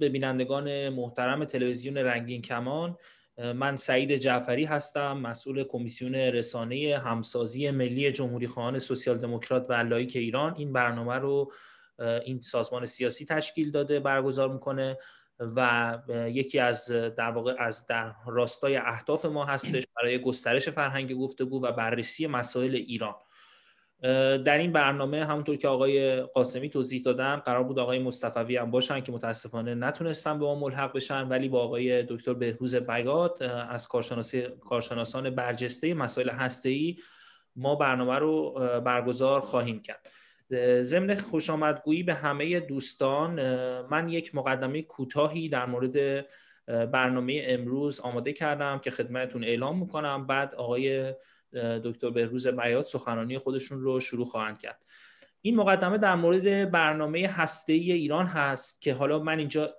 به بینندگان محترم تلویزیون رنگین کمان. من سعید جعفری هستم، مسئول کمیسیون رسانه همسازی ملی جمهوری خواهان سوسیال دموکرات و لائیک ایران. این برنامه رو این سازمان سیاسی تشکیل داده، برگزار میکنه و یکی از در واقع از در راستای اهداف ما هستش برای گسترش فرهنگ گفتگو و بررسی مسائل ایران. در این برنامه همونطور که آقای قاسمی توضیح دادن، قرار بود آقای مصطفوی هم باشن که متاسفانه نتونستن به ما ملحق بشن، ولی با آقای دکتر بهروز بیات از کارشناسان برجسته مسائل هسته‌ای ما برنامه رو برگزار خواهیم کرد. ضمن خوش آمدگویی به همه دوستان، من یک مقدمه کوتاهی در مورد برنامه امروز آماده کردم که خدمتتون اعلام میکنم، بعد آقای دکتر بهروز بیات سخنرانی خودشون رو شروع خواهند کرد. این مقدمه در مورد برنامه هسته‌ای ایران هست که حالا من اینجا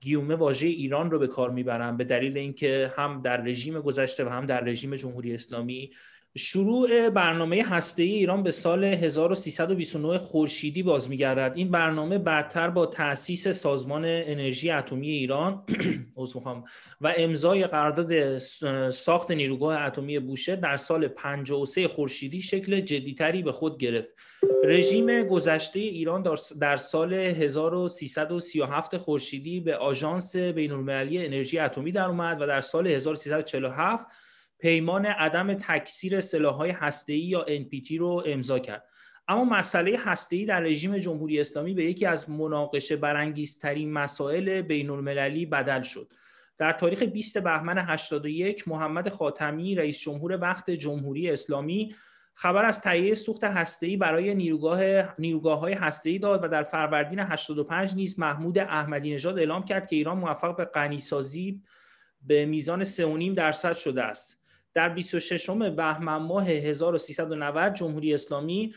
گیومه واژه ایران رو به کار میبرم به دلیل اینکه هم در رژیم گذشته و هم در رژیم جمهوری اسلامی شروع برنامه هسته‌ای ایران به سال 1329 خورشیدی باز می‌گردد. این برنامه بعدتر با تأسیس سازمان انرژی اتمی ایران و امضای قرارداد ساخت نیروگاه اتمی بوشهر در سال 53 خورشیدی شکل جدیتری به خود گرفت. رژیم گذشته ایران در سال 1337 خورشیدی به آژانس بینالمللی انرژی اتمی درآمد و در سال 1347 پیمان عدم تکثیر سلاح‌های هسته‌ای یا NPT رو امضا کرد. اما مسئله هسته‌ای در رژیم جمهوری اسلامی به یکی از مناقشه برانگیزترین مسائل بین‌المللی بدل شد. در تاریخ 20 بهمن 81 محمد خاتمی رئیس جمهور وقت جمهوری اسلامی خبر از تهیه سوخت هسته‌ای برای نیروگاه‌های هسته‌ای داد و در فروردین 85 نیز محمود احمدی نژاد اعلام کرد که ایران موفق به غنی‌سازی به میزان 3.5% شده است. در 26 بهمن ماه 1390 جمهوری اسلامی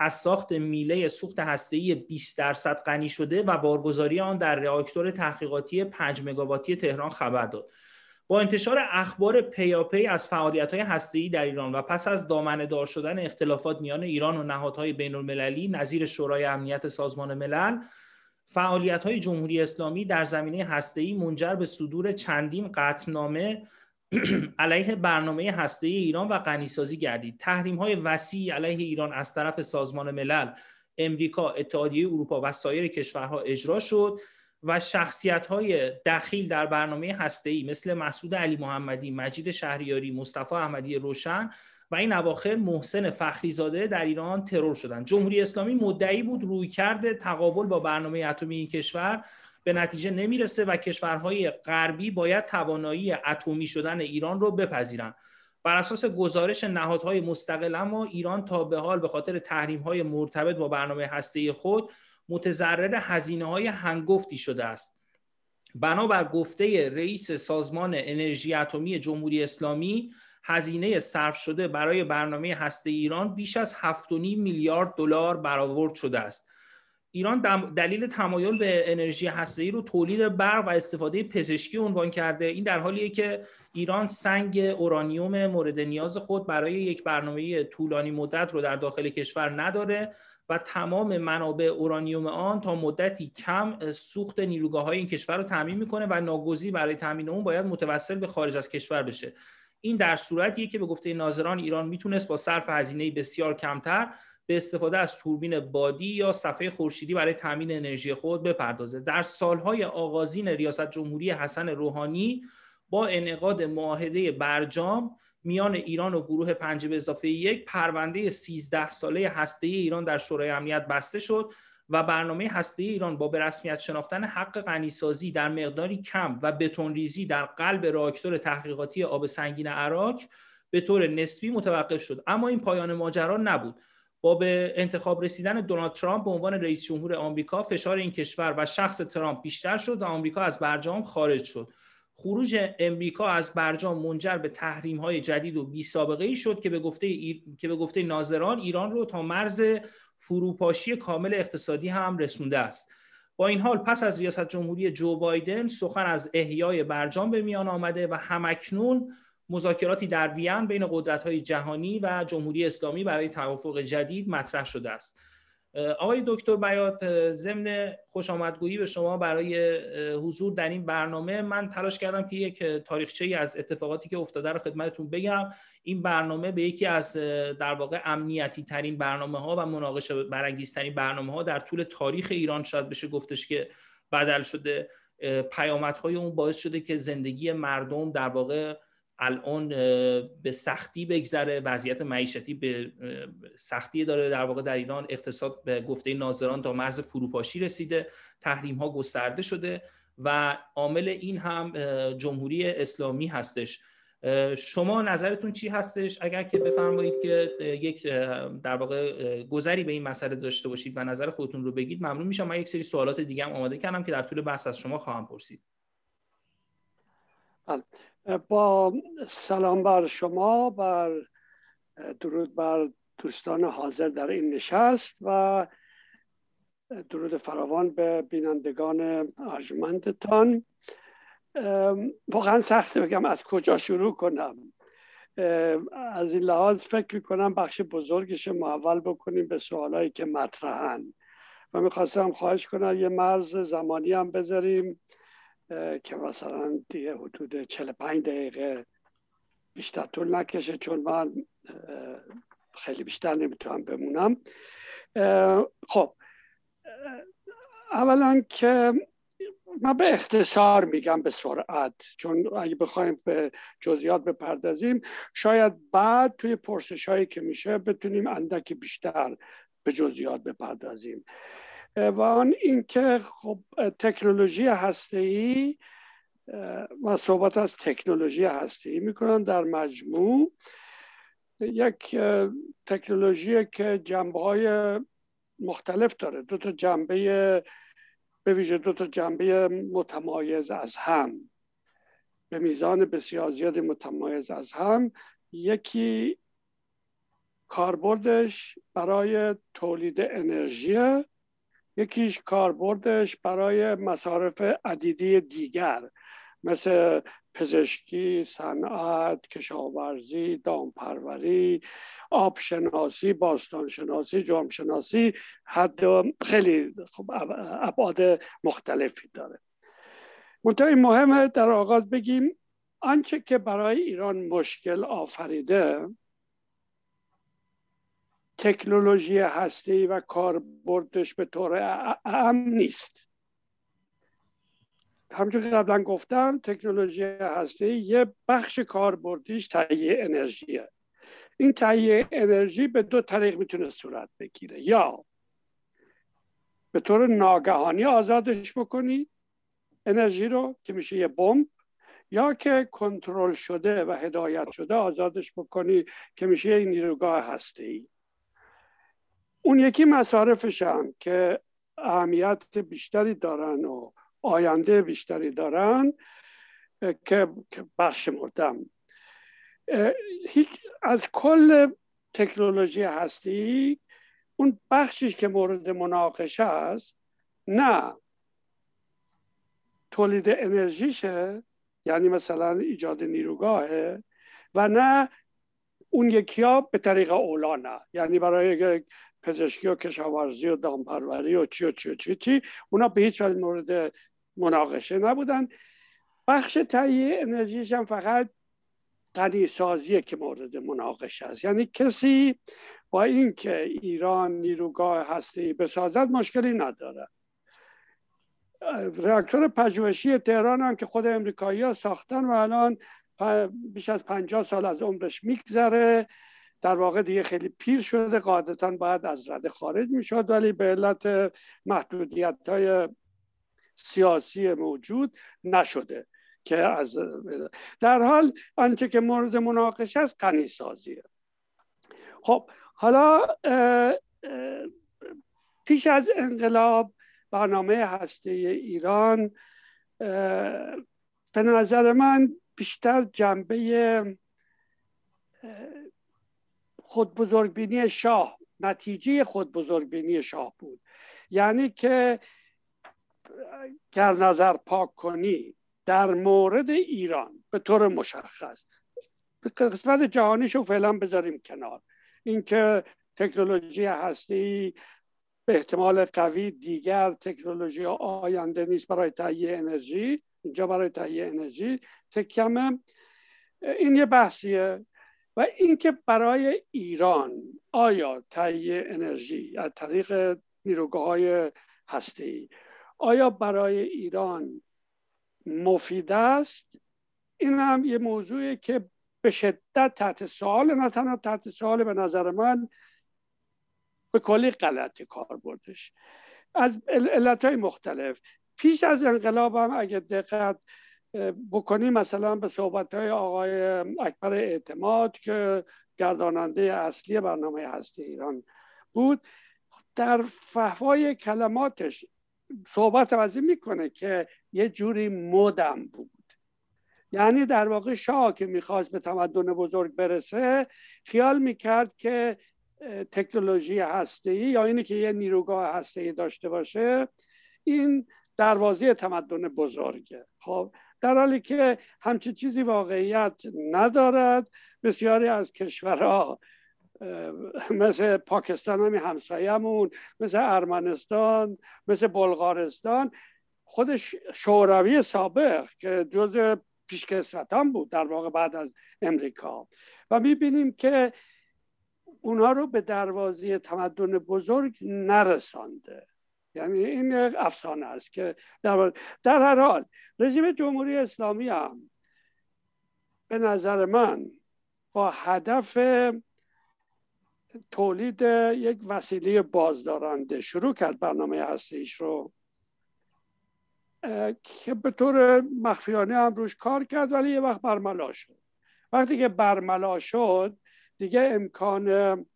از ساخت میله سوخت هسته‌ای 20% غنی شده و بارگذاری آن در رآکتور تحقیقاتی 5 مگاواتی تهران خبر داد. با انتشار اخبار پیاپی از فعالیت‌های هسته‌ای در ایران و پس از دامنه‌دار شدن اختلافات میان ایران و نهادهای بین‌المللی نظیر شورای امنیت سازمان ملل، فعالیت‌های جمهوری اسلامی در زمینه هسته‌ای منجر به صدور چندین قطعنامه علیه برنامه هسته‌ای ایران و غنی‌سازی گردید. تحریم‌های وسیع علیه ایران از طرف سازمان ملل، امریکا، اتحادیه اروپا و سایر کشورها اجرا شد و شخصیت‌های دخیل در برنامه هسته‌ای مثل مسعود علی محمدی، مجید شهریاری، مصطفی احمدی روشن و این اواخر محسن فخری زاده در ایران ترور شدند. جمهوری اسلامی مدعی بود رویکرد تقابل با برنامه اتمی این کشور به نتیجه نمیرسه و کشورهای غربی باید توانایی اتمی شدن ایران رو بپذیرن. بر اساس گزارش نهادهای مستقل اما ایران تا به حال به خاطر تحریم‌های مرتبط با برنامه هسته‌ای خود متضرر هزینه‌های هنگفتی شده است. بنابر گفته رئیس سازمان انرژی اتمی جمهوری اسلامی، هزینه صرف شده برای برنامه هسته‌ای ایران بیش از 7.5 میلیارد دلار برآورد شده است. ایران دلیل تمایل به انرژی هسته‌ای رو تولید برق و استفاده پزشکی عنوان کرده. این در حالیه که ایران سنگ اورانیوم مورد نیاز خود برای یک برنامه طولانی مدت رو در داخل کشور نداره و تمام منابع اورانیوم آن تا مدتی کم سوخت نیروگاه‌های این کشور رو تامین می‌کنه و ناگزیر برای تامین اون باید متوسل به خارج از کشور بشه. این در صورتیه که به گفته ناظران ایران میتونست با صرف هزینه بسیار کمتر به استفاده از توربین بادی یا صفحه خورشیدی برای تامین انرژی خود بپردازه. در سالهای آغازین ریاست جمهوری حسن روحانی با انعقاد معاهده برجام میان ایران و گروه 5 به اضافه 1 پرونده 13 ساله هسته‌ای ایران در شورای امنیت بسته شد و برنامه هسته‌ای ایران با به رسمیت شناختن حق غنی‌سازی در مقداری کم و بتون‌ریزی در قلب رآکتور تحقیقاتی آب سنگین عراق به طور نسبی متوقف شد. اما این پایان ماجرا نبود. با به انتخاب رسیدن دونالد ترامپ به عنوان رئیس جمهور آمریکا، فشار این کشور و شخص ترامپ بیشتر شد و آمریکا از برجام خارج شد. خروج آمریکا از برجام منجر به تحریم‌های جدید و بی‌سابقه‌ای شد که به گفته ناظران ایران رو تا مرز فروپاشی کامل اقتصادی هم رسونده است. با این حال پس از ریاست جمهوری جو بایدن سخن از احیای برجام به میان آمده و همکنون مذاکراتی در وین بین قدرت‌های جهانی و جمهوری اسلامی برای توافق جدید مطرح شده است. آقای دکتر بیات، ضمن خوش آمدگویی به شما برای حضور در این برنامه، من تلاش کردم که یک تاریخچه‌ای از اتفاقاتی که افتاده رو خدمتتون بگم. این برنامه به یکی از در واقع امنیتی ترین برنامه‌ها و مناقشه برانگیزترین برنامه‌ها در طول تاریخ ایران شاید بشه گفتش که بدل شده. پیامدهای اون باعث شده که زندگی مردم در واقع الان به سختی بگذره، وضعیت معیشتی به سختی داره در واقع در ایران، اقتصاد به گفته ناظران تا مرز فروپاشی رسیده، تحریم ها گسترده شده و عامل این هم جمهوری اسلامی هستش. شما نظرتون چی هستش؟ اگر که بفرمایید که یک در واقع گذری به این مسئله داشته باشید و نظر خودتون رو بگید ممنون میشم. من یک سری سوالات دیگه هم آماده کردم که در طول بحث از شما خواهم پرسید. با سلام بر شما، بر درود بر دوستان حاضر در این نشست و درود فراوان به بینندگان ارجمندتان. واقعا سخت بگم از کجا شروع کنم. از این لحاظ فکر کنم بخش بزرگش محول بکنیم به سوالایی که مطرحن و میخواستم خواهش کنم یه مرز زمانی هم بذاریم که مثلا دیگه حدود 45 دقیقه بیشتر طول نکشه، چون من خیلی بیشتر نمیتونم بمونم. خب اولا که من به اختصار میگم به سرعت، چون اگه بخوایم به جزئیات بپردازیم شاید بعد توی پرسش‌هایی که میشه بتونیم اندکی بیشتر به جزئیات بپردازیم. و آن این که خب تکنولوژی هسته‌ای و صحبت از تکنولوژی هسته‌ای میکنن، در مجموع یک تکنولوژی که جنبه‌های مختلف داره، به ویژه دو تا جنبه متمایز از هم به میزان بسیار زیادی متمایز از هم. یکی کاربردش برای تولید انرژی، یکیش کاربردش برای مصارف عدیدی دیگر مثل پزشکی، صنعت، کشاورزی، دامپروری، آبشناسی، باستانشناسی، جامشناسی، خیلی خب ابعاد مختلفی داره. منتها مهمه در آغاز بگیم آنچه که برای ایران مشکل آفریده تکنولوژی هستی و کاربردش به طور عام نیست. همچون که قبلا گفتم تکنولوژی هستی یه بخش کاربردیش تهیه انرژیه. این تهیه انرژی به دو طریق میتونه صورت بگیره، یا به طور ناگهانی آزادش بکنی انرژی رو که میشه یه بمب، یا که کنترل شده و هدایت شده آزادش بکنی که میشه یه نیروگاه هستی. اون یکی مصارفش هم که اهمیت بیشتری دارن و آینده بیشتری دارن که بخش مردم. هیچ از کل تکنولوژی هستی اون بخشی که مورد مناقشه است نه تولید انرژیشه، یعنی مثلا ایجاد نیروگاهه، و نه اون یکی ها به طریق اولا، نه یعنی برای پزشکی و کشاورزی و دامپروری و چی اونا به هیچ وجه مورد مناقشه نبودن. بخش تهیه انرژیش هم فقط غنی‌سازیه که مورد مناقشه است. یعنی کسی با اینکه ایران نیروگاه هستی بسازد مشکلی نداره. رآکتور پژوهشی تهران هم که خود امریکایی‌ها ساختن و الان بیش از 50 سال از عمرش میگذره، در واقع دیگه خیلی پیر شده، قاعدتاً باید از رده خارج میشد، ولی به علت محدودیت‌های سیاسی موجود نشده که از در حال آنچه که مورد مناقشه است غنی‌سازیه. خب حالا پیش از انقلاب برنامه هسته‌ای ایران به نظر من بیشتر جنبه خودبزرگبینی شاه، نتیجه خودبزرگبینی شاه بود. یعنی که گر نظر پاک کنی در مورد ایران به طور مشخص، قسمت جهانیشو فعلا بذاریم کنار، اینکه تکنولوژی هستی به احتمال قوی دیگر تکنولوژی آینده نیست برای تهیه انرژی، اینجا برای تهیه انرژی تکمه. این یه بحثیه. و اینکه برای ایران آیا تهیه انرژی از طریق نیروگاه‌های هسته‌ای آیا برای ایران مفید است، این هم یه موضوعی که به شدت تحت سوال، نه تنها تحت سوال، به نظر من به کلی غلط کار بردش از علتهای مختلف. پیش از انقلاب هم اگه دقت بکنیم مثلا به صحبت‌های آقای اکبر اعتماد که گرداننده اصلی برنامه هستی ایران بود، در فحوای کلماتش صحبت از این میکنه که یه جوری مدم بود، یعنی در واقع شاه که میخواست به تمدن بزرگ برسه خیال میکرد که تکنولوژی هسته‌ای یا اینی که یه نیروگاه هسته‌ای داشته باشه این دروازه تمدن بزرگه. خب در حالی که همچین چیزی واقعیت ندارد. بسیاری از کشورها مثل پاکستان، همین همسایمون، مثل ارمنستان، مثل بلغارستان، خودش شوروی سابق که جزء پیشکسوتان بود در واقع بعد از امریکا، و میبینیم که اونها رو به دروازه تمدن بزرگ نرسانده. یعنی این افسانه است که در هر حال رژیم جمهوری اسلامی هم به نظر من با هدف تولید یک وسیله بازدارنده شروع کرد برنامه هستیش رو که به طور مخفیانه هم روش کار کرد، ولی یه وقت برملا شد. وقتی که برملا شد دیگه امکان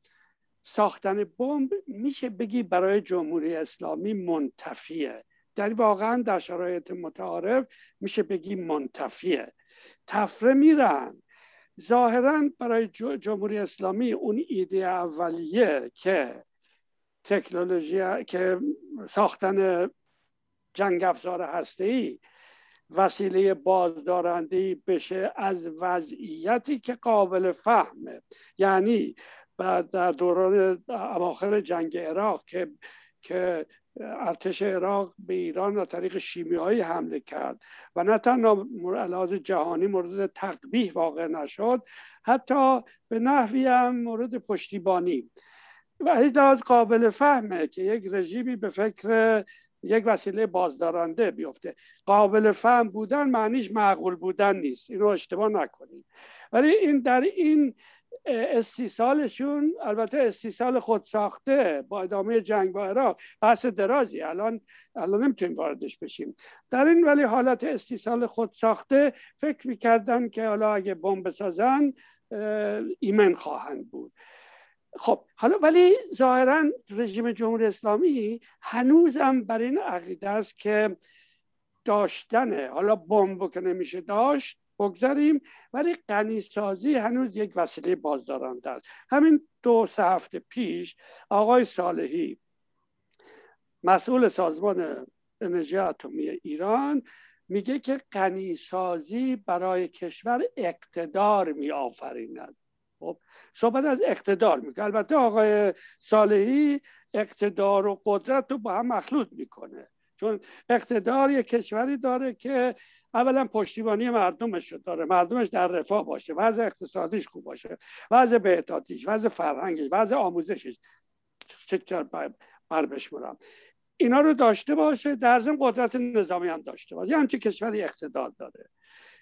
ساختن بمب میشه بگی برای جمهوری اسلامی منتفیه، در واقعا در شرایط متعارف میشه بگی منتفیه. تفره میرن ظاهرا برای جمهوری اسلامی اون ایده اولیه که تکنولوژی، که ساختن جنگ افزار هسته‌ای وسیله بازدارنده‌ای بشه از وضعیتی که قابل فهمه، یعنی در دوران اواخر جنگ عراق که ارتش عراق به ایران از طریق شیمیایی حمله کرد و نه تنها علاوه جهانی مورد تقبیح واقع نشد، حتی به نحوی هم مورد پشتیبانی و هیچ لحاظ قابل فهمه که یک رژیمی به فکر یک وسیله بازدارنده بیفته. قابل فهم بودن معنیش معقول بودن نیست، این رو اشتباه نکنید. ولی این در این استیصالشون، البته استیصال خود ساخته با ادامه جنگ با عراق بحث درازی، الان نمیتونیم واردش بشیم در این، ولی حالت استیصال خود ساخته فکر میکردن که حالا اگه بمب بسازن ایمن خواهند بود. خب حالا ولی ظاهرا رژیم جمهوری اسلامی هنوزم بر این عقیده است که داشتن حالا بمب که نمیشه داشت بگذاریم، ولی غنی‌سازی هنوز یک وسیله بازدارنده است. همین دو سه هفته پیش آقای صالحی مسئول سازمان انرژی اتمی ایران میگه که غنی‌سازی برای کشور اقتدار میآفریند. خب صحبت از اقتدار میکنه. البته آقای صالحی اقتدار و قدرت رو با هم مخلوط میکنه، چون اقتدار یک کشوری داره که اولا پشتیبانی مردمش رو داره، مردمش در رفاه باشه، وضع اقتصادیش خوب باشه، وضع بهداشتیش، وضع فرهنگیش، وضع آموزشش، چطور بر بشمارم اینا رو داشته باشه، در ضمن قدرت نظامی هم داشته باشه. همین کشوری اقتدار داره.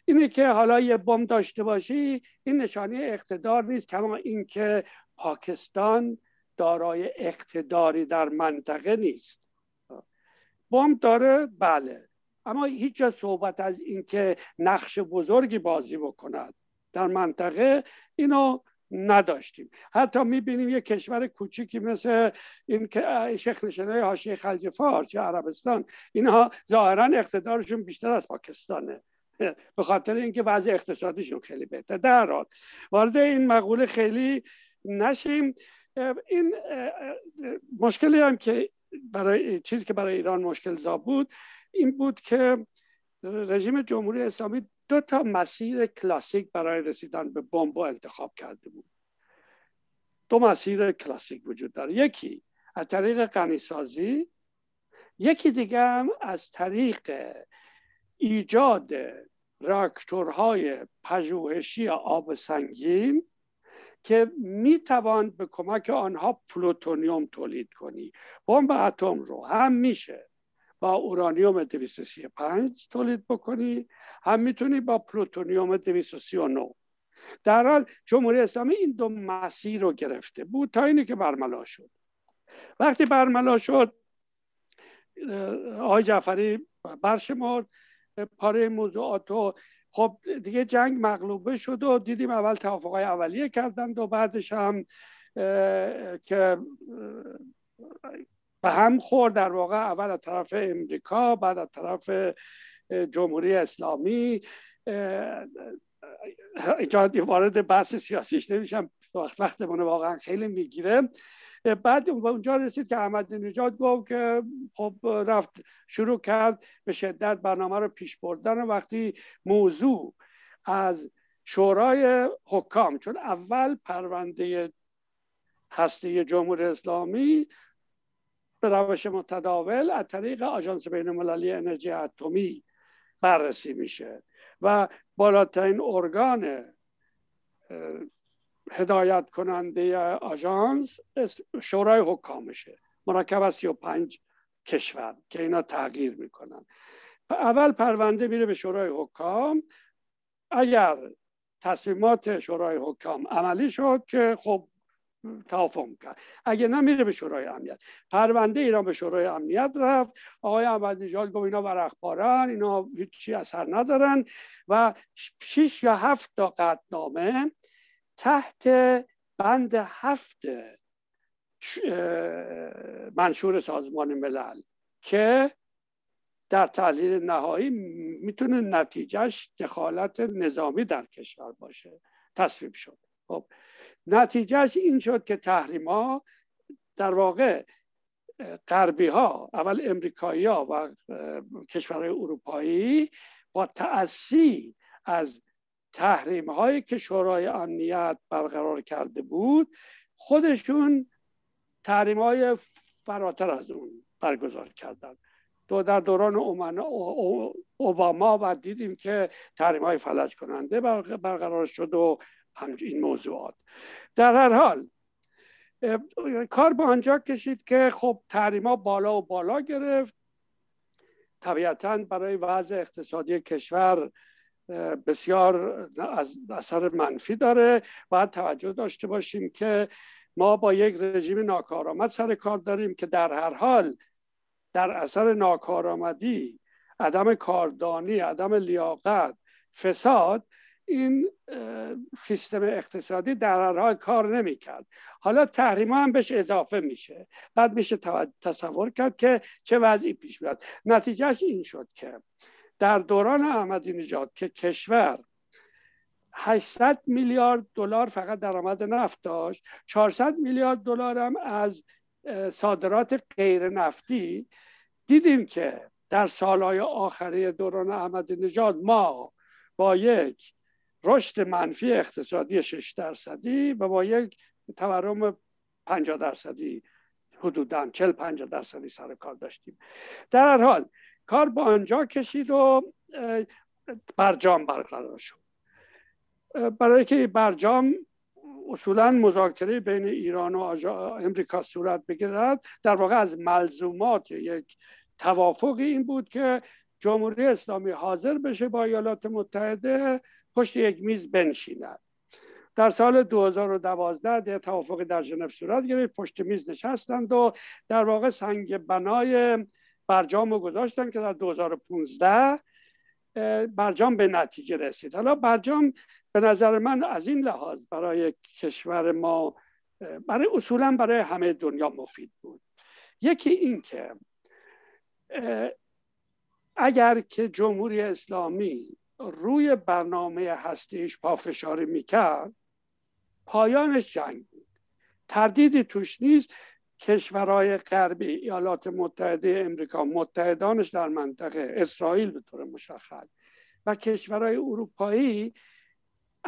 اینه که حالا یه بمب داشته باشی این نشانه اقتدار نیست، کما اینکه پاکستان دارای اقتداری در منطقه نیست. بمب داره بله، اما هیچ جا صحبت از این که نقش بزرگی بازی بکند در منطقه اینو نداشتیم. حتی میبینیم یه کشور کوچیکی مثل این که شیخ نشینای حاشیه خلیج فارس یا عربستان، اینها ظاهرا اقتدارشون بیشتر از پاکستانه به خاطر اینکه وضع اقتصادیشون خیلی بهتر. در حال وارد این مقوله خیلی نشیم. این مشکلی هم که برای چیزی که برای ایران مشکل زا بود این بود که رژیم جمهوری اسلامی دو تا مسیر کلاسیک برای رسیدن به بمب انتخاب کرده بود. دو مسیر کلاسیک وجود داره. یکی از طریق غنیسازی، یکی دیگه هم از طریق ایجاد راکتورهای پژوهشی آب سنگین که میتوان به کمک آنها پلوتونیوم تولید کنی. بمب اتم رو هم میشه با اورانیوم 235 تولید بکنی، هم میتونی با پلوتونیوم 239. در حال جمهوری اسلامی این دو مسیر رو گرفته بود تا اینی که برملا شد. وقتی برملا شد آقای جعفری برشمرد پاره موضوعات و خب دیگه جنگ مغلوبه شد و دیدیم اول توافق‌های اولیه کردند و بعدش هم که به هم خورد در واقع، اول از طرف امریکا بعد از طرف جمهوری اسلامی. اینجا وارد بحث سیاسیش نمیشم، وقتمون واقعا خیلی میگیره. بعد اونجا رسید که احمدی نژاد گفت که خب رفت شروع کرد به شدت برنامه رو پیش بردن. وقتی موضوع از شورای حکام، چون اول پرونده هسته جمهوری اسلامی به روش متداول از طریق آژانس بینالمللی انرژی اتمی بررسی میشه و بالاترین ارگان هدایت کننده آژانس شورای حکامشه، مرکب از 35 کشور که اینا تغییر میکنن. اول پرونده میره به شورای حکام، اگر تصمیمات شورای حکام عملی شد که خب توافق کرد، اگه نه میره به شورای امنیت. پرونده ایران به شورای امنیت رفت، آقای احمدی‌نژاد گفت اینا ورق‌پاره‌ان، اینا هیچی اثر ندارن و 6 یا 7 تا قطعنامه تحت بند 7 منشور سازمان ملل که در تحلیل نهایی میتونه نتیجهش دخالت نظامی در کشور باشه تصویب شد. خب نتیجهش این شد که تحریم‌ها در واقع غربی‌ها، اول امریکایی‌ها و کشورهای اروپایی با تأثیر از تحریم‌هایی که شورای امنیت برقرار کرده بود خودشون تحریم‌های فراتر از اون برگزار کردند. در دوران اوباما و دیدیم که تحریم‌های فلج کننده برقرار شد و این موضوعات. در هر حال کار به آنجا کشید که خب تحریما بالا و بالا گرفت، طبیعتاً برای وضع اقتصادی کشور بسیار از اثر منفی داره. باید توجه داشته باشیم که ما با یک رژیم ناکارآمد سر کار داریم که در هر حال در اثر ناکارآمدی، عدم کاردانی، عدم لیاقت، فساد، این سیستم اقتصادی در هر حال کار نمی کرد. حالا تحریم هم بهش اضافه میشه، بعد میشه تصور کرد که چه وضعی پیش میاد. نتیجهش این شد که در دوران احمدی نژاد که کشور 800 میلیارد دلار فقط درآمد نفت داشت، 400 میلیارد دلار هم از صادرات غیر نفتی، دیدیم که در سالهای آخری دوران احمدی نژاد ما با یک رشد منفی اقتصادی 6% و با یک تورم 50%، حدوداً 40-50% سر کار داشتیم. در هر حال کار به آنجا کشید و برجام برقرار شد. برای که برجام اصولاً مذاکره بین ایران و امریکا صورت بگیرد، در واقع از ملزومات یک توافق این بود که جمهوری اسلامی حاضر بشه با ایالات متحده پشت یک میز بنشینند. در سال 2012 یه توافق در ژنو صورت گرفت، پشت میز نشستند و در واقع سنگ بنای برجام رو گذاشتند که در 2015 برجام به نتیجه رسید. حالا برجام به نظر من از این لحاظ برای کشور ما، برای اصولا برای همه دنیا مفید بود. یکی این که اگر که جمهوری اسلامی روی برنامه هستیش پافشاری میکرد، پایانش جنگ بود، تردیدی توش نیست. کشورهای غربی، ایالات متحده امریکا، متحدانش در منطقه، اسرائیل به طور مشخص و کشورهای اروپایی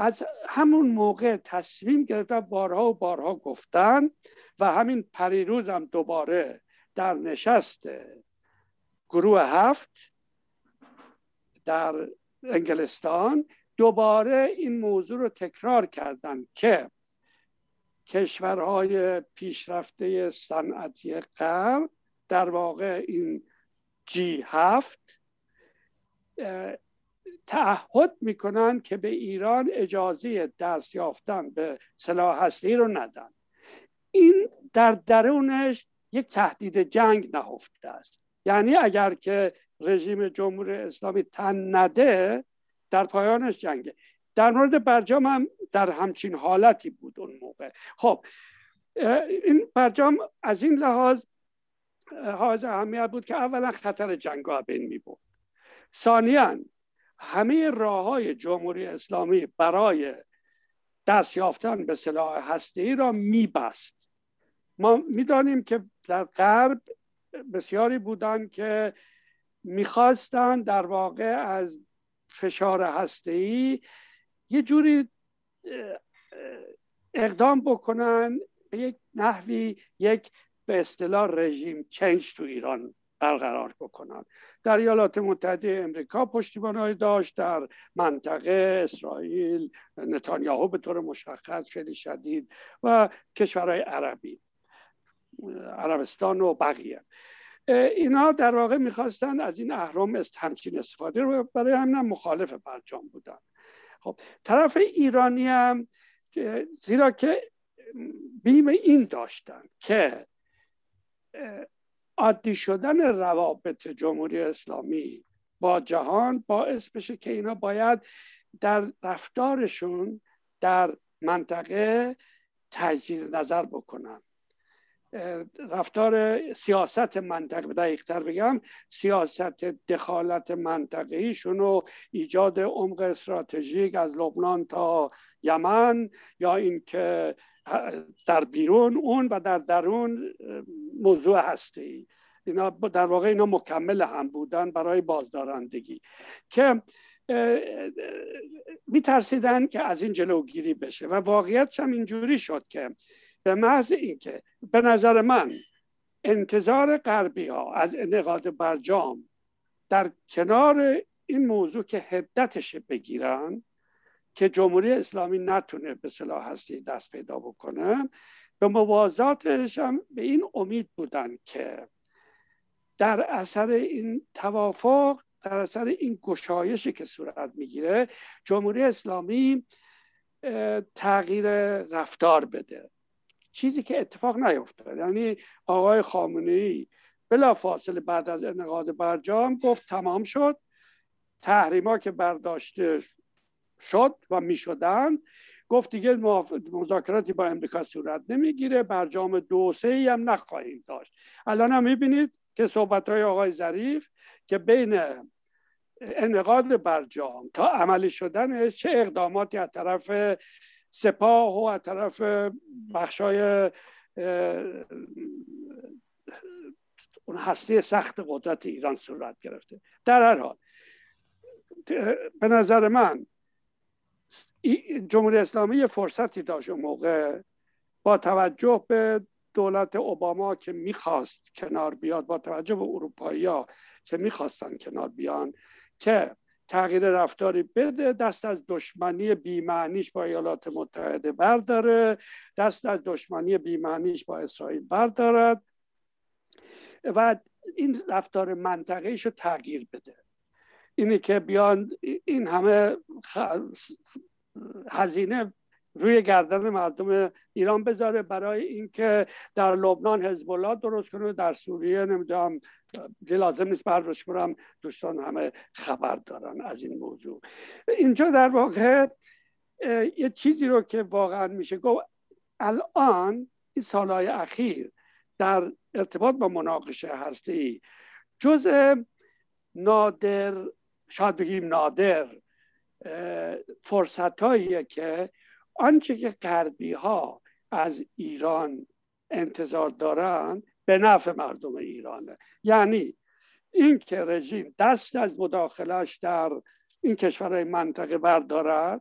از همون موقع تصمیم گرفتن، بارها و بارها گفتن و همین پریروز هم دوباره در نشست گروه 7 در انگلستان دوباره این موضوع رو تکرار کردند که کشورهای پیشرفته صنعتی غرب، در واقع این G7، تعهد میکنن که به ایران اجازه دست یافتن به سلاح هسته‌ای رو ندن. این در درونش یک تهدید جنگ نهفته است. یعنی اگر که رژیم جمهوری اسلامی تن نده، در پایانش جنگه. در مورد برجام هم در همچین حالتی بود اون موقع. خب این برجام از این لحاظ اهمیت بود که اولا خطر جنگ ها بین می بود، ثانیاً همه راه های جمهوری اسلامی برای دست یافتن به سلاح هسته‌ای را میبست. ما میدانیم که در غرب بسیاری بودند که میخواستند در واقع از فشار هسته‌ای یه جوری اقدام بکنن، به یک نحوی یک به اصطلاح رژیم چنج تو ایران برقرار بکنن. در ایالات متحده امریکا پشتیبان‌هایی داشت، در منطقه اسرائیل، نتانیاهو به طور مشخص خیلی شدید و کشورهای عربی، عربستان و بقیه. اینا در واقع میخواستن از این اهرم همچین استفاده رو، برای همین مخالف برجام بودن. خب طرف ایرانی هم زیرا که بیم این داشتن که عادی شدن روابط جمهوری اسلامی با جهان باعث بشه که اینا باید در رفتارشون در منطقه تجدید نظر بکنن، رفتار سیاست منطقه، به دقیق‌تر بگم سیاست دخالت منطقه‌ایشون و ایجاد عمق استراتژیک از لبنان تا یمن، یا اینکه در بیرون اون و در درون موضوع هستی. اینا در واقع اینا مکمل هم بودن برای بازدارندگی، که میترسیدن که از این جلوگیری بشه و واقعیتش هم اینجوری شد که به محض اینکه به نظر من انتظار غربی ها از انعقاد برجام در کنار این موضوع که حدتش بگیرن که جمهوری اسلامی نتونه به سلاح هستی دست پیدا بکنه، به موازاتش هم به این امید بودن که در اثر این توافق، در اثر این گشایشی که صورت میگیره، جمهوری اسلامی تغییر رفتار بده، چیزی که اتفاق نیفتاد. یعنی آقای خامنه ای بلافاصله بعد از انعقاد برجام گفت تمام شد، تحریما که برداشته شد و میشدن، گفت دیگه مذاکراتی با امریکا صورت نمیگیره، برجام 2 و 3 هم نخواهیم داشت. الان هم میبینید که صحبت‌های آقای ظریف که بین انعقاد برجام تا عملی شدنش چه اقداماتی از طرف سپاه و از طرف بخشای اون هسته سخت قدرت ایران صورت گرفته. در هر حال به نظر من جمهوری اسلامی فرصتی داشت اون موقع، با توجه به دولت اوباما که میخواست کنار بیاد، با توجه به اروپایی‌ها که میخواستن کنار بیان، که تغییر رفتاری بده، دست از دشمنی بی‌معنیش با ایالات متحده برداره، دست از دشمنی بی‌معنیش با اسرائیل بردارد و این رفتار منطقه‌ایش رو تغییر بده. اینه که بیان این همه هزینه روی گردن مردم ایران بذاره برای اینکه در لبنان حزب الله درست کنه، در سوریه نمیدونم، لازم نیست برداشت کنم، دوستان همه خبر دارن از این موضوع. اینجا در واقع یه چیزی رو که واقعا میشه گفت الان این سالهای اخیر در ارتباط با مناقشه هسته‌ای جزء نادر، شاید بگیم نادر، فرصت‌هایی که آنچه که غربی‌ها از ایران انتظار دارن به نفع مردم ایرانه. یعنی این که رژیم دست از مداخله‌اش در این کشورهای منطقه بردارد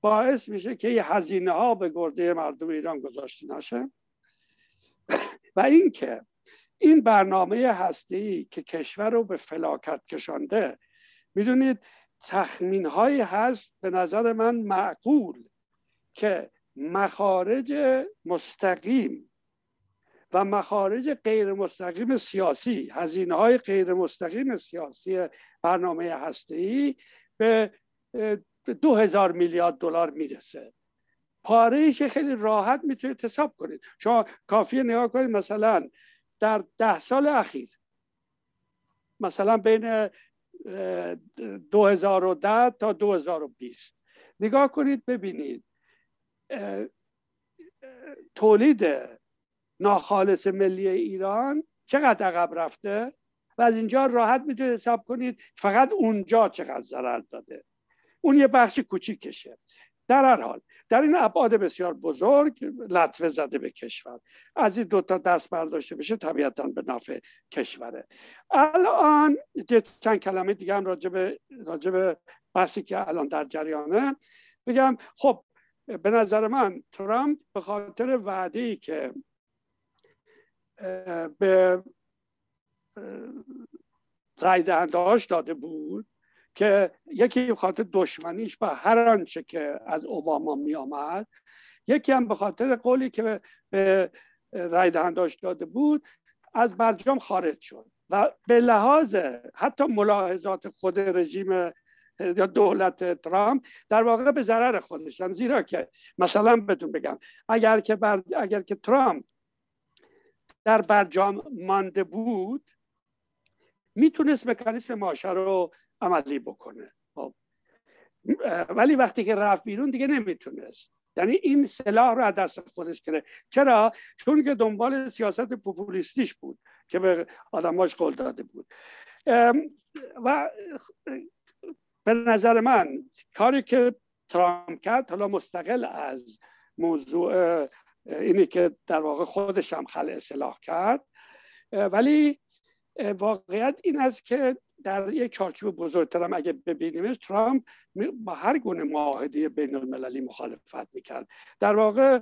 باعث میشه که این هزینه ها به گرده مردم ایران گذاشته نشه و اینکه این برنامه هسته‌ای که کشور رو به فلاکت کشانده، میدونید تخمین هایی هست به نظر من معقول که مخارج مستقیم و مخارج غیر مستقیم سیاسی، هزینه های غیر مستقیم سیاسی برنامه هسته‌ای به 2000 میلیارد دلار میرسه. پاره‌ایش خیلی راحت میتونید حساب کنید. شما کافیه نگاه کنید مثلا در 10 سال اخیر، مثلا بین 2010 تا 2020 نگاه کنید ببینید تولید ناخالص ملی ایران چقدر عقب رفته و از اینجا راحت میتونید حساب کنید فقط اونجا چقدر ضرر داده. اون یه بخش کوچیکشه. در هر حال در این ابعاد بسیار بزرگ لطمه زده به کشور، از این دوتا دست برداشته بشه طبیعتاً به نفع کشوره. الان چند کلمه دیگه هم راجب بحثی که الان در جریانه بگم. خب به نظر من ترامپ به خاطر وعده‌ای که به رای دهنده‌هاش داده بود که یکی خاطر دشمنیش با هر آنچه که از اوباما می آمد، یکی هم به خاطر قولی که به رای دهنده‌اش داده بود، از برجام خارج شد و به لحاظ حتی ملاحظات خود رژیم یا دولت ترامپ در واقع به ضرر خودش هم، زیرا که مثلا بهتون بگم اگر که ترامپ در برجام مانده بود میتونست مکانیسم معاشه رو عملی بکنه، ولی وقتی که رفت بیرون دیگه نمیتونست، یعنی این سلاح رو از دست خودش کرده. چرا؟ چون که دنبال سیاست پوپولیستیش بود که به آدماش قول داده بود و به نظر من کاری که ترامپ کرد، حالا مستقل از موضوع اینی که در واقع خودش هم خلع سلاح کرد، ولی واقعیت این است که در یک چارچوب بزرگتر هم اگه ببینیمش، ترامپ با هر گونه معاهده بین المللی مخالفت میکرد. در واقع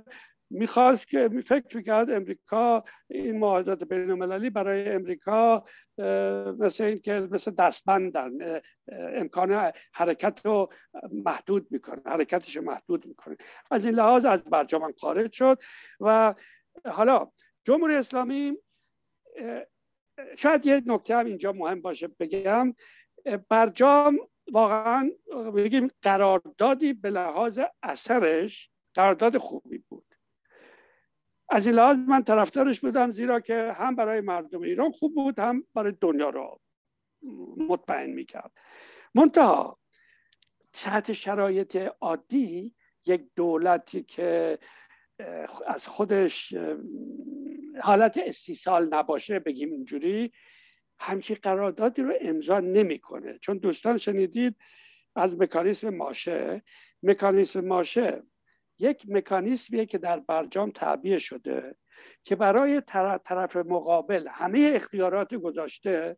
میخواست که فکر میکرد امریکا، این معاهدات بین المللی برای امریکا مثل این که مثل دستبندن، امکان حرکت رو محدود میکنه، حرکتش رو محدود میکنه. از این لحاظ از برجام خارج شد و حالا جمهوری اسلامی، شاید یه نکته هم اینجا مهم باشه بگم، برجام واقعا بگیم قراردادی به لحاظ اثرش قرارداد خوبی بود. از این لحاظ من طرفدارش بودم، زیرا که هم برای مردم ایران خوب بود، هم برای دنیا رو مطمئن میکرد. منتها تحت شرایط عادی یک دولتی که از خودش حالت استیصال نباشه، بگیم اینجوری، همچین قراردادی رو امضا نمیکنه. چون دوستان شنیدید از مکانیسم ماشه. مکانیسم ماشه یک مکانیسمیه که در برجام تعبیه شده که برای طرف مقابل همه اختیارات گذاشته،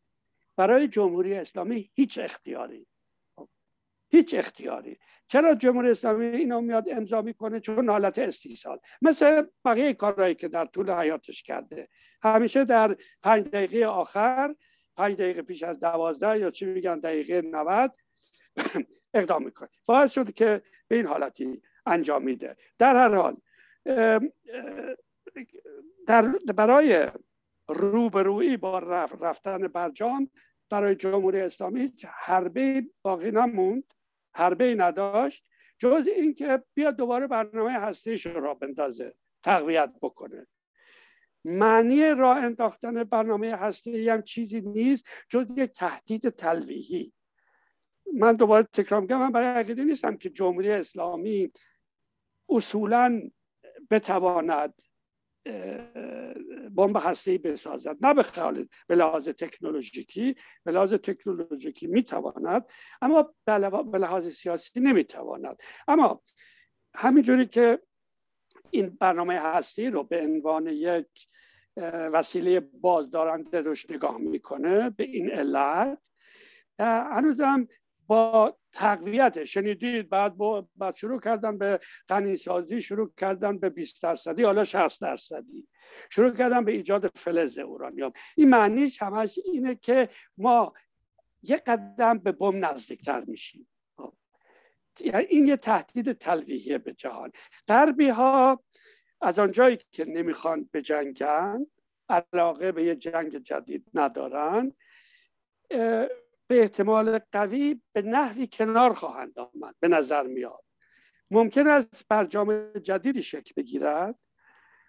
برای جمهوری اسلامی هیچ اختیاری. چرا جمهوری اسلامی اینو میاد امضا میکنه؟ چون حالت استیصال، مثل بقیه کارهایی که در طول حیاتش کرده، همیشه در 5 دقیقه آخر، 5 دقیقه پیش از 12 یا چی میگن دقیقه 90 اقدام میکنه، باعث شد که به این حالتی انجام میده. در هر حال برای روبرویی با رفتن برجام برای جمهوری اسلامی حربه باقی نموند، حربه نداشت جز این که بیا دوباره برنامه هسته‌ایش را بندازه، تقویت بکنه. معنی راه انداختن برنامه هسته‌ای هم چیزی نیست جز یک تهدید تلویحی. من دوباره تکرار می‌کنم، من برای عقیده نیستم که جمهوری اسلامی اصولاً بتواند بمب هسته‌ای بسازد، نه به لحاظ تکنولوژیکی، به لحاظ تکنولوژیکی میتواند، اما به لحاظ سیاسی نمیتواند. اما همینجوری که این برنامه هسته‌ای رو به عنوان یک وسیله بازدارنده روش نگاه میکنه، به این علت هنوزم با تقویت، شنیدید بعد شروع کردن به غنیسازی، شروع کردن به 20%، حالا 60%، شروع کردن به ایجاد فلز اورانیوم. این معنیش همش اینه که ما یک قدم به بم نزدیکتر میشیم. این یه تهدید تلویحی به جهان. غربی ها از آنجایی که نمیخوان بجنگن، علاقه به یه جنگ جدید ندارن، به احتمال قوی به نحوی کنار خواهند آمد. به نظر میاد ممکن است برجام جدیدی شکل بگیرد،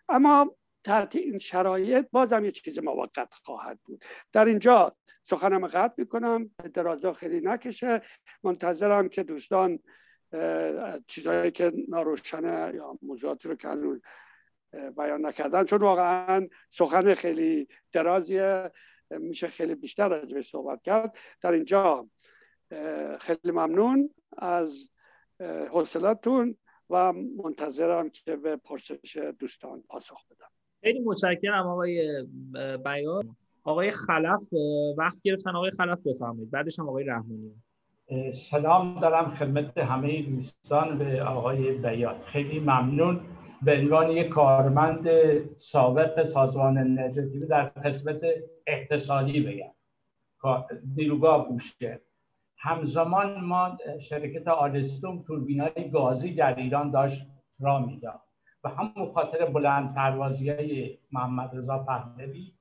اما تحت این شرایط بازم یه چیز موقت خواهد بود. در اینجا سخنم قطع میکنم، درازا خیلی نکشه. منتظرم که دوستان چیزایی که ناروشنه یا موضوعاتی رو که هنوز بیان نکردن، چون واقعا سخن خیلی درازیه، میشه خیلی بیشتر راجعش صحبت کرد. در اینجا خیلی ممنون از حوصله‌تون و منتظرم که به پرسش دوستان پاسخ بدم. خیلی متشکرم آقای بیات. آقای خلف وقت گرفتن، آقای خلف بفرمایید، بعدش هم آقای رحمانی. سلام دارم خدمت همه دوستان به آقای بیات. خیلی ممنون. به عنوان یک کارمند سابق سازمان انرژی اتمی در قسمت اقتصادی بگم، نیروگاه بوشهر، همزمان ما شرکت آلستوم توربینای گازی در ایران داشت را میداد و همون خاطر بلند پروازی‌های محمد رضا پهلوی،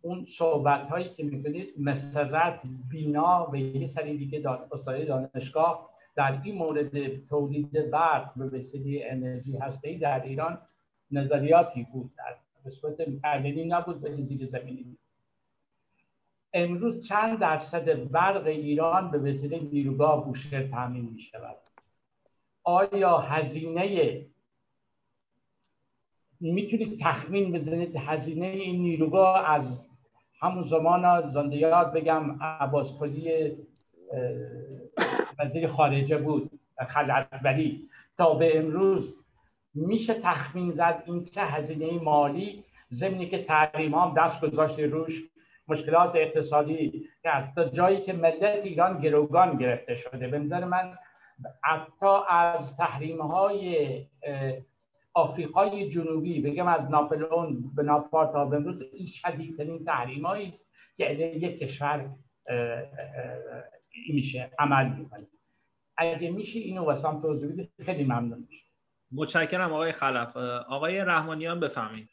اون صحبت هایی که میکنید مسرت بینا و یه سری دیگه استادای دانشگاه در این مورد تولید برق به وسیله انرژی هسته‌ای در ایران نظریاتی بود در نسبت علنی نبود به زیر زمینی. امروز چند درصد برق ایران به وسیله نیروگاه بوشهر تامین می شود؟ آیا هزینه، میتونید تخمین بزنید هزینه این نیروگاه از همون زمان زنده یاد بگم عباسقلی وزیر خارجه بود خلعتبری تا به امروز میشه تخمین زد این چه هزینه مالی، ضمن که تحریم هم دست گذاشته روش، مشکلات اقتصادی که از تا جایی که ملت ایران گروگان گرفته شده. به نظر من حتی از تحریم های آفریقای جنوبی بگم از ناپلئون به ناپارت تا به امروز این شدیدترین تحریم هایی که یک کشور میشه عمل میکنه. اگه میشه اینو واسم توضیح بدید خیلی ممنون میشه. متشکرم آقای خلف. آقای رحمانیان بفرمایید.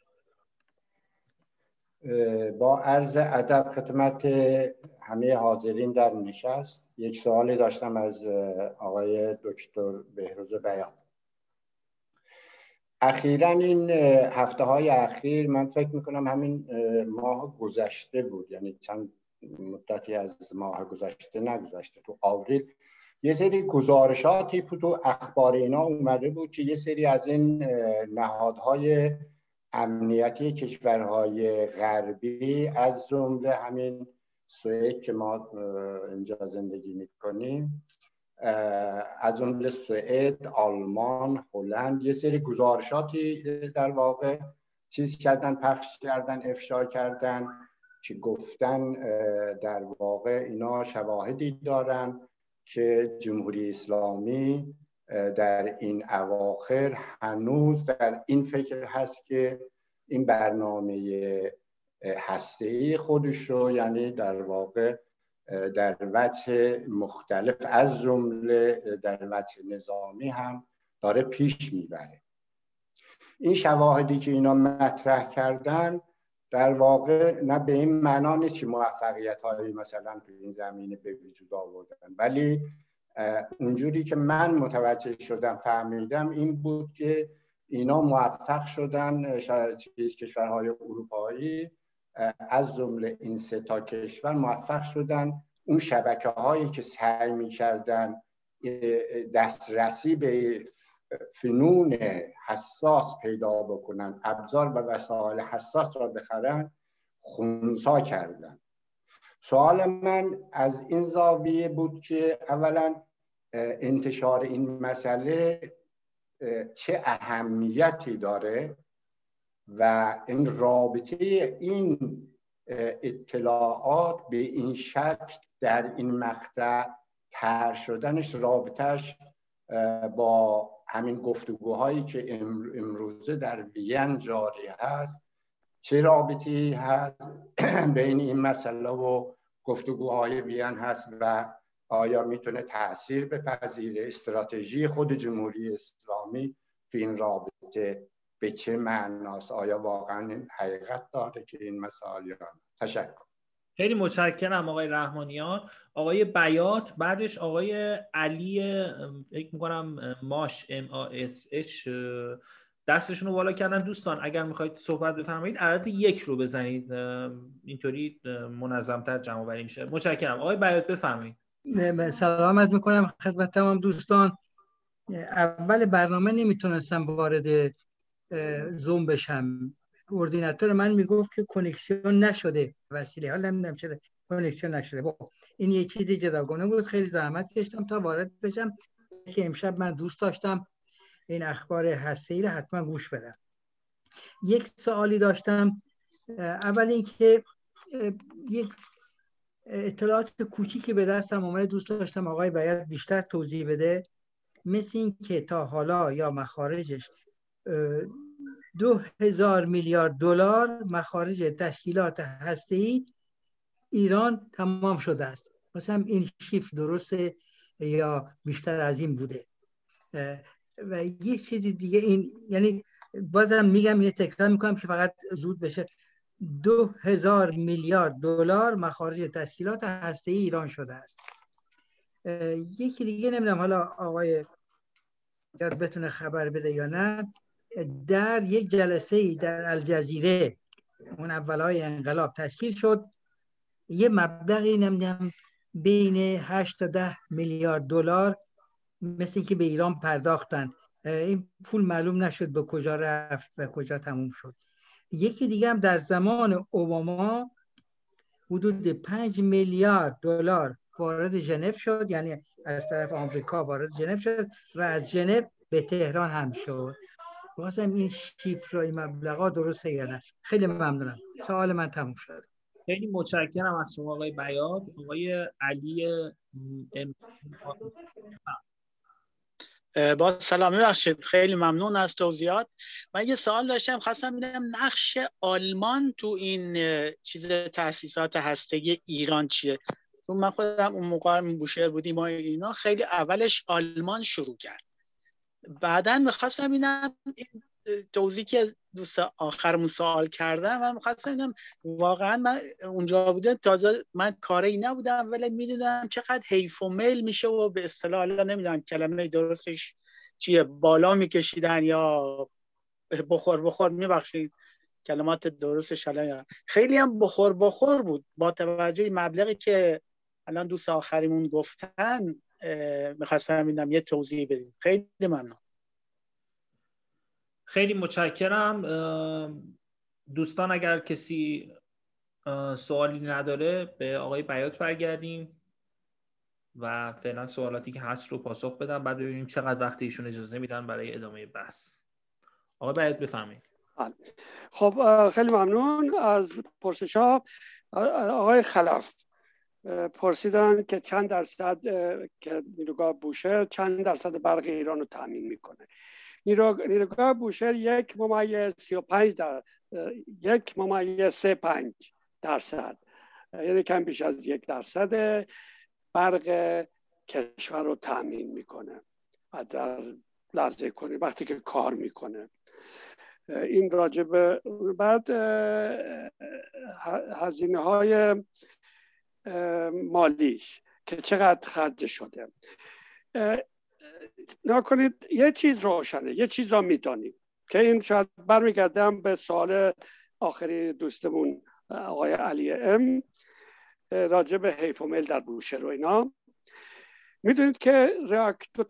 با عرض ادب خدمت همه حاضرین در نشست، یک سوالی داشتم از آقای دکتر بهروز بیات. اخیراً این هفته‌های اخیر من فکر میکنم همین ماه گذشته بود، یعنی چند مدتی از ماه گذشته نگذشته، تو آوریل یه سری گزارشاتی بود و اخبار اینا اومده بود که یه سری از این نهادهای امنیتی کشورهای غربی از جمله همین سوئد که ما اینجا زندگی میکنیم، از جمله سوئد، آلمان، هلند، یه سری گزارشاتی در واقع چیز کردن، پخش کردن، افشا کردن که گفتن در واقع اینا شواهدی دارن که جمهوری اسلامی در این اواخر هنوز در این فکر هست که این برنامه هسته‌ای خودش رو، یعنی در واقع در وجه مختلف از جمله در وجه نظامی هم داره پیش میبره. این شواهدی که اینا مطرح کردن در واقع نه به این معنا نیست که موفقیت‌هایی مثلا تو این زمینه به وجود آوردن، ولی اونجوری که من متوجه شدم فهمیدم این بود که اینا موفق شدن کشورهای اروپایی از جمله این سه تا کشور موفق شدن اون شبکه‌هایی که سعی می‌کردن دسترسی به فنون حساس پیدا بکنن، ابزار و وسایل حساس را بخرن، خونسا کردن. سوال من از این زاویه بود که اولا انتشار این مسئله چه اهمیتی داره و این رابطه این اطلاعات به این شکل در این مقطع تر شدنش، رابطهش با همین گفتگوهایی که امروزه در وین جاری هست، چه رابطی هست بین این مسئله و گفتگوهای وین هست و آیا میتونه تأثیر بپذیره؟ استراتژی خود جمهوری اسلامی تو این رابطه به چه معناست؟ آیا واقعا حقیقت داره که این مسائل یا نه؟ تشکر. خیلی متشکرم آقای رحمانیان. آقای بیات، بعدش آقای علی فکر می‌کنم ماش MASH دستشون رو بالا کردن. دوستان اگر می‌خواید صحبت بفرمایید عدد 1 رو بزنید، اینطوری منظم‌تر جمع‌آوری میشه. متشکرم. آقای بیات بفرمایید. سلام عرض می‌کنم خدمت تمام دوستان. اول برنامه نمیتونستم وارد زوم بشم، اردیناتور من میگفت که کانکشن نشده وسیله، حالا نمیدونم چرا کانکشن نشده. این یه چیزی جداگانه بود، خیلی زحمت کشیدم تا وارد بشم که امشب من دوست داشتم این اخبار هسته‌ای رو حتما گوش بدم. یک سوالی داشتم. اول اینکه یک اطلاعات کوچیکی به دستم اومده، دوست داشتم آقای بیات بیشتر توضیح بده، مثل این که تا حالا یا مخارجش 2000 میلیارد دلار مخارج تشکیلات هسته‌ای ایران تمام شده است. مثلا این شیف درسته یا بیشتر از این بوده؟ و یه چیزی دیگه، این یعنی بازم میگم، اینو تکرار میکنم که فقط زود بشه، 2000 میلیارد دلار مخارج تشکیلات هسته‌ای ایران شده است. یکی دیگه نمیدونم حالا آقای یاد بتونه خبر بده یا نه، در یک جلسه در الجزیره اون اولای انقلاب تشکیل شد، یه مبلغی نمیدونم بین 8 تا 10 میلیارد دلار مثل که به ایران پرداختن. این پول معلوم نشد به کجا رفت و کجا تموم شد. یکی دیگه هم در زمان اوباما حدود 5 میلیارد دلار وارد ژنو شد، یعنی از طرف آمریکا وارد ژنو شد و از ژنو به تهران هم شد. بازم این شیفر و این مبلغا درسته یا نه؟ خیلی ممنونم، سوال من تموم شد. خیلی متشکرم از شما آقای بیات. آقای علی با سلام، ببخشید خیلی ممنون از توضیحات. من یه سوال داشتم، خواستم ببینم نقش آلمان تو این چیز تاسیسات هسته‌ای ایران چیه؟ چون من خودم اون موقع بوشهر بودیم، ما اینا خیلی اولش آلمان شروع کرد، بعدن می‌خواستم ببینم این توضیحی که دوست آخرمون سوال کردم، من می‌خواستم ببینم واقعا من اونجا بودم، تازه من کاری نبودم ولی می‌دونم چقدر حیف و میل میشه و به اصطلاح نمی‌دونم کلمه درستش چیه، بالا می‌کشیدن یا بخور می‌بخشید کلمات درستش الان، خیلی هم بخور بود. با توجه مبلغی که الان دوست آخریمون گفتن میخواستم ببینم یه توضیح بدید. خیلی ممنون. خیلی متشکرم. دوستان اگر کسی سوالی نداره به آقای بیات برگردیم و فعلا سوالاتی که هست رو پاسخ بدم، بعد ببینیم چقدر وقت ایشون اجازه میدن برای ادامه بحث. آقای بیات بفرمایید. خب خیلی ممنون از پرسش‌ها. آقای خلف پرسیدن که چند درصد که نیروگاه بوشهر چند درصد برق ایران رو تامین میکنه. نیروگاه بوشهر 1.35 درصد، یعنی کم بیش از 1% برق کشور رو تامین میکنه در لحظه کنی وقتی که کار میکنه. این راجب بعد هزینه های مالیش که چقدر خرج شده. نکنید یه چیز روشنه، یه چیز را میدانیم که این شاید برمیگردم به سوال آخری دوستمون آقای علی راجع به حیف و میل در بوشهر و اینا. میدونید که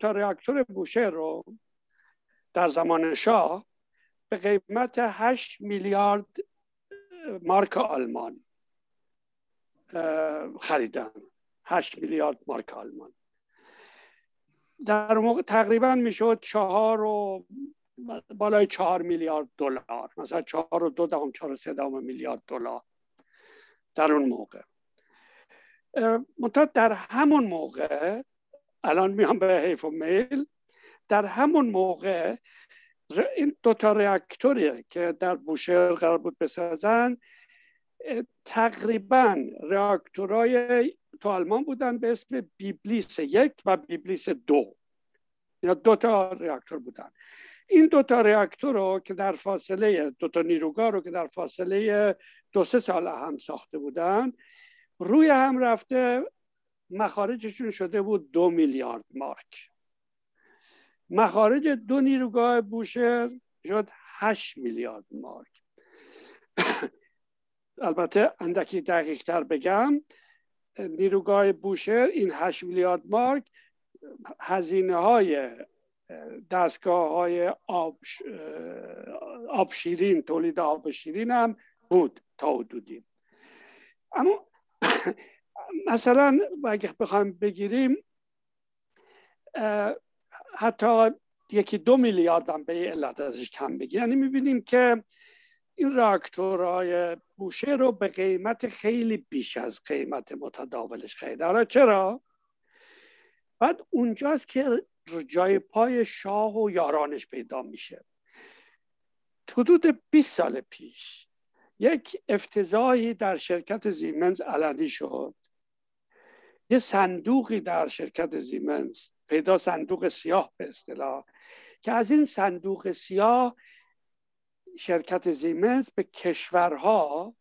رآکتور بوشهر رو در زمان شاه به قیمت 8 میلیارد مارک آلمان خریدن. 8 میلیارد مارک آلمان در موقع تقریبا میشد 4 میلیارد دلار، مثلا 4.2 4.3 میلیارد دلار در اون موقع. منتها در همون موقع، الان میام به حیف و میل، در همون موقع این دوتا رآکتوری که در بوشهر قرار بود بسازن، تقریبا رآکتورهای تو آلمان بودن به اسم بیبلیس 1 و بیبلیس 2. اینا دوتا رآکتور بودن. این دوتا رآکتور رو که در فاصله، دوتا نیروگاه رو که در فاصله 2-3 سال هم ساخته بودن، روی هم رفته مخارجشون شده بود 2 میلیارد مارک. مخارج دو نیروگاه بوشهر شد 8 میلیارد مارک. البته اندکی دقیق‌تر بگم، نیروگاه بوشهر این 8 میلیارد مارک هزینه‌های دستگاه‌های آب شیرین، تولید آب شیرین هم بود تا حدودی. اما مثلا اگه بخوایم بگیریم، حتی 1-2 میلیارد هم به یه علت ازش کم بگیر. یعنی میبینیم که این راکتورهای بوشهر رو به قیمت خیلی بیش از قیمت متداولش خریده. حالا چرا؟ بعد اونجاست که جای پای شاه و یارانش پیدا میشه. حدود 20 سال پیش یک افتضاحی در شرکت زیمنز علنی شد. یه صندوقی در شرکت زیمنز پیدا، صندوق سیاه به اصطلاح، که از این صندوق سیاه شرکت زیمنز به کشورها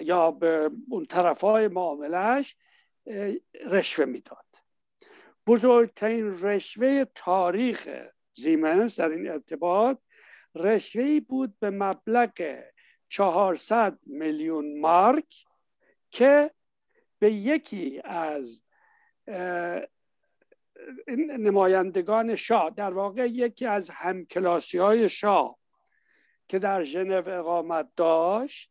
یا به اون طرفای معاملش رشوه میداد. بزرگترین رشوه تاریخ زیمنز در این ارتباط رشوه‌ای بود به مبلغ 400 میلیون مارک که به یکی از نمایندگان شاه، در واقع یکی از همکلاسی‌های شاه که در ژنو اقامت داشت،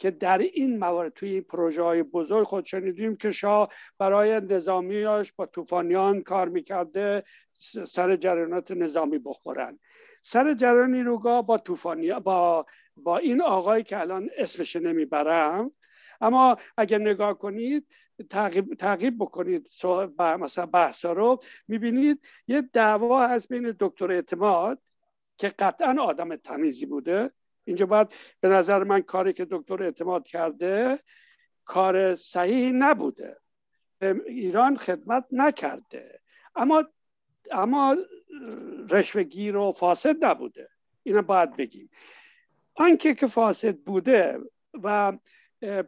که در این موارد توی پروژه‌های بزرگ خود شنیدیم که شاه برای نظامیاش با طوفانیان کار می‌کرده سر جریانات نظامی بخورن. سر جریان نیروگاه با طوفانیان، با این آقایی که الان اسمش نمیبرم، اما اگر نگاه کنید، تعقیب بکنید مثلا بحثا رو، میبینید یه دعوا هست بین دکتر اعتماد که قطعا آدم تمیزی بوده. اینجا باید به نظر من کاری که دکتر اعتماد کرده کار صحیحی نبوده، ایران خدمت نکرده، اما رشوه‌گیر و فاسد نبوده. اینو باید بگیم. آنکه که فاسد بوده و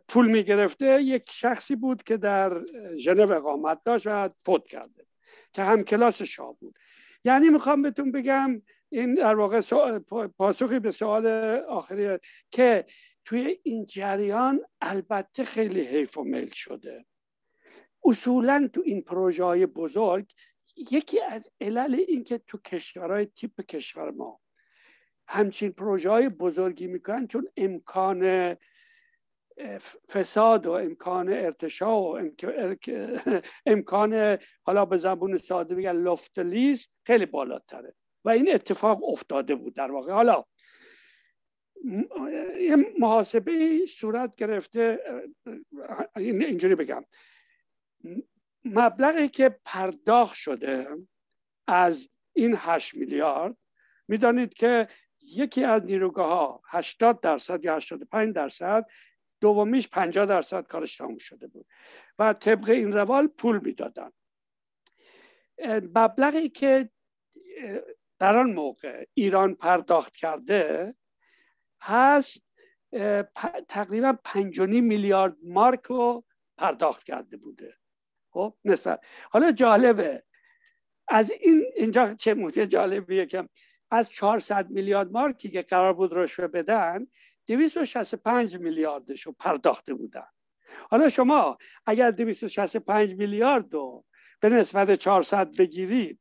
پول میگرفته یک شخصی بود که در ژنو اقامت داشت و فوت کرده که هم کلاس شاه بود. یعنی میخوام بهتون بگم، این در واقع پاسخی به سوال آخری، که توی این جریان البته خیلی حیف و میل شده. اصولاً تو این پروژه‌های بزرگ یکی از علل این که تو کشورهای تیپ کشور ما همچین پروژه‌های بزرگی میکنن، چون امکان فساد و امکان ارتشاء و امکان، حالا به زبون ساده بگن، لفت لیز خیلی بالاتره و این اتفاق افتاده بود در واقع. حالا یه محاسبه صورت گرفته، اینجوری بگم، مبلغی که پرداخت شده از این 8 میلیارد، میدانید که یکی از نیروگاه‌ها 80% یا 85%، دومیش 50% کارش تموم شده بود و طبق این روال پول میدادن. مبلغی که در آن موقع ایران پرداخت کرده هست تقریبا 5.5 میلیارد مارک رو پرداخت کرده بوده. خب نسبت، حالا جالبه از اینجا چه موضوع جالبیه که از 400 میلیارد مارکی که قرار بود رشوه بدن، 265 میلیاردش رو پرداخته بودن. حالا شما اگر 265 میلیارد رو به نسبت 400 بگیرید،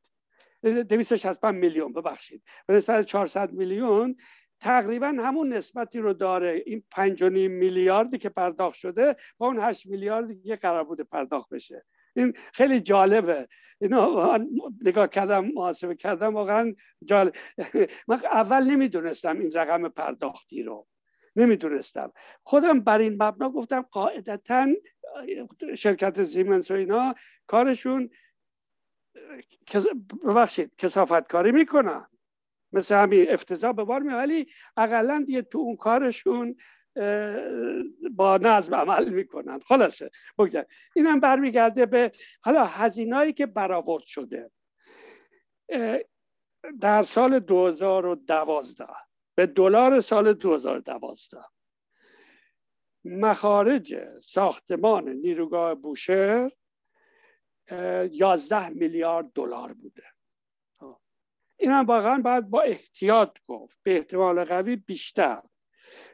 265 میلیون ببخشید، به نسبت 400 میلیون تقریبا همون نسبتی رو داره. این 5.5 میلیاردی که پرداخت شده با اون 8 میلیاردی که قرار بوده پرداخت بشه. این خیلی جالبه. اینو نگاه کردم، محاسبه کردم، واقعا جالب. من اول نمیدونستم این رقم پرداختی رو، نمیدونستم. خودم بر این مبنا گفتم قاعدتاً شرکت زیمنز و اینا کارشون ببخشید کثافت کاری میکنن، مثل همین افتضاح به بار میاد، ولی اقلا دیگه تو اون کارشون با نظم عمل میکنن. خلاصه بگذار، اینم برمیگرده به حالا هزینه‌ای که برآورد شده در سال 2012 به دلار سال 2012 مخارج ساختمان نیروگاه بوشهر 11 میلیارد دلار بوده. این هم واقعا باید با احتیاط گفت، به احتمال قوی بیشتر.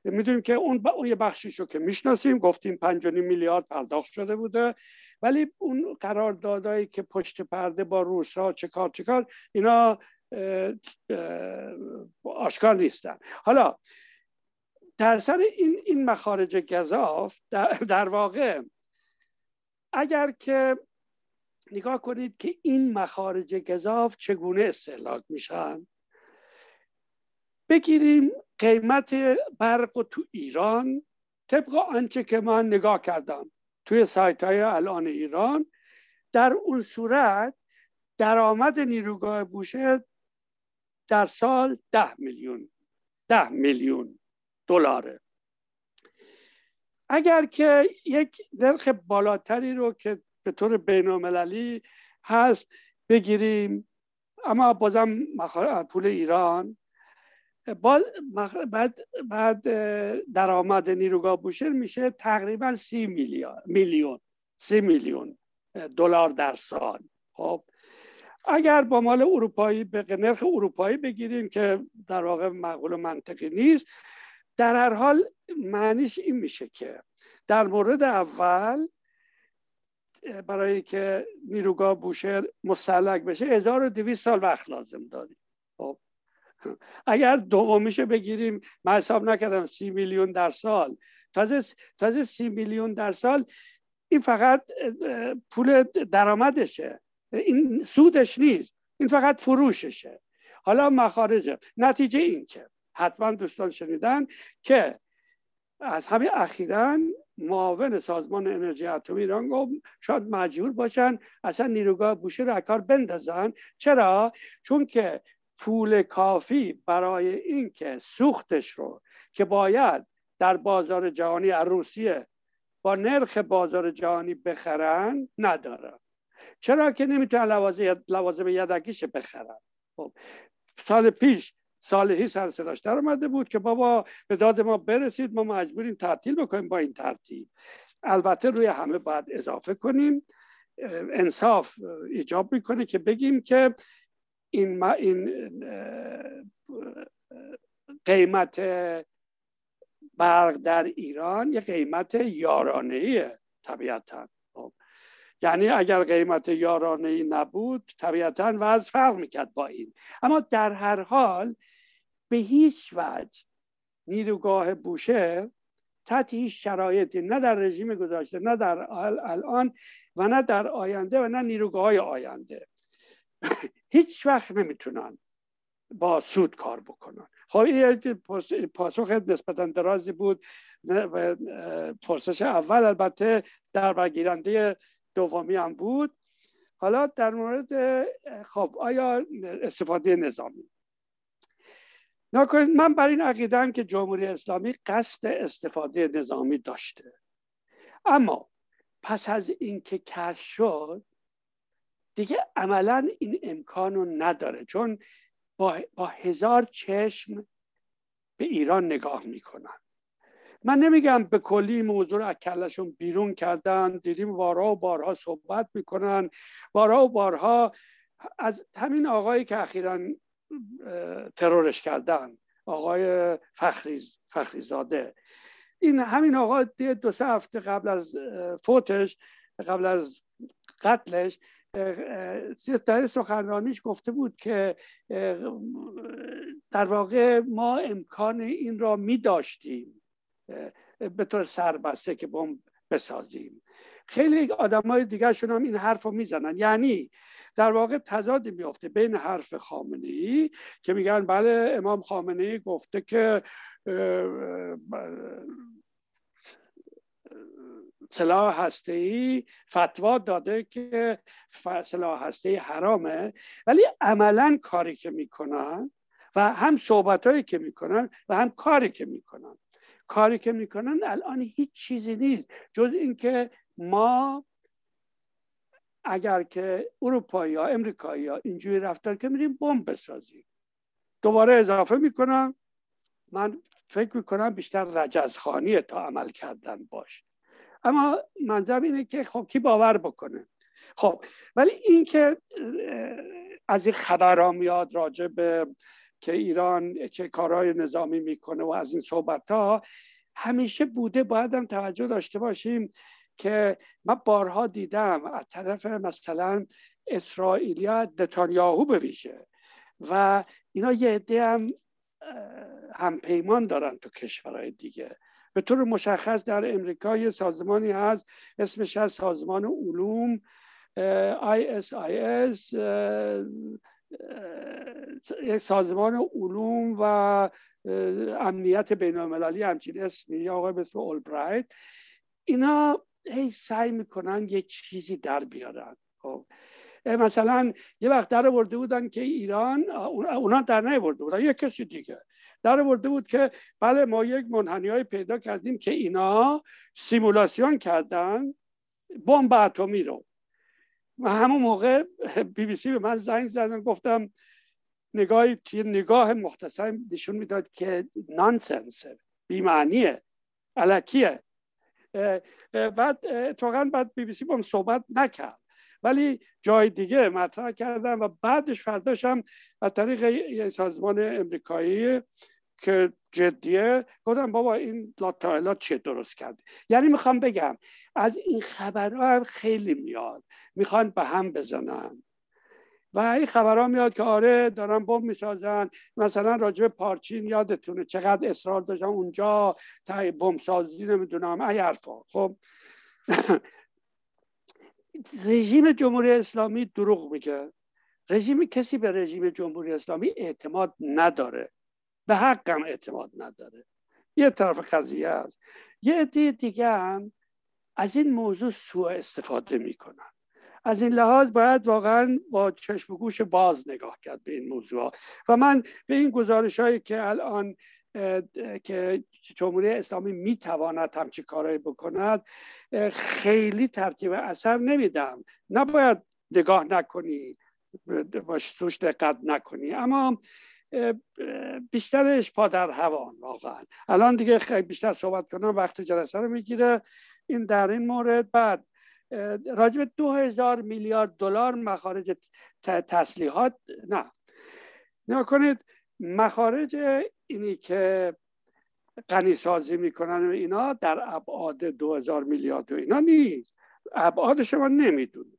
میدونیم که اون یه بخشیش رو که میشناسیم، گفتیم 5.5 میلیارد پرداخت شده بوده، ولی اون قراردادایی که پشت پرده با روس‌ها چه کار اینا آشکار نیستن. حالا در سر این مخارج گزاف در واقع اگر که نگاه کنید که این مخارج گزاف چگونه استهلاک میشن، بگیریم قیمت برق تو ایران طبق آنچه که من نگاه کردم توی سایت‌های الان ایران، در اون صورت درآمد نیروگاه بوشهر در سال 10 میلیون دلاره. اگر که یک نرخ بالاتری رو که به طور بین‌المللی هست بگیریم، اما بازم پول ایران، بعد درآمد نیروگاه بوشهر میشه تقریبا 30 میلیون دلار در سال. خب اگر با مال اروپایی به نرخ اروپایی بگیریم که در واقع معقول و منطقی نیست، در هر حال معنیش این میشه که در مورد اول برای که نیروگاه بوشهر مسلک بشه 1200 سال وقت لازم داریم. خب اگر دومیش بگیریم، من حساب نکردم، 30 میلیون در سال، تازه 30 میلیون در سال، این فقط پول درآمدشه، این سودش نیست، این فقط فروششه. حالا مخارجه. نتیجه این که حتما دوستان شنیدن که از همین اخیراً معاون سازمان انرژی اتمی ایران گفت شاید مجبور باشن اصلا نیروگاه بوشهر رو کار بندازن. چرا؟ چون که پول کافی برای این که سوختش رو که باید در بازار جهانی روسیه با نرخ بازار جهانی بخرن ندارن. چرا که نمیتونن لوازم یدکیش بخرن. سال پیش صالحی سر صداش در اومده بود که بابا به داد ما برسید، ما مجبوریم تعطیل بکنیم با این ترتیب. البته روی همه باید اضافه کنیم، انصاف ایجاب میکنه که بگیم که این قیمت برق در ایران یه قیمت یارانه‌ایه طبیعتاً. یعنی اگر قیمت یارانه‌ای نبود طبیعتاً وضع فرق میکرد با این. اما در هر حال به هیچ وجه نیروگاه بوشهر تحت هیچ شرایطی، نه در رژیم گذشته، نه در الان و نه در آینده و نه نیروگاه‌های آینده، هیچ وقت نمیتونن با سود کار بکنن. خب این پاسخ نسبتا درازی بود پرسش اول، البته در برگیرنده دومی هم بود. حالا در مورد خب آیا استفاده نظامی نکنید، من بر این عقیده‌ام که جمهوری اسلامی قصد استفاده نظامی داشته، اما پس از اینکه کشف شد دیگه عملا این امکان رو نداره، چون با هزار چشم به ایران نگاه میکنن. من نمیگم به کلی موضوع رو از کلشون بیرون کردن، دیدیم بارها و بارها صحبت میکنن، بارها و بارها از همین آقایی که اخیراً ترورش کردن، آقای فخری زاده، این همین آقا 2-3 هفته قبل از فوتش، قبل از قتلش، در سخنرانیش گفته بود که در واقع ما امکان این را می داشتیم به طور سربسته که بمب بسازیم. خیلی آدمای دیگرشون هم این حرف رو میزنن، یعنی در واقع تضاد میفته بین حرف خامنه ای که میگن بله امام خامنه ای گفته که سلاح هسته‌ای فتوا داده که سلاح هسته‌ای حرامه، ولی عملاً کاری که میکنن و هم صحبتایی که میکنن و هم کاری که میکنن الان هیچ چیزی نیست جز اینکه ما اگر که اروپایی یا امریکایی ها اینجوری رفتار که میریم بمب بسازیم. دوباره اضافه میکنم، من فکر میکنم بیشتر رجزخانی تا عمل کردن باشه، اما منظرم اینه که خب کی باور بکنه. خب ولی این که از این خبرها میاد راجع به که ایران چه کارهای نظامی میکنه و از این صحبت ها همیشه بوده، باید هم توجه داشته باشیم که من بارها دیدم از طرف مثلا اسرائیلیا نتانیاهو بویشه و اینا یه عده هم همپیمان دارن تو کشورهای دیگه. به طور مشخص در امریکا یه سازمانی هست اسمش از سازمان علوم ISIS، یک سازمان علوم و امنیت بین‌المللی همچین اسمی، یا آقای به اسم اولبرایت. اینا هی سعی میکنن یه چیزی در بیارن. خب مثلا یه وقت در آورده بودن که ایران، اونا در نیاورده بودن، یه کسی دیگه در آورده بود که بله ما یک منحنی‌های پیدا کردیم که اینا سیمولاسیون کردن بمب اتمی رو. و همون موقع BBC به من زنگ زدن، گفتم نگاه مختصر نشون میداد که نانسنسه، بی‌معنیه، الکیه. بعد اتفاقا بعد BBC با هم صحبت نکرد، ولی جای دیگه مطرح کردم و بعدش فرداش هم از طریق یه سازمان امریکایی که جدیه گفتم بابا این لاتایلات چیه درست کردی. یعنی میخوام بگم از این خبرها خیلی میاد، میخوان به هم بزنن و این خبرها میاد که آره دارن بمب میسازن. مثلا راجب پارچین یادتونه چقدر اصرار داشتن اونجا تا بمب سازی نمیدونم ای حرفا. خب رژیم جمهوری اسلامی دروغ میگه، کسی به رژیم جمهوری اسلامی اعتماد نداره، به حق هم اعتماد نداره. یه طرف قضیه است. یه عده دیگه هم از این موضوع سوء استفاده میکنن. از این لحاظ باید واقعا با چشم و گوش باز نگاه کرد به این موضوع. و من به این گزارش‌هایی که الان که جمهوری اسلامی میتواند همچی کارهایی بکند خیلی ترتیب اثر نمیدم. نباید نگاه نکنی، سوش دقت نکنی، اما بیشترش پا در هوا. واقعا الان دیگه خیلی بیشتر صحبت کنم وقت جلسه رو میگیره. این در این مورد. بعد راجع به 2000 میلیارد دلار مخارج تسلیحات، نه کنید مخارج اینی که غنی‌سازی میکنن و اینا در ابعاد 2000 میلیارد و اینا نیست، ابعاد شما نمیدونید.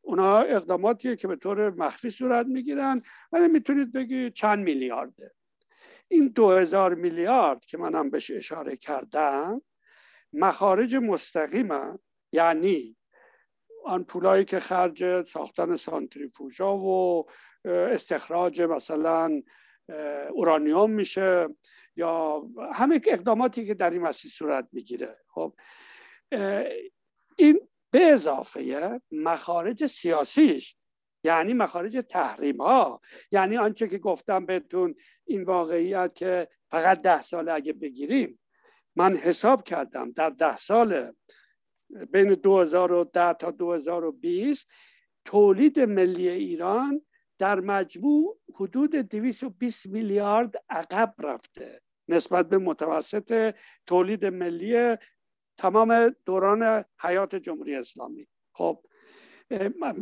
اونا اقداماتیه که به طور مخفی صورت میگیرن، ولی میتونید بگید چند میلیارده. این 2000 میلیارد که منم بهش اشاره کردم مخارج مستقیمه، یعنی آن پولایی که خرج ساختن سانتریفوژا و استخراج مثلا اورانیوم میشه یا همه اقداماتی که در این مسیر صورت میگیره. خب این به اضافه مخارج سیاسیش، یعنی مخارج تحریم ها، یعنی آنچه که گفتم بهتون این واقعیت که فقط 10 ساله اگه بگیریم، من حساب کردم در 10 سال بین 2010 تا 2020 تولید ملی ایران در مجموع حدود 220 میلیارد عقب رفته نسبت به متوسط تولید ملی تمام دوران حیات جمهوری اسلامی. خب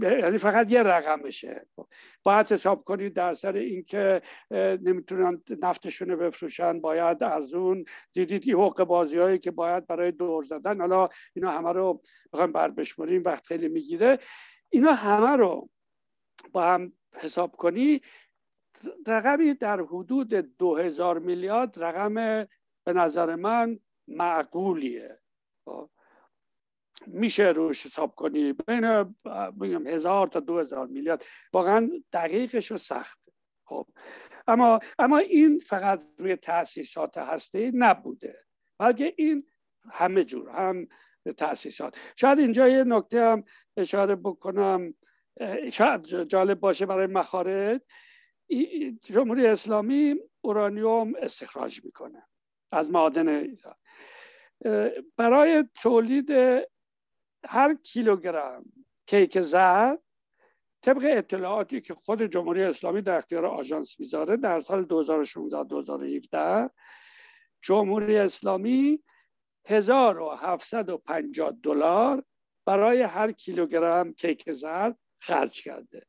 یعنی فقط یه رقم بشه باید حساب کنید در سر این که نمیتونن نفتشونه بفروشن، باید ارزون. دیدید این حقوق بازی هایی که باید برای دور زدن، حالا اینا همه رو بخوایم بر بشماریم وقت خیلی میگیره، اینا همه رو با هم حساب کنی رقمی در حدود 2000 میلیارد رقم به نظر من معقولیه. میشه روش حساب کنی بین 1000 تا 2000 میلیارد، واقعا دقیقش و سخته. خب اما این فقط روی تأسیسات هسته‌ای نبوده، بلکه این همه جور، هم تأسیسات. شاید اینجا یه نکته هم اشاره بکنم، شاید جالب باشه برای مخارج. جمهوری اسلامی اورانیوم استخراج میکنه از معادن ایران. برای تولید هر کیلوگرم کیک زرد طبق اطلاعاتی که خود جمهوری اسلامی در اختیار آژانس میذاره، در سال 2016-2017 جمهوری اسلامی $1750 برای هر کیلوگرم کیک زرد خرج کرده.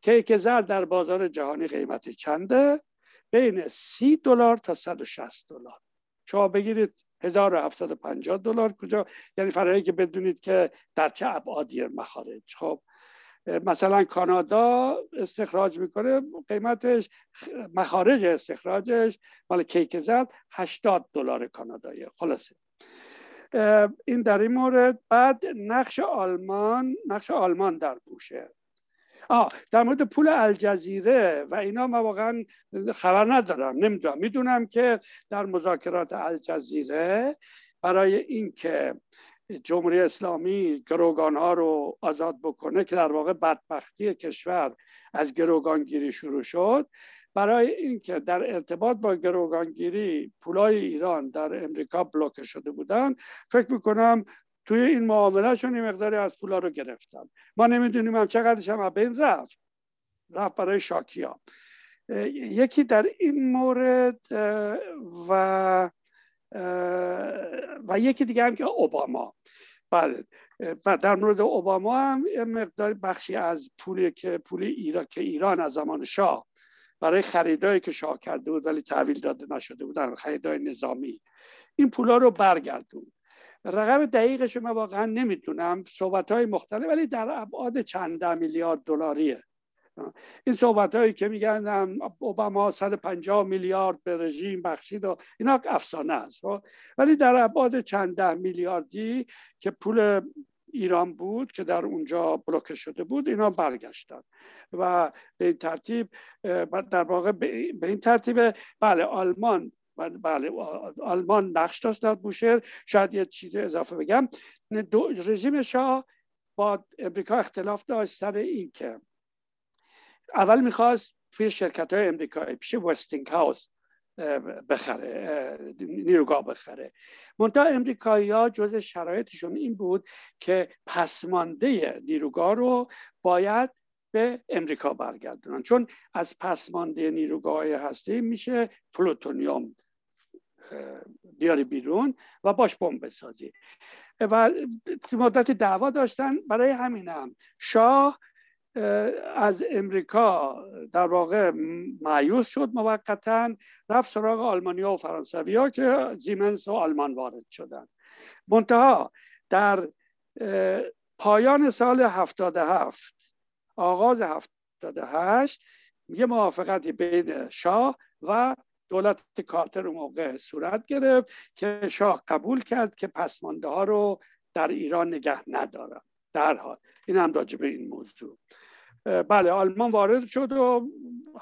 کیک زرد در بازار جهانی قیمت چنده؟ بین $30 تا $160. شما بگیرید $1750 کجا، یعنی فرایی که بدونید که در چه ابعادی مخارج. خب مثلا کانادا استخراج میکنه، قیمتش مخارج استخراجش مال کیک زرد $80 کانادایی. خلاصه این در این مورد. بعد نقش آلمان در بوشهر. در مورد پول الجزیره و اینا من واقعا خبر ندارم، نمیدونم. میدونم که در مذاکرات الجزیره برای اینکه جمهوری اسلامی گروگانها رو آزاد بکنه، که در واقع بدبختی کشور از گروگانگیری شروع شد، برای اینکه در ارتباط با گروگانگیری پولای ایران در امریکا بلوکه شده بودن، فکر میکنم توی این معامله شون یه مقداری از پولا رو گرفتن. ما نمیدونیم هم چقدرش هم به این رفت برای شاکیا. یکی در این مورد و یکی دیگه هم که اوباما. بله، در مورد اوباما هم یه مقدار بخشی از پول ایران از زمان شاه برای خریدایی که شاه کرده بود ولی تحویل داده نشده بودن، خریدای نظامی، این پولا رو برگردوند. رقم دقیقش من واقعا نمیدونم، صحبت‌های مختلف، ولی در ابعاد چند میلیارد دلاریه. این صحبت‌هایی که میگن اوباما 150 میلیارد به رژیم بخشید و اینا افسانه است، ولی در ابعاد چند میلیاردی که پول ایران بود که در اونجا بلوکه شده بود، اینا برگشتن و به این ترتیب، در واقع به این ترتیب. بله، آلمان نقش داشت در بوشهر. شاید یه چیز اضافه بگم، رژیم شاه با امریکا اختلاف داشت سر این که اول میخواست توی شرکت‌های امریکایی پیش وستینگ هاوس بخره، نیروگاه بخره. منتها امریکایی‌ها جز شرایطشون این بود که پسمانده نیروگاه رو باید به امریکا برگردونن، چون از پسمانده نیروگاه هسته‌ای میشه پلوتونیوم بیاری بیرون و باش بمب بسازی و مدت دعوا داشتن. برای همینم شاه از امریکا در واقع مایوس شد موقتاً، رفت سراغ آلمانی‌ها و فرانسوی‌ها که زیمنز و آلمان وارد شدن. منتها در پایان سال 77 آغاز 78 یه موافقتی بین شاه و دولت کارتر اون موقع صورت گرفت که شاه قبول کرد که پسمانده ها رو در ایران نگه ندارن در حال. این هم راجع به این موضوع. بله، آلمان وارد شد و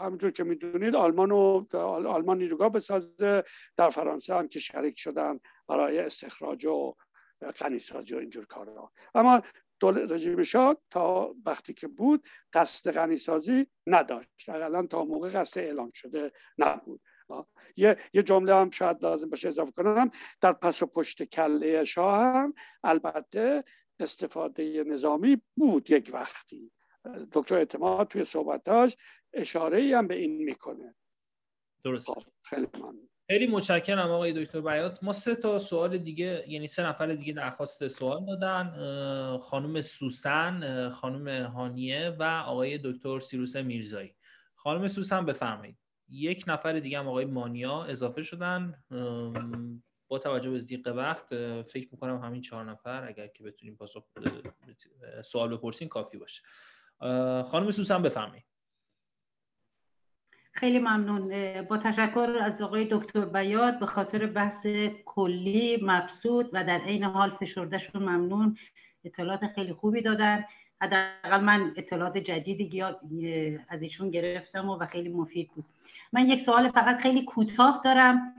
همونجور که میدونید آلمان نیروگاه بسازه. در فرانسه هم که شریک شدن برای استخراج و غنی‌سازی و اینجور کارها. اما رژیم شاه تا وقتی که بود قصد غنی‌سازی نداشت، حداقل تا موقع قصد اعلام شده نبود. یه جمله هم شاید لازم باشه اضافه کنم، در پس و پشت کله شاه هم البته استفاده نظامی بود یک وقتی. دکتر اعتماد توی صحبتاش اشاره‌ای هم به این میکنه. درست. خیلی ممنون. خیلی متشکرم آقای دکتر بیات. ما 3 تا سوال دیگه، یعنی 3 نفر دیگه درخواست سوال دادن، خانم سوسن، خانم هانیه و آقای دکتر سیروس میرزایی. خانم سوسن بفرمایید. 1 نفر دیگه هم آقای مانیا اضافه شدن. با توجه به ضیق وقت فکر می‌کنم همین 4 نفر اگر که بتونیم پاسخ سوال بپرسین کافی باشه. خانم سوسن بفرمایید. خیلی ممنون. با تشکر از آقای دکتر بیات به خاطر بحث کلی، مبسوط و در عین حال فشرده‌شون ممنون. اطلاعات خیلی خوبی دادن. حداقل من اطلاعات جدیدی از ایشون گرفتم و خیلی مفید بود. من یک سوال فقط خیلی کوتاه دارم.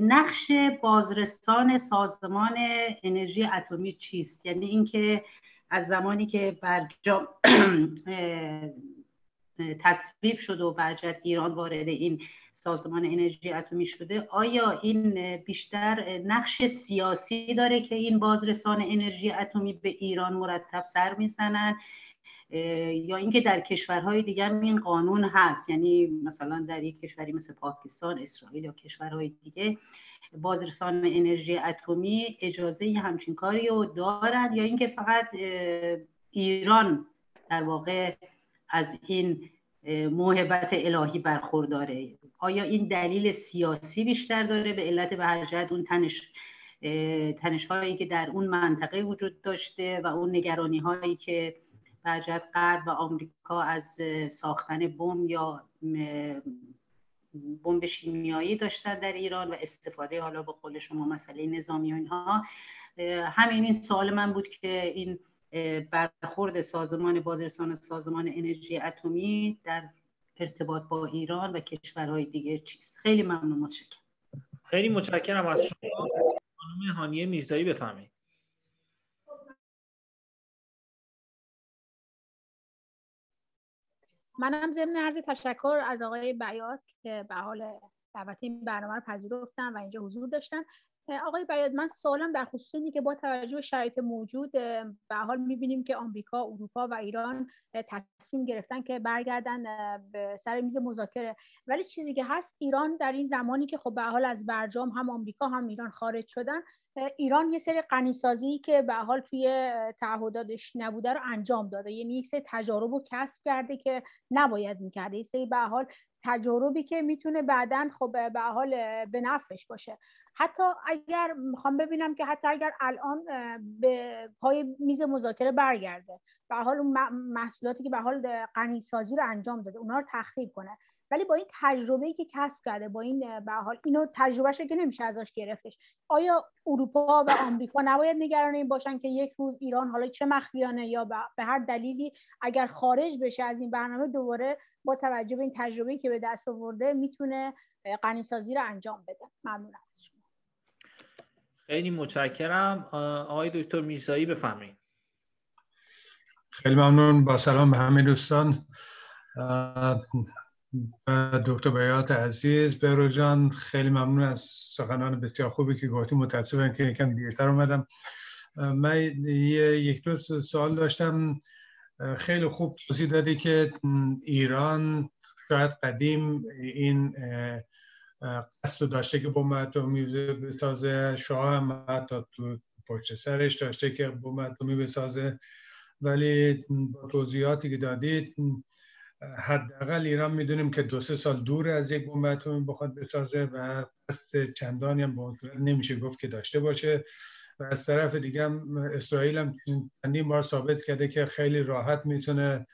نقش بازرسان سازمان انرژی اتمی چیست؟ یعنی اینکه از زمانی که برجام تصویب شد و بعد ایران وارد این سازمان انرژی اتمی شده، آیا این بیشتر نقش سیاسی داره که این بازرسان انرژی اتمی به ایران مرتب سر میزنن، یا اینکه در کشورهای دیگر این قانون هست؟ یعنی مثلا در یک کشوری مثل پاکستان، اسرائیل یا کشورهای دیگه بازرسان انرژی اتمی اجازه همچین کاری رو دارن، یا اینکه فقط ایران در واقع از این موهبت الهی برخورداره؟ آیا این دلیل سیاسی بیشتر داره به علت به هر جهت اون تنش‌هایی که در اون منطقه وجود داشته و اون نگرانی‌هایی که وجهت غرب و آمریکا از ساختن بمب یا بمب شیمیایی داشتن در ایران و استفاده حالا به قول شما مسئله نظامی و اینها؟ همین این سوال من بود که این برخورد سازمان بازرسان سازمان انرژی اتمی در ارتباط با ایران و کشورهای دیگه چیست. خیلی ممنون، متشکرم. خیلی متشکرم از شما. خانم هانیه میرزایی بفرمایید. منم ضمن عرض تشکر از آقای بیات که به حال دعوت این برنامه رو پذیرفتن و اینجا حضور داشتن. آقای بیات، من سوالم در خصوص اینه که با توجه به شرایط موجود به حال می‌بینیم که آمریکا، اروپا و ایران تصمیم گرفتن که برگردن به سر میز مذاکره، ولی چیزی که هست ایران در این زمانی که خب به حال از برجام هم آمریکا هم ایران خارج شدن، ایران یه سری غنیسازی که به حال توی تعهداتش نبوده رو انجام داده، یعنی یک سری تجارب رو کسب کرده که نباید می‌کرده، یه سری به حال تجاربی که میتونه بعداً خب به حال به نفعش باشه. حتی اگر میخوام ببینم که حتی اگر الان به پای میز مذاکره برگرده، به حال اون محصولاتی که به حال غنیسازی رو انجام داده اونا رو تخریب کنه، ولی با این تجربه‌ای که کسب کرده، با این به حال اینو تجربه‌اش که نمیشه ازش گرفتش، آیا اروپا و آمریکا نباید نگران این باشن که یک روز ایران حالا چه مخفیانه یا به هر دلیلی اگر خارج بشه از این برنامه، دوباره با توجه به این تجربه‌ای که به دست آورده میتونه غنیسازی رو انجام بده؟ ممنونم از شما. خیلی متشکرم. آقای دکتر میرزایی بفرمایید. خیلی ممنون. با سلام به همه دوستان. دکتر بیات عزیز، بهروز جان، خیلی ممنون از سخنان بسیار خوبی که گفتی. متاسفم که یکم دیرتر اومدم. من یک دو سوال داشتم. خیلی خوب توضیح دادی که ایران شاید قدیم این قصد داشته که بمب اتمی بسازه، شاه هم حتی تو پشت سرش داشته که بمب اتمی بسازه، ولی با توضیحاتی که دادید حداقل ایران میدونیم که 2-3 سال دور از یک بمب اتمی بخواد بسازه و قصد چندانی هم با نمیشه گفت که داشته باشه. و از طرف دیگه هم اسرائیل هم چندین بار ثابت کرده که خیلی راحت میتونه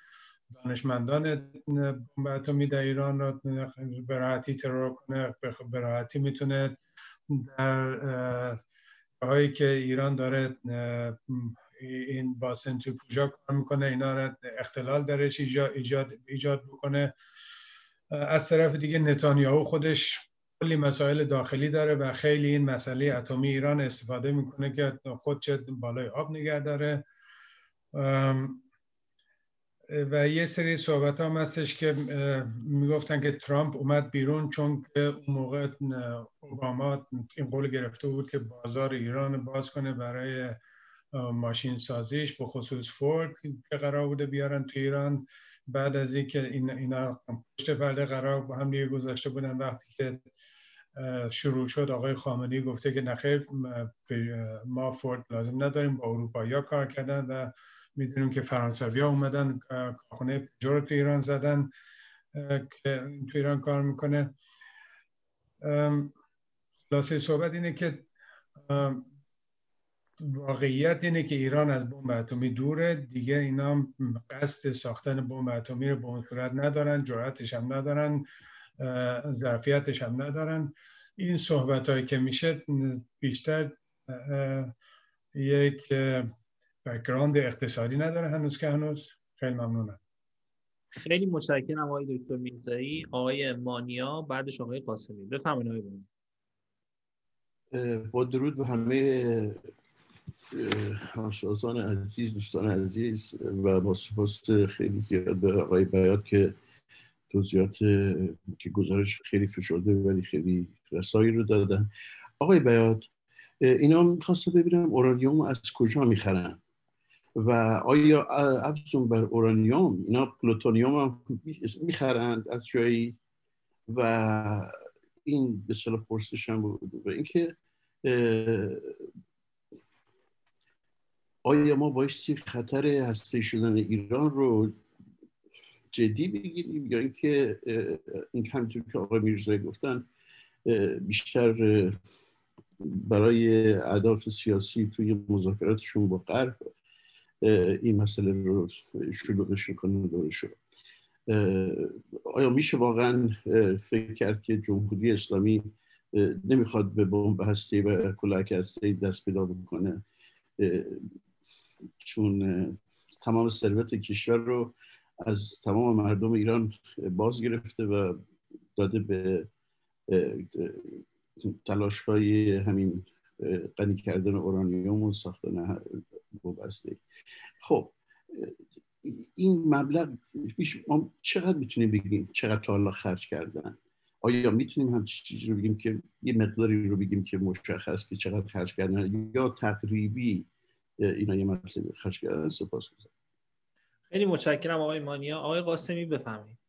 دانشمندان بمب اتمی در ایران را به راحتی ترور کنه، به راحتی میتونه در جاهایی که ایران داره این با سنتریفوژا کار میکنه اینا را اختلال درش ایجاد بکنه. از طرف دیگه نتانیاهو خودش کلی مسائل داخلی داره و خیلی این مسئله اتمی ایران استفاده میکنه که خود چه بالای آب نگه داره. و یه سری صحبت هم هستش که میگفتن که ترامپ اومد بیرون چون که اون موقع اوباما این قول گرفته بود که بازار ایران باز کنه برای ماشین سازیش، به خصوص فورد که قرار بوده بیارن تو ایران. بعد از اینکه اینا پشت پرده قرار با هم دیگه گذاشته بودن، وقتی که شروع شد آقای خامنه ای گفته که نخیر، ما فورد لازم نداریم، با اروپایی‌ها کار کردن. و میدونیم که فرانسوی ها اومدن کارخانه پژو تو ایران زدن که تو ایران کار میکنه. خلاصه صحبت اینه که واقعیت اینه که ایران از بمب اتمی دوره دیگه، اینا قصد ساختن بمب اتمی رو به اون صورت ندارن، جرأتش هم ندارن، ظرفیتش هم ندارن. این صحبتایی که میشه بیشتر یک بک‌گراند اقتصادی نداره هنوز که هنوز. خیلی ممنونم. خیلی متشکرم آقای دکتر میرزایی. آقای مانیا بعدش آقای قاسمی. بفرمایید آقای مانیا. با درود به همه همسازان عزیز، دوستان عزیز، و با سپاس خیلی زیاد به آقای بیات که توضیحات که گزارش خیلی فشرده ولی خیلی رسایی رو دادن. آقای بیات، اینا می‌خواستم ببینم اورانیوم از کجا می‌خرن و آیا افزون بر اورانیوم اینا پلوتونیوم هم می‌خرند از جایی؟ و این به صلاح پرسشم بود و اینکه آیا ما بایستی خطر هسته‌ای شدن ایران رو جدی بگیریم یا اینکه این همونطور که آقای میرزایی گفتن بیشتر برای اهداف سیاسی توی مذاکراتشون با غرب این مسئله رو شلوغش کنن دورش رو. آیا میشه واقعا فکر کرد که جمهوری اسلامی نمیخواد به بمب هسته‌ای و کلاهک هسته‌ای دست پیدا بکنه چون تمام ثروت کشور رو از تمام مردم ایران باز گرفته و داده به تلاش‌های همین غنی کردن اورانیوم و ساختن بمب هسته‌ای؟ خب این مبلغ ما چقدر میتونیم بگیم چقدر تا حالا خرج کردن؟ آیا میتونیم هم چیزی رو بگیم که یه مقداری رو بگیم که مشخص که چقدر خرج کردن یا تقریبی اینا یه مطلب خرج کردن؟ سپاسگزارم. خیلی متشکرم آقای مانیا. آقای قاسمی بفرمایید.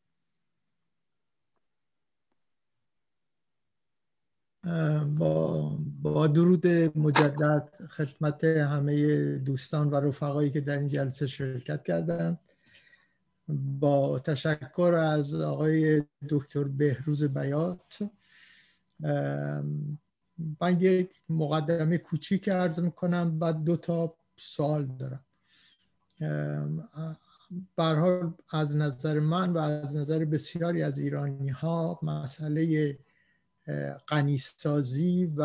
با درود مجدد خدمت همه دوستان و رفقایی که در این جلسه شرکت کردند، با تشکر از آقای دکتر بهروز بیات، من یک مقدمه کوچیک عرض میکنم، بعد دو تا سوال دارم. به هر حال از نظر من و از نظر بسیاری از ایرانی ها مسئله غنی‌سازی و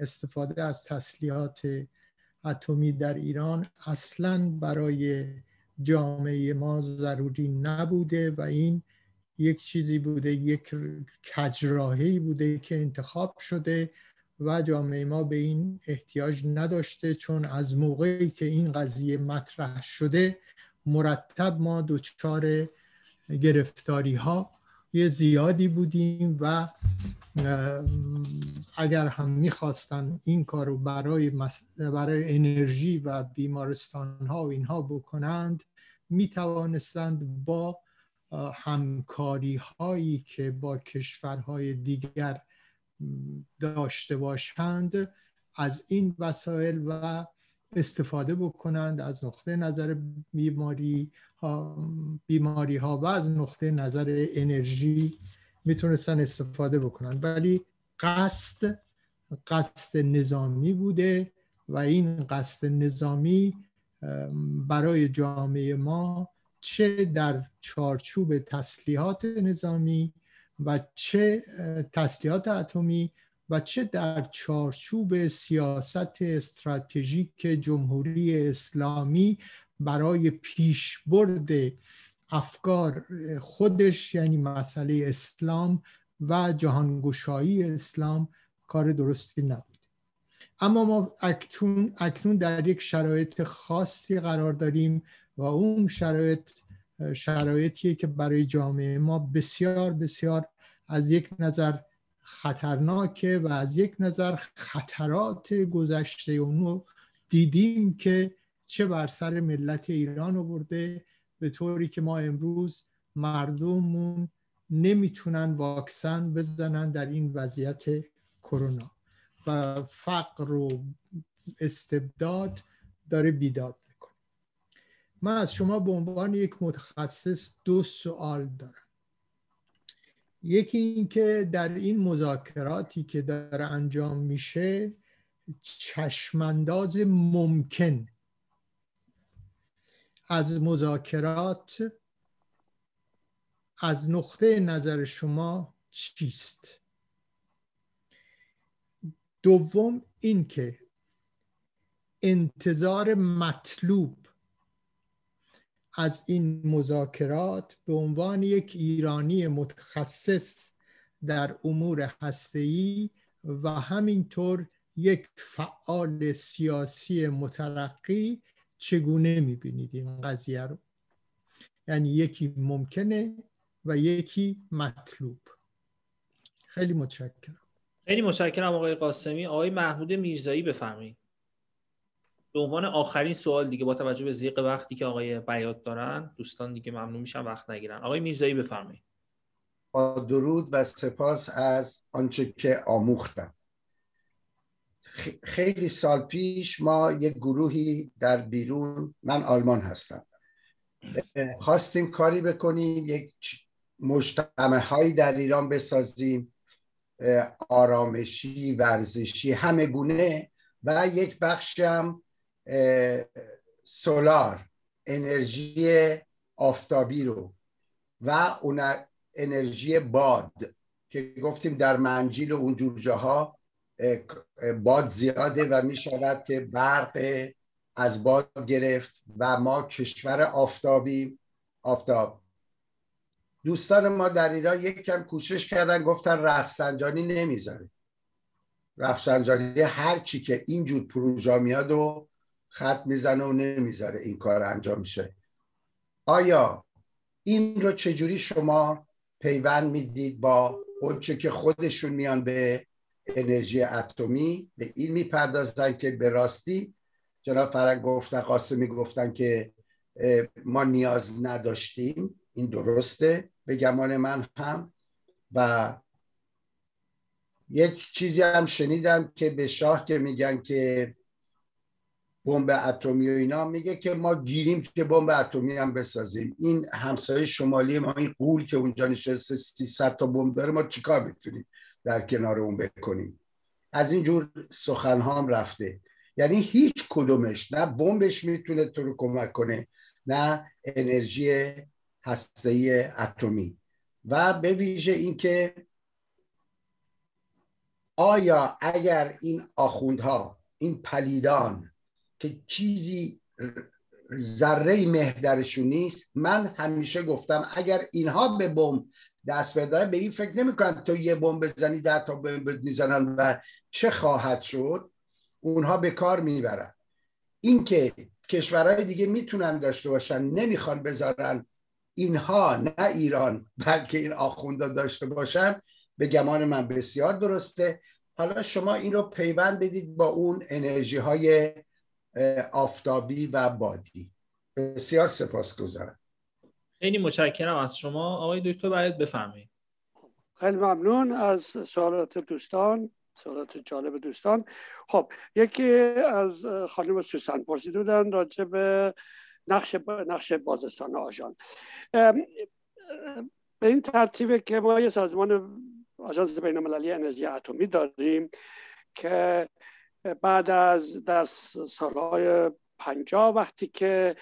استفاده از تسلیحات اتمی در ایران اصلاً برای جامعه ما ضروری نبوده و این یک چیزی بوده، یک کجراهی بوده که انتخاب شده و جامعه ما به این احتیاج نداشته، چون از موقعی که این قضیه مطرح شده مرتب ما دچار گرفتاری ها یه زیادی بودیم و اگر هم میخواستن این کارو برای انرژی و بیمارستان ها و اینها بکنند میتوانستند با همکاری هایی که با کشورهای دیگر داشته باشند از این وسایل و استفاده بکنند از نقطه نظر بیماری ها و از نقطه نظر انرژی میتونستن استفاده بکنند، ولی قصد نظامی بوده و این قصد نظامی برای جامعه ما چه در چارچوب تسلیحات نظامی و چه تسلیحات اتمی و چه در چارچوب سیاست استراتژیک جمهوری اسلامی برای پیشبرد افکار خودش، یعنی مسئله اسلام و جهانگشایی اسلام، کار درستی نبود. اما ما اکنون در یک شرایط خاصی قرار داریم و اون شرایطیه که برای جامعه ما بسیار بسیار از یک نظر خطرناکه و از یک نظر خطرات گذشته اونو دیدیم که چه بر سر ملت ایران آورده، به طوری که ما امروز مردممون نمیتونن واکسن بزنن در این وضعیت کرونا و فقر و استبداد داره بیداد میکنه. من از شما به عنوان یک متخصص دو سوال دارم. یکی این که در این مذاکراتی که داره انجام میشه چشمانداز ممکن از مذاکرات از نقطه نظر شما چیست؟ دوم این که انتظار مطلوب از این مذاکرات به عنوان یک ایرانی متخصص در امور هسته‌ای و همینطور یک فعال سیاسی مترقی چگونه میبینید این قضیه رو؟ یعنی یکی ممکنه و یکی مطلوب. خیلی متشکرم. خیلی متشکرم آقای قاسمی. آقای محمود میرزایی بفرمایید. به عنوان آخرین سوال دیگه با توجه به ضیق وقتی که آقای بیات دارن، دوستان دیگه ممنون میشن وقت نگیرن. آقای میرزایی بفرمایید. با درود و سپاس از آنچه که آموختم. خیلی سال پیش ما یک گروهی در بیرون، من آلمان هستم، خواستیم کاری بکنیم، یک مجتمع هایی در ایران بسازیم، آرامشی، ورزشی، همه گونه، و یک بخش هم سولار، انرژی آفتابی رو و اون انرژی باد که گفتیم در منجیل و اونجور جاها باد زیاده و می شود که برق از باد گرفت و ما کشور آفتابی. دوستان ما در ایران یکم کوشش کردن، گفتن رفسنجانی نمیذاره. رفسنجانی هر چی که اینجور پروژه میاد و خط میزنه و نمیذاره این کار انجام شه. آیا این رو چجوری شما پیوند میدید با اونچه که خودشون میان به انرژی اتمی به این میپردازن که به راستی جناب فرنگ گفتن، قاسمی گفتن که ما نیاز نداشتیم، این درسته به گمان من هم. و یک چیزی هم شنیدم که به شاه که میگن که بمب اتمی و اینا، میگه که ما گیریم که بمب اتمی هم بسازیم. این همسایه شمالی ما، این غول که اونجا نشسته 300 تا بمب داره، ما چیکار میتونیم در کنار اون بکنیم؟ از اینجور سخن ها هم رفته. یعنی هیچ کدومش، نه بمبش میتونه تو رو کمک کنه، نه انرژی هسته‌ای اتمی. و به ویژه این که آیا اگر این آخوندها، این پلیدان که چیزی ذره مه درشون نیست، من همیشه گفتم اگر اینها به بمب دست بدن، به این فکر نمی‌کنن تو یه بمب بزنی 10 تا بمب میزنن و چه خواهد شد، اونها به کار میبرن. این که کشورهای دیگه میتونن داشته باشن، نمیخوان بذارن اینها، نه ایران بلکه این آخوندا داشته باشن، به گمان من بسیار درسته. حالا شما این رو پیوند بدید با اون انرژی های آفتابی و بادی. بسیار سپاسگزارم. خیلی متشکرم از شما. آقای دکتر باید بفرمایید. خیلی ممنون از سوالات دوستان، سوالات جالب دوستان. خب یکی از خانم سوسن پرسیده بودن راجع به نقش بازرسان آژان. به این ترتیبه که ما یه سازمان، آژانس بینالمللی انرژی اتمی داریم که بعد از در سالهای 50 وقتی که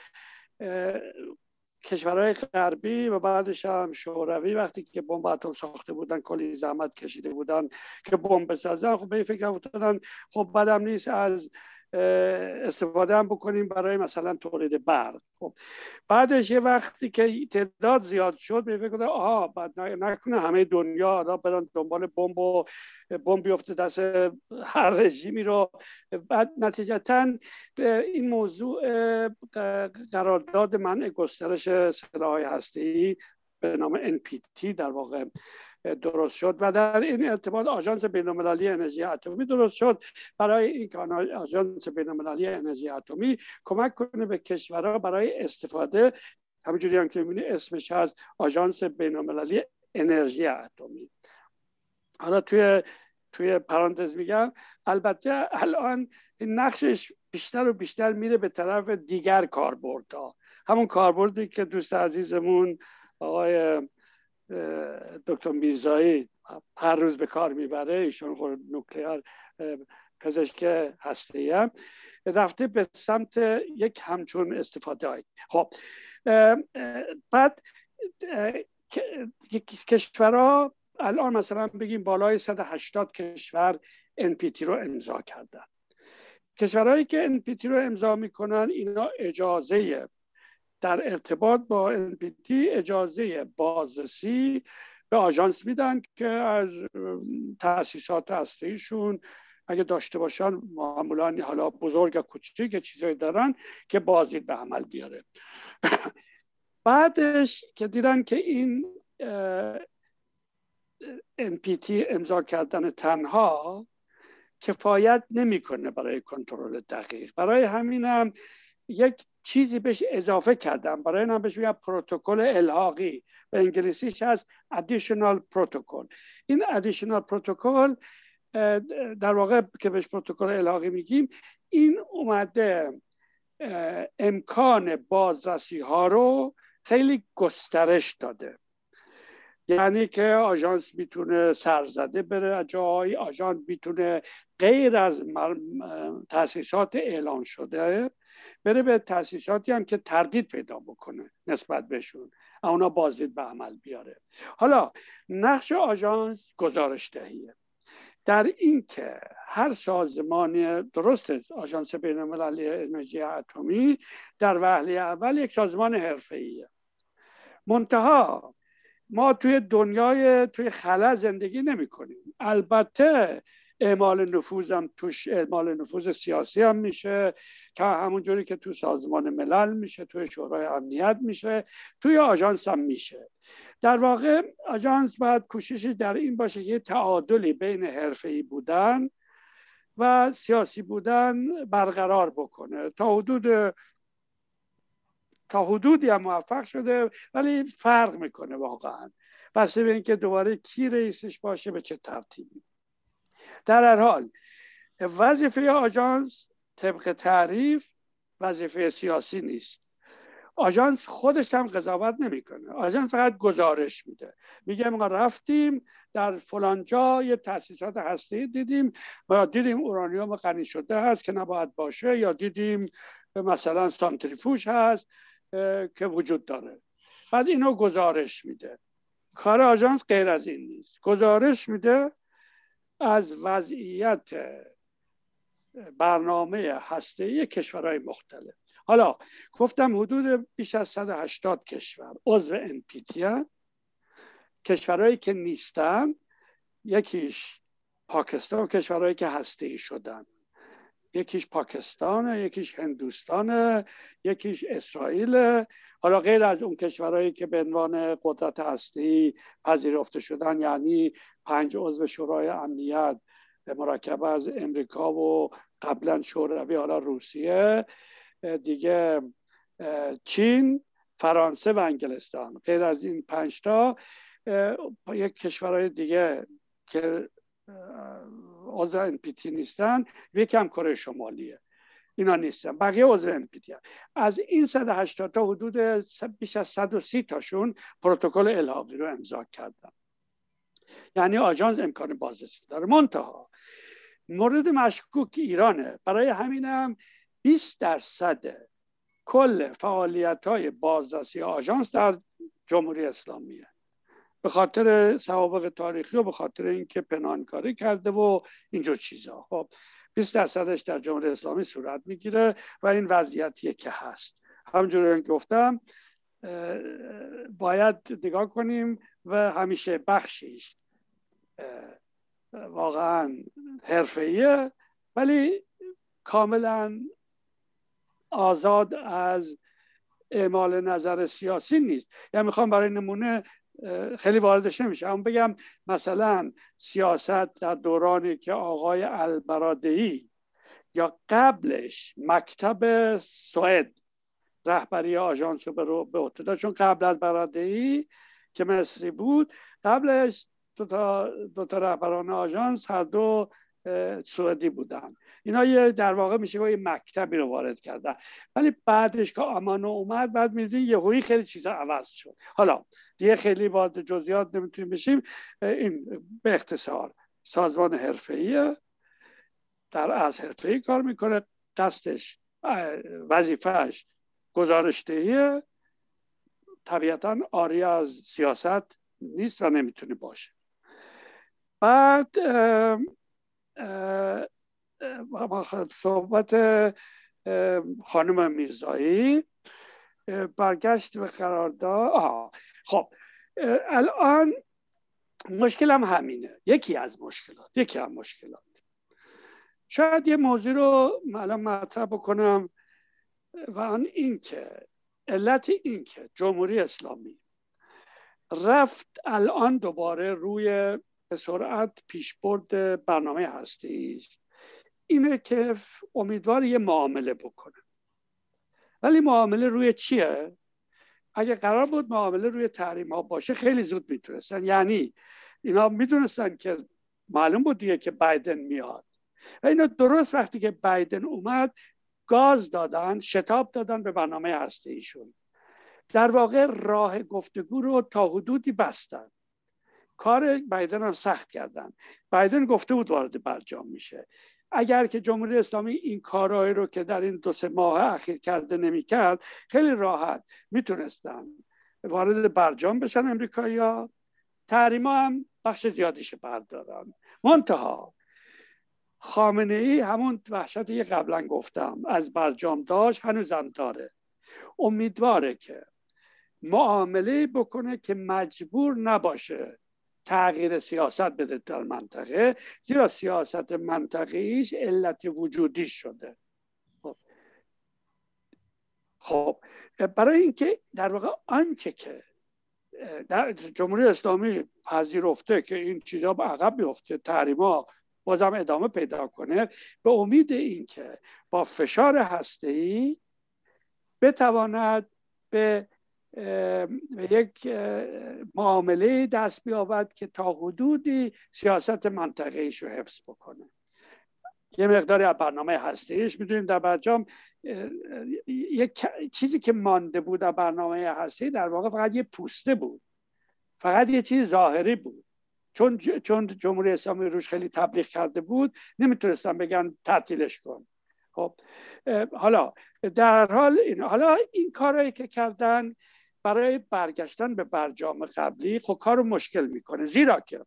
کشورهای غربی و بعدش هم شوروی وقتی که بمب اتم ساخته بودن، کلی زحمت کشیده بودن که بمب بسازن، خب به این فکر افتادن خب بدم نیست از استفاده هم بکنیم برای مثلا تولید برق. خب بعدش یه وقتی که تعداد زیاد شد به فکر کردن آها بعد نکنه همه دنیا آدم برن دنبال بمب و بمب بیفته دست هر رژیمی رو. بعد نتیجتاً این موضوع قرارداد منع گسترش سلاح‌های هسته‌ای به نام NPT در واقع درست شد و در این ارتباط آژانس بین‌المللی انرژی اتمی درست شد برای این که آژانس بین‌المللی انرژی اتمی کمک کنه به کشورها برای استفاده، همونجوری هم که می‌بینی اسمش هست آژانس بین‌المللی انرژی اتمی. حالا توی پرانتز میگم البته الان نقشش بیشتر و بیشتر میره به طرف دیگر کاربردها، همون کاربردی که دوست عزیزمون آقای دکتر میرزایی هر روز به کار میبره، ایشون خود نوکلئر پزشک هسته‌ای هم رفته به سمت یک همچون استفاده هایی. خب بعد کشورها الان مثلا بگیم بالای 180 کشور NPT رو امضا کردن. کشورهایی که NPT رو امضا میکنن اینا اجازه در ارتباط با NPT اجازه بازرسی به آژانس میدن که از تأسیسات هسته‌ایشون اگه داشته باشن معمولا حالا بزرگ و کوچیک یه چیزایی دارن که بازدید به عمل بیاره. بعدش که دیدن که این NPT امضا کردن تنها کفایت نمیکنه برای کنترل دقیق، برای همین هم یک چیزی بهش اضافه کردم، برای این هم بهش میگم پروتکل الحاقی، به انگلیسیش هست additional protocol. این additional protocol در واقع که بهش پروتکل الحاقی میگیم، این اومده امکان بازرسی ها رو خیلی گسترش داده، یعنی که آژانس میتونه سرزده بره جایی، آژانس میتونه غیر از تأسیسات اعلام شده بره به تأسیساتی هم که تردید پیدا بکنه نسبت بهشون، اونا بازدید به عمل بیاره. حالا نقش آژانس گزارش دهیه در این که هر سازمانی، درسته آژانس بین‌المللی انرژی اتمی در وهله اول یک سازمان حرفه‌ایه، منتها ما توی دنیای توی خلا زندگی نمی کنیم. البته اعمال نفوذ هم توش، اعمال نفوذ سیاسی هم میشه که همونجوری که تو سازمان ملل میشه، توی شورای امنیت میشه، توی آژانس هم میشه. در واقع آژانس باید کوششی در این باشه که یه تعادلی بین حرفه‌ای بودن و سیاسی بودن برقرار بکنه. تا حدودی هم موفق شده، ولی فرق میکنه واقعا بسته به اینکه دوباره کی رئیسش باشه، به چه ترتیبی. در هر حال وظیفه آژانس طبق تعریف وظیفه سیاسی نیست. آژانس خودش هم قضاوت نمیکنه، آژانس فقط گزارش میده، میگه ما رفتیم در فلان جا یه تاسیسات هسته‌ای دیدیم، ما دیدیم اورانیوم غنی شده هست که نباید باشه، یا دیدیم مثلا سانتریفوژ هست که وجود داره، بعد اینو گزارش میده. کار آژانس غیر از این نیست، گزارش میده از وضعیت برنامه هسته‌ای کشورهای مختلف. حالا گفتم حدود بیش از 180 کشور عضو NPT هستند. کشورهایی که نیستن یکیش پاکستان و کشورهایی که هسته‌ای شدن، یکیش پاکستانه، یکیش هندوستانه، یکیش اسرائیله. حالا غیر از اون کشورهایی که به عنوان قدرت هسته‌ای پذیرفته شدن، یعنی 5 عضو شورای امنیت مرکب از امریکا و قبلا شوروی، حالا روسیه، دیگه چین، فرانسه و انگلستان. غیر از این 5 تا یک کشورهای دیگه که عضو NPT نیستن، یکم کره شمالیه، اینا نیستن، بقیه عضو NPT هستن. از این 180 تا حدود بیش از 130 تاشون پروتکل الحاقی رو امضا کردن، یعنی آژانس امکان بازرسی داره. منتها مورد مشکوک ایرانه، برای همینم 20% کل فعالیت‌های بازرسی آژانس در جمهوری اسلامیه، به خاطر سوابق تاریخی و به خاطر اینکه پنهانکاری کرده و اینجور چیزا. خب 20%ش در جمهوری اسلامی صورت میگیره و این وضعیتیه که هست. همونجوری که گفتم باید نگاه کنیم و همیشه بخشیش واقعا حرفه‌ایه، ولی کاملا آزاد از اعمال نظر سیاسی نیست. یعنی میخوام برای نمونه خیلی واردش نمیشه، اما بگم مثلا سیاست در دورانی که آقای البرادعی یا قبلش مکتب سوئد رهبری آژانس رو به عهده داشت، چون قبل از برادعی که مصری بود، قبلش دو تا رهبران آژانس هر دو سعودی بودن، اینا یه در واقع میشه یه مکتبی رو وارد کردن. ولی بعدش که آمانو اومد، بعد می‌بینید یهویی خیلی چیزا عوض شد. حالا دیگه خیلی وارد جزئیات نمیتونیم بشیم. این به اختصار سازمان حرفه‌ایه، در از حرفه‌ای کار میکنه، دستش وظیفه‌اش گزارش دهیه، طبیعتاً عاری از سیاست نیست و نمیتونه باشه. بعد صحبت خانم میرزایی برگشت به قرارداد. خب الان مشکل هم همینه. یکی از مشکلات شاید یه موضوع رو الان مطرح بکنم و آن این که علت این که جمهوری اسلامی رفت الان دوباره روی به سرعت پیشبرد برنامه هستیش اینه که امیدوار یه معامله بکنه. ولی معامله روی چیه؟ اگه قرار بود معامله روی تحریم ها باشه خیلی زود میتونستن. یعنی اینا میدونستن که معلوم بود دیگه که بایدن میاد و اینا درست وقتی که بایدن اومد گاز دادن، شتاب دادن به برنامه هسته ایشون. در واقع راه گفتگو رو تا حدودی بستن. کار بایدن هم سخت کردن. بایدن گفته بود وارد برجام میشه. اگر که جمهوری اسلامی این کارهایی رو که در این 2-3 ماه اخیر کرده نمی‌کرد، خیلی راحت میتونستن وارد برجام بشن امریکایی‌ها. تحریما هم بخش زیادیش بردارن. منتها خامنه ای همون وحشتی قبلا گفتم از برجام داشت، هنوزم داره. امیدواره که معامله بکنه که مجبور نباشه تغییر سیاست بده در منطقه، زیرا سیاست منطقه‌ایش علت وجودی شده. خب برای اینکه در واقع آنچه که در جمهوری اسلامی پذیرفته که این چیزا به عقب بیفته، تحریما بازم ادامه پیدا کنه، به امید این که با فشار هسته‌ای بتواند به یک معامله دست بیاورد که تا حدودی سیاست منطقه‌ایش رو حفظ بکنه. یه مقداری از برنامه هسته‌ایش می‌دونیم در برجام یک چیزی که مانده بود از برنامه هسته‌ای در واقع فقط یه پوسته بود، فقط یه چیز ظاهری بود. چون جمهوری اسلامی روش خیلی تبلیغ کرده بود نمیتونستن بگن تعطیلش کن. خب حالا در حال این کارهایی که کردن برای برگشتن به برجام قبلی خب کارو مشکل میکنه، زیرا که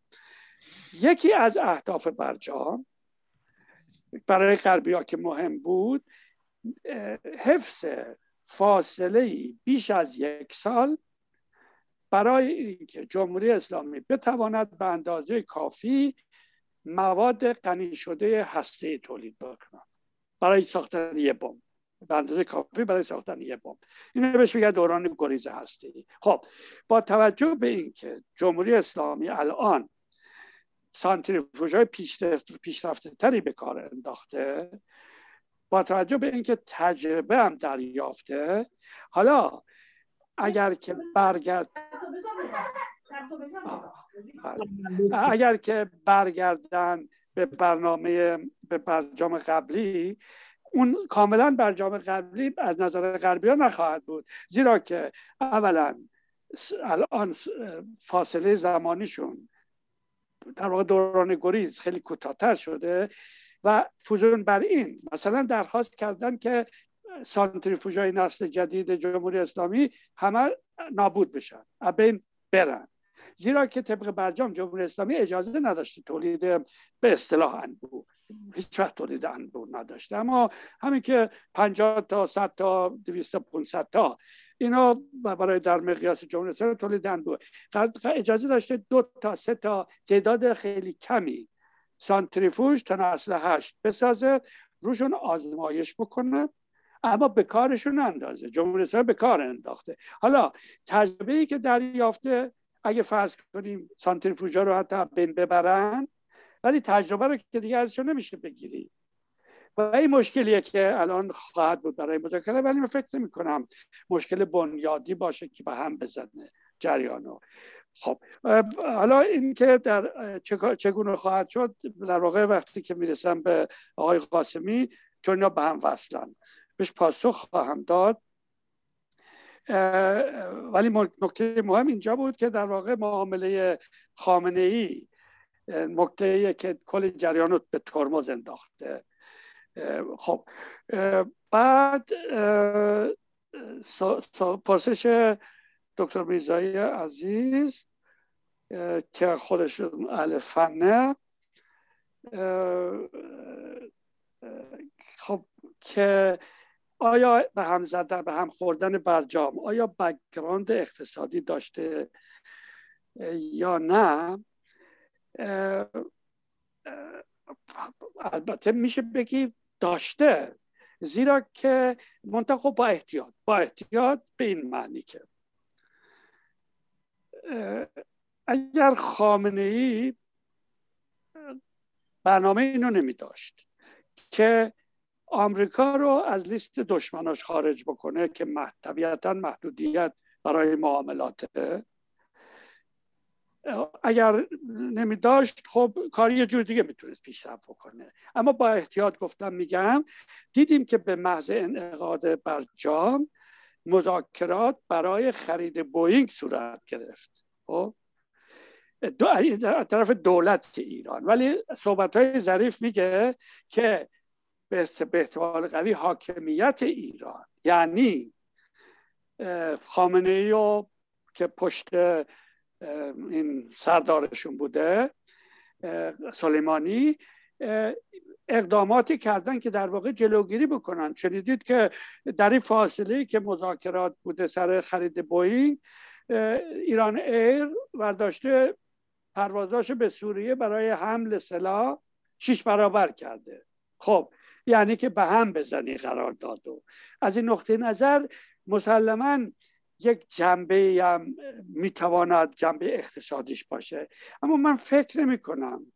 یکی از اهداف برجام برای غربی‌ها که مهم بود حفظ فاصله بیش از 1 سال برای اینکه جمهوری اسلامی بتواند به اندازه کافی مواد غنی شده هسته‌ای تولید بکند برای ساختن یه بمب، به اندازه کافی برای ساختن یه بمب. اینو بهش میگن دوران گریز هسته‌ای. خب با توجه به اینکه جمهوری اسلامی الان سانتریفوژهای پیشرفته‌تری به کار انداخته، با توجه به اینکه تجربه هم دریافته، حالا اگر که برگردن به برجام قبلی، اون کاملا برجام قبلی از نظر غربی‌ها نخواهد بود، زیرا که اولا الان فاصله زمانیشون در واقع دوران گریز خیلی کوتاه‌تر شده و فوزون بر این مثلا درخواست کردن که سانتریفوژهای نسل جدید جمهوری اسلامی همه نابود بشن، از بین برن، زیرا که طبق برجام جمهوری اسلامی اجازه نداشته تولید به اصطلاح انبوه، هیچ وقت تولید انبوه نداشته. اما همین که 50 تا 100 تا 200 تا 500 تا اینا برای در مقیاس جمهوری اسلامی تولید انبوه، اجازه داشته 2 تا 3 تا تعداد خیلی کمی سانتریفوژ تا نسل 8 بسازه، روشون آزمایش بکنه، اما به کارشون اندازه جمهوری اسلامی به کار انداخته. حالا تجربه‌ای که دریافته، اگه فرض کنیم سانتریفوژا رو حتی بین ببرن، ولی تجربه رو که دیگه ازشون نمیشه بگیری و این مشکلیه که الان خواهد بود برای مذاکره. ولی من فکر نمی‌کنم مشکل بنیادی باشه که به هم بزنه جریانو. خب حالا این که در چگونه خواهد شد، در واقع وقتی که میرسم به آقای قاسمی، چون اینا به هم وصلن، بهش پاسخ خواهم داد. ولی نکته مهم اینجا بود که در واقع معامله خامنه ای نکته‌ایه که کل جریان رو به ترمز انداخته. خب بعد پرسش دکتر میرزایی عزیز که خودش اهل فنه، خب که آیا به هم خوردن برجام آیا بک‌گراند اقتصادی داشته یا نه؟ البته میشه بگی داشته، زیرا که منطقه با احتیاط به این معنی که اگر خامنه ای برنامه اینو نمی داشت که آمریکا رو از لیست دشمناش خارج بکنه که طبیعتا محدودیت برای معاملاته، اگر نمی داشت خب کاری یه جور دیگه میتونست پیشرفت بکنه. اما با احتیاط گفتم میگم دیدیم که به محض انعقاد برجام مذاکرات برای خرید بوئینگ صورت گرفت از طرف دولت ایران، ولی صحبت‌های ظریف میگه که به احتمال قوی حاکمیت ایران، یعنی خامنه ای رو که پشت این سردارشون بوده سلیمانی، اقداماتی کردن که در واقع جلوگیری بکنن. شنیدید که در این فاصله که مذاکرات بوده سر خرید بوئینگ، ایران ایر ورداشته پروازاش به سوریه برای حمل سلاح 6 برابر کرده. خب یعنی که به هم بزنی قرار داد. و از این نقطه نظر مسلماً یک جنبه هم میتواند جنبه اقتصادیش باشه، اما من فکر نمی کنم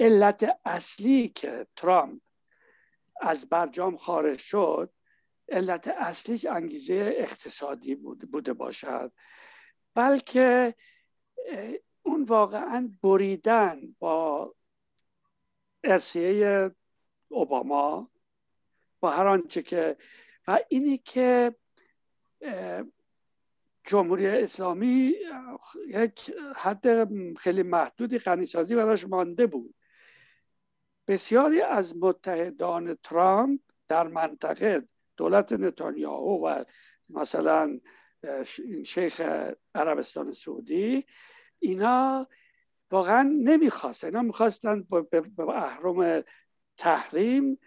علت اصلی که ترامپ از برجام خارج شد علت اصلیش انگیزه اقتصادی بوده باشد، بلکه اون واقعا بریدن با ارثیه اوباما با هر آنچه که و اینی که جمهوری اسلامی یک حد خیلی محدودی غنیسازی براش مانده بود. بسیاری از متحدان ترامپ در منطقه، دولت نتانیاهو و مثلا این شیخ عربستان سعودی، اینا واقعا نمیخواستن، اینا میخواستن به اهرم تحریم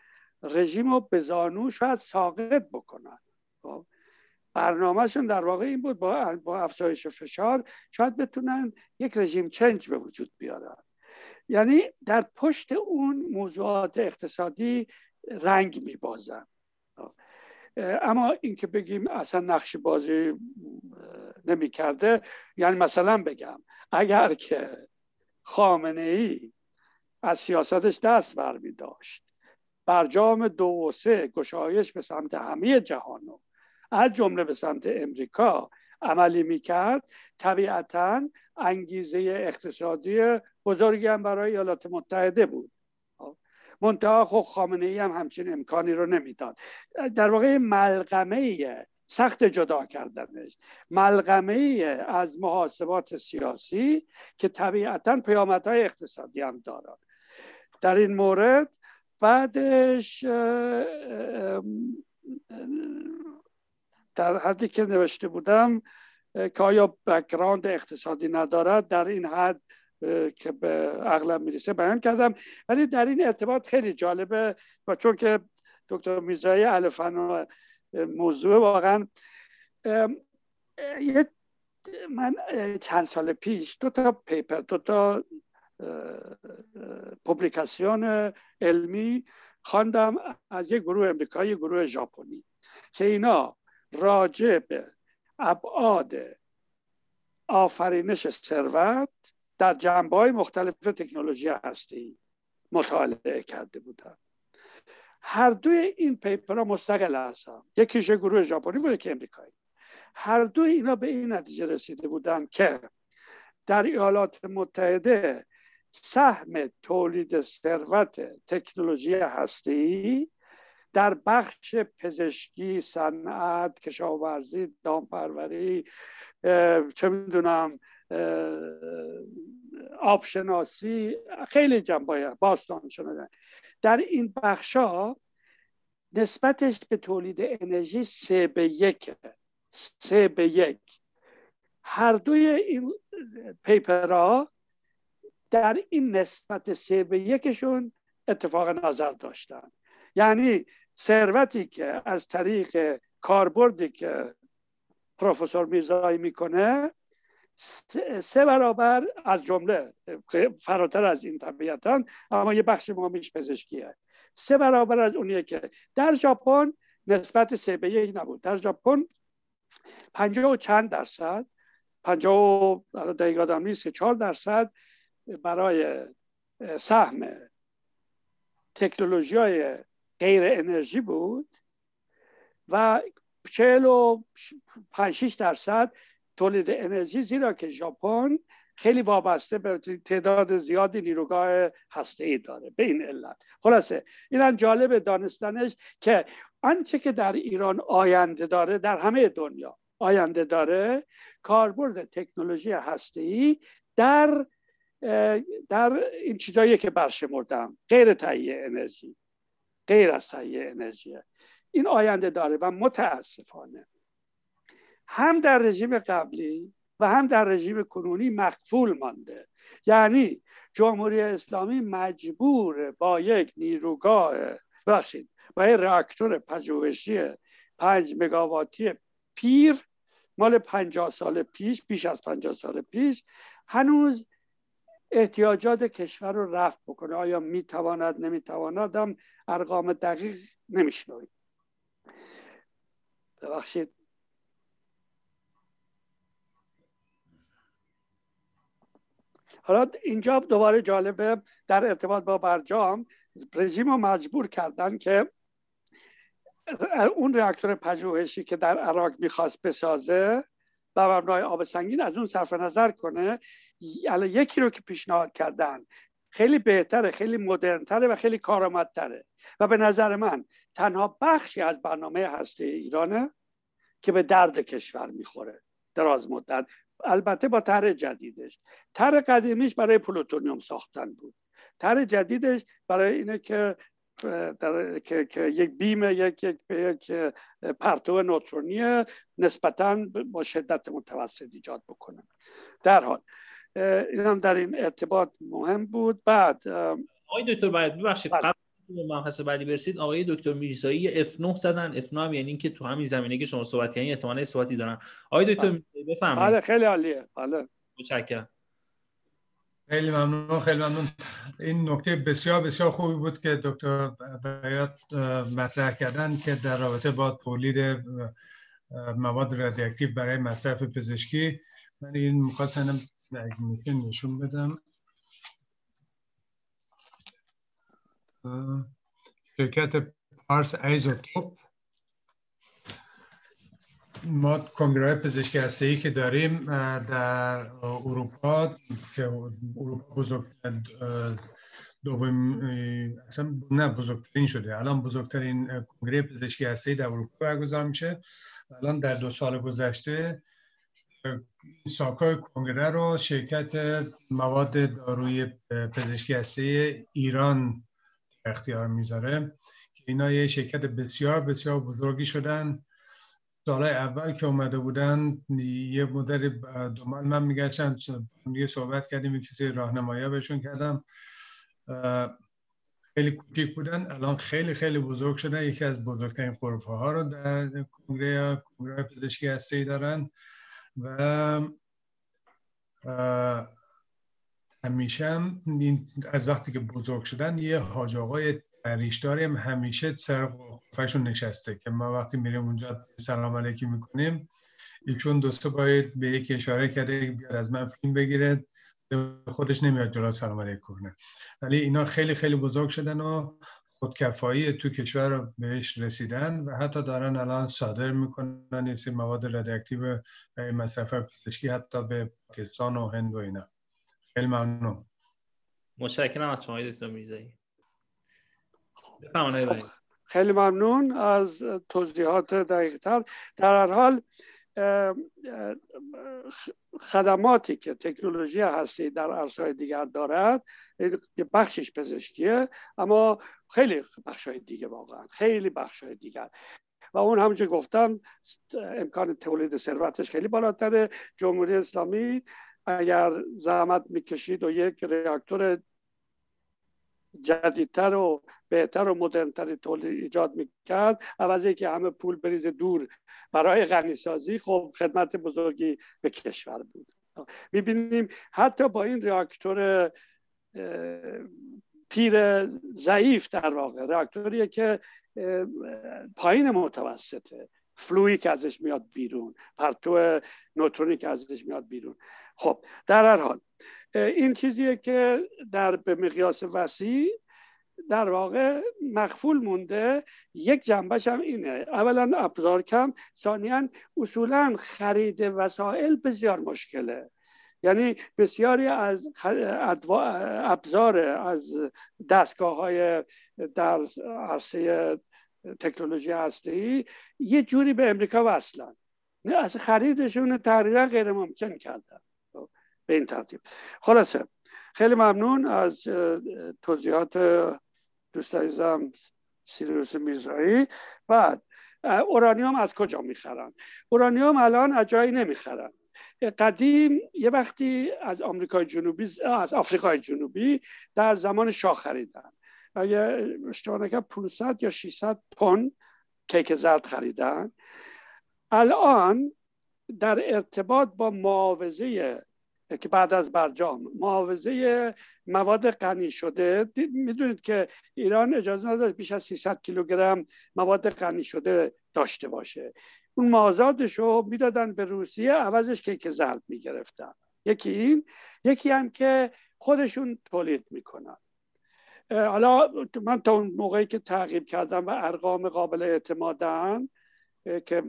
رژیم رو به زانو شاید ساقط بکنن. برنامهشون در واقع این بود با افزایش فشار شاید بتونن یک رژیم چنج به وجود بیارن. یعنی در پشت اون موضوعات اقتصادی رنگ میبازن. اما اینکه بگیم اصلا نقش بازی نمی کرده، یعنی مثلا بگم اگر که خامنه ای از سیاستش دست بر می داشت، برجام 2 و 3 گشایش به سمت همه جهانو از جمله به سمت امریکا عملی می کرد، طبیعتا انگیزه اقتصادی بزرگی هم برای ایالات متحده بود. منتها خب خامنه ای هم همچین امکانی رو نمیداد. در واقع ملغمه سخت جدا کردنش، ملغمه از محاسبات سیاسی که طبیعتاً پیامدهای اقتصادی هم دارد. در این مورد بعدش در حدی که نوشته بودم که آیا بک‌گراند اقتصادی ندارد، در این حد که به عقلم میرسه بیان کردم. ولی در این ارتباط خیلی جالبه و چون که دکتر میرزایی الفنا موضوع واقعا من چند سال پیش 2 پیپر 2 پوبلیکاسیون علمی خواندم از یک گروه امریکایی، یک گروه ژاپنی، که اینا راجع به ابعاد آفرینش ثروت در جنبه‌های مختلف تکنولوژی هستی مطالعه کرده بودن. هر دوی این پیپرها مستقل هستن، یکیش گروه ژاپنی بوده که امریکایی. هر دوی اینا به این نتیجه رسیده بودن که در ایالات متحده سهم تولید ثروت تکنولوژی هستی در بخش پزشکی، صنعت، کشاورزی، دامپروری، چه میدونم آبشناسی، خیلی جنبه‌های باستان شده، در این بخشا نسبتش به تولید انرژی 3 به 1، 3 به 1. هر دوی این پیپرها در این نسبت 3 به 1شون اتفاق نظر داشتن. یعنی ثروتی که از طریق کاربردی که پروفسور میرزایی میکنه 3 برابر از جمله فراتر از این طبیعتاً، اما یه بخش مهمیش پزشکیه، 3 برابر از اونیه که در ژاپن نسبت 3:1 نبود. در ژاپن 50 و چند درصد، 54% برای سهم تکنولوژی‌های غیر انرژی بود و 45-46% تولید انرژی، زیرا که ژاپن خیلی وابسته به تعداد زیادی نیروگاه هسته‌ای داره. به این علت خلاصه اینم جالب دانستنش که آنچه که در ایران آینده داره، در همه دنیا آینده داره، کاربرد تکنولوژی هسته‌ای در این چیزایی که برشمردم، غیر تهیه انرژی، غیر از تهیه انرژی، این آینده داره و متاسفانه هم در رژیم قبلی و هم در رژیم کنونی مقفول مانده. یعنی جمهوری اسلامی مجبور با یک نیروگاه، ببخشید، با یک رآکتور پژوهشی 5 مگاواتی پیر مال 50 سال پیش، بیش از 50 سال پیش، هنوز احتیاجات کشور رو رفع بکنه. آیا میتواند، نمیتواند، هم ارقام دقیق نمیشنوید. ببخشید، حالا اینجا دوباره جالبه، در ارتباط با برجام رژیم رو مجبور کردن که اون راکتور پژوهشی که در عراق میخواست بسازه و مبنای آب سنگین، از اون صرف نظر کنه. الان یکی رو که پیشنهاد کردن خیلی بهتره، خیلی مدرن‌تره و خیلی کارآمدتره و به نظر من تنها بخشی از برنامه هسته ایرانه که به درد کشور میخوره دراز مدت، البته با طرح جدیدش. طرح قدیمیش برای پلوتونیوم ساختن بود، طرح جدیدش برای اینه که یک بیم، یک پرتو نوترونی نسبتاً با شدت متوسط ایجاد بکنه. در حال این هم در این ارتباط مهم بود. بعد آقای دکتر، باید ببخشید قبل مبحث بعدی برسید، آقای دکتر میرزایی F9 زدن. F9 هم یعنی این که تو همین زمینه که شما صحبت کردین احتمالاً صحبتی دارن. آقای دکتر بفرمایید. بله خیلی عالیه. بله متشکرم. خیلی ممنون، خیلی ممنون. این نکته بسیار بسیار خوبی بود که دکتر بیات مطرح کردن که در رابطه با تولید مواد رادیواکتیو برای مصرف پزشکی، من این مخاطبم نشون بدم. شرکت پارس ایزوتوپ، ما کنگره پزشکی هسته‌ای که داریم در اروپا، که اروپا بزرگترین شده، الان بزرگترین کنگره پزشکی هسته‌ای در اروپا برگزار میشه. الان در 2 سال گذشته ساکای کنگره رو شرکت مواد دارویی پزشکی هسته‌ای ایران اختیار میذاره که اینا یه شرکت بسیار بسیار بزرگی شدن. سالای اول که اومده بودن یه مدل دنبال من میگشتن، یه صحبت کردیم، یه کسی راهنمایی بهشون کردم، خیلی کوچیک بودن، الان خیلی خیلی بزرگ شدن. یکی از بزرگترین غرفه ها رو در کنگره پزشکی هسته‌ای دارن و همیشه از وقتی که بزرگ شدن یه حاج آقای ریشداری همیشه سر قفشون نشسته که ما وقتی میریم اونجا سلام علیکی میکنیم، ایشون دوستا باید به یک اشاره کرده بیاد از من فیلم بگیره، خودش نمیاد جلو سلام علیک کنه. ولی اینا خیلی خیلی بزرگ شدن و خودکفایی تو کشور رو بهش رسیدن و حتی دارن الان صادر میکنن این مواد رادیواکتیو به مصرف پزشکی حتی به پاکستان و هند و اینا. خیلی ممنون. متشکرم از شما دکتر میرزایی. خیلی ممنون از توضیحات دقیق‌تر. در هر حال خدماتی که تکنولوژی هستی در عرصه‌های دیگر دارد، یه بخشش پزشکیه، اما خیلی بخش‌های دیگه، واقعا خیلی بخش‌های دیگر، و اون همونجور گفتم امکان تولید ثروتش خیلی بالاتره. جمهوری اسلامی اگر زحمت میکشید و یک راکتور جدیدتر و بهتر و مدرنتر تولید ایجاد میکرد، عوض اینکه همه پول بریزه دور برای غنیسازی، خب خدمت بزرگی به کشور بود. میبینیم حتی با این راکتور پیر ضعیف، در واقع راکتوریه که پایین متوسطه، فلویی که ازش میاد بیرون، پرتو نوترونی که ازش میاد بیرون. خب در هر حال این چیزیه که در به مقیاس وسیع در واقع مخفول مونده. یک جنبش هم اینه، اولا ابزار کم، ثانیا اصولا خرید وسایل بسیار مشکله، یعنی بسیاری از ابزار، از دستگاه‌های در عرصه تکنولوژی هسته‌ای یه جوری به امریکا وصلن، نه از خریدشون تقریبا غیر ممکن کردن به این ترتیب. خلاصه خیلی ممنون از توضیحات دوست عزیزم سیروس میرزایی. بعد اورانیوم از کجا میخرن؟ اورانیوم الان از جایی نمیخرن. قدیم یه وقتی از آمریکای جنوبی، از آفریقای جنوبی در زمان شاه خریدن، اگه اشتباه نکنم 500 یا 600 تن کیک زرد خریدن. الان در ارتباط با معاوضه که بعد از برجام، معاوضه مواد غنی شده، میدونید که ایران اجازه نداشت بیش از 300 کیلوگرم مواد غنی شده داشته باشه، اون مازادش رو میدادن به روسیه، عوضش کیک زرد میگرفتن. یکی این، یکی هم که خودشون تولید میکنن. حالا من تا اون موقعی که تعقیب کردم و ارقام قابل اعتمادن که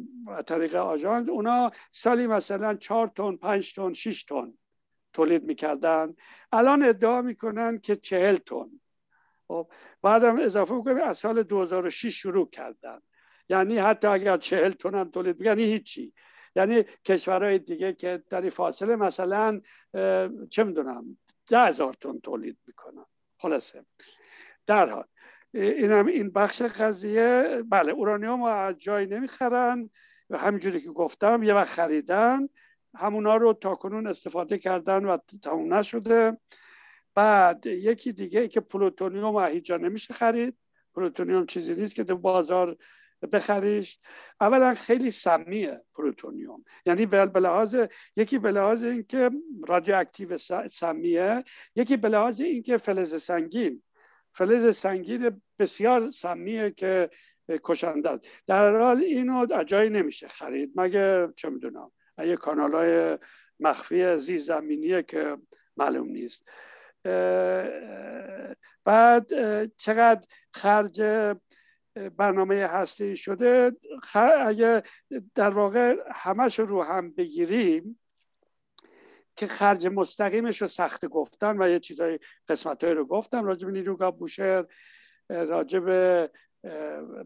طریق آژانس، اونا سالی مثلا 4 تن، 5 تن، 6 تن تولید میکردن، الان ادعا میکنن که 40 تن. بعدم اضافه میکنم از سال 2006 شروع کردن، یعنی حتی اگر 40 تن هم تولید میکنن هیچی. یعنی کشورهای دیگه که در این فاصله مثلا چه میدونم 10,000 تن تولید میکنن. خلاصه در حال اینم این بخش قضیه. بله اورانیوم از جای نمیخرن و همینجوری که گفتم یه وقت خریدن، همونا رو تاکنون استفاده کردن و تموم نشده. بعد یکی دیگه که پلوتونیوم هیچ جا نمیشه خرید، پلوتونیوم چیزی نیست که در بازار بخریش. اولا خیلی سمیه پلوتونیوم، یعنی به لحاظ، یکی به لحاظ اینکه رادیواکتیو سمیه، یکی به لحاظ اینکه فلز سنگین بسیار سمیه که کشنده است. در حال اینو از جایی نمیشه خرید، مگه چه میدونم یه کانالای مخفی زیرزمینیه که معلوم نیست. بعد چقدر خرج برنامه هستی شده؟ اگه در واقع همش رو هم بگیریم که خرج مستقیمش رو سخت گفتن و یه چیزای قسمتایی رو گفتم، راجب نیروگاه بوشهر، راجب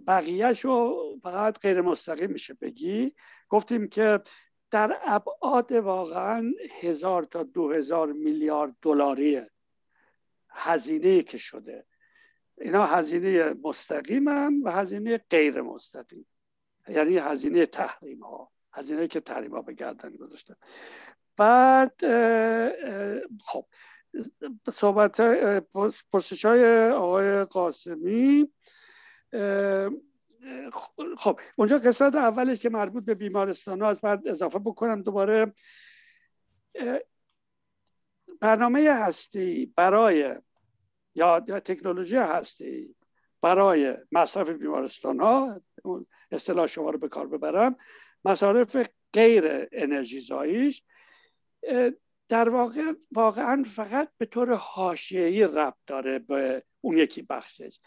بقیهش رو فقط غیر مستقیم میشه بگی. گفتیم که در ابعاد واقعا 1000 تا 2000 میلیارد دلاریه هزینه که شده. اینا هزینه مستقیم هم و هزینه غیر مستقیم، یعنی هزینه تحریم ها، هزینه که تحریم ها به گردن گذاشته. بعد خب صحبت پرسش های آقای قاسمی، خب اونجا قسمت اولش که مربوط به بیمارستان ها، بعد اضافه بکنم دوباره برنامه هستی برای یا تکنولوژی هستی برای مصرف بیمارستان ها، اصطلاح شما رو به کار ببرم، مصارف غیر انرژی زاییش در واقع واقعا فقط به طور حاشیه‌ای ربط داره به اون یکی بخشش.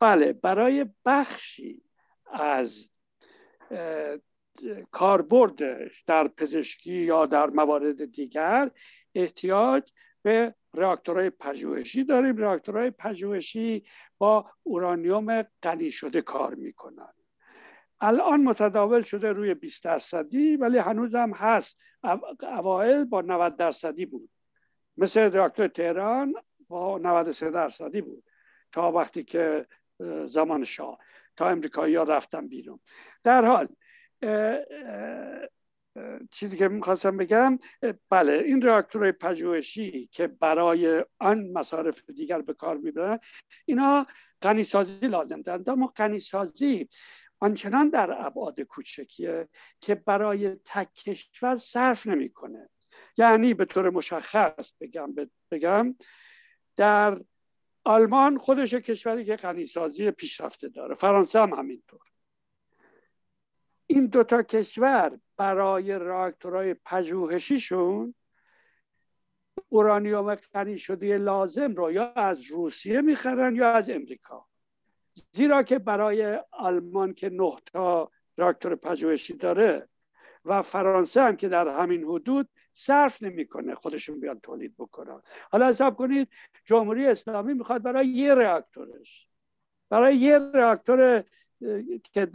بله برای بخشی از کاربردش در پزشکی یا در موارد دیگر احتیاج به راکتورهای پژوهشی داریم. راکتورهای پژوهشی با اورانیوم غنی شده کار میکنن. الان متداول شده روی 20%، ولی هنوز هم هست، اوائل با 90% بود، مثل رآکتور تهران با 93% بود تا وقتی که زمان شاه، تا امریکایی ها رفتن بیرون. در حال چیزی که میخواستم بگم، بله این رآکتورهای پژوهشی که برای آن مصارف دیگر به کار میبرن، اینا غنی‌سازی لازم دارند. اما غنی‌سازی آنچنان در ابعاد کوچکیه که برای تک کشور صرف نمیکنه. یعنی به طور مشخص بگم در آلمان خودش کشوری که غنیسازی پیشرفته داره، فرانسه هم همینطور. این دوتا کشور برای راکتورهای پژوهشیشون اورانیوم غنی شده لازم رو یا از روسیه میخرن یا از امریکا، زیرا که برای آلمان که 9 تا راکتور پژوهشی داره و فرانسه هم که در همین حدود صرف نمیکنه خودشون بیان تولید بکنن. حالا حساب کنید جمهوری اسلامی میخواد برای یه راکتورش، برای یه راکتور که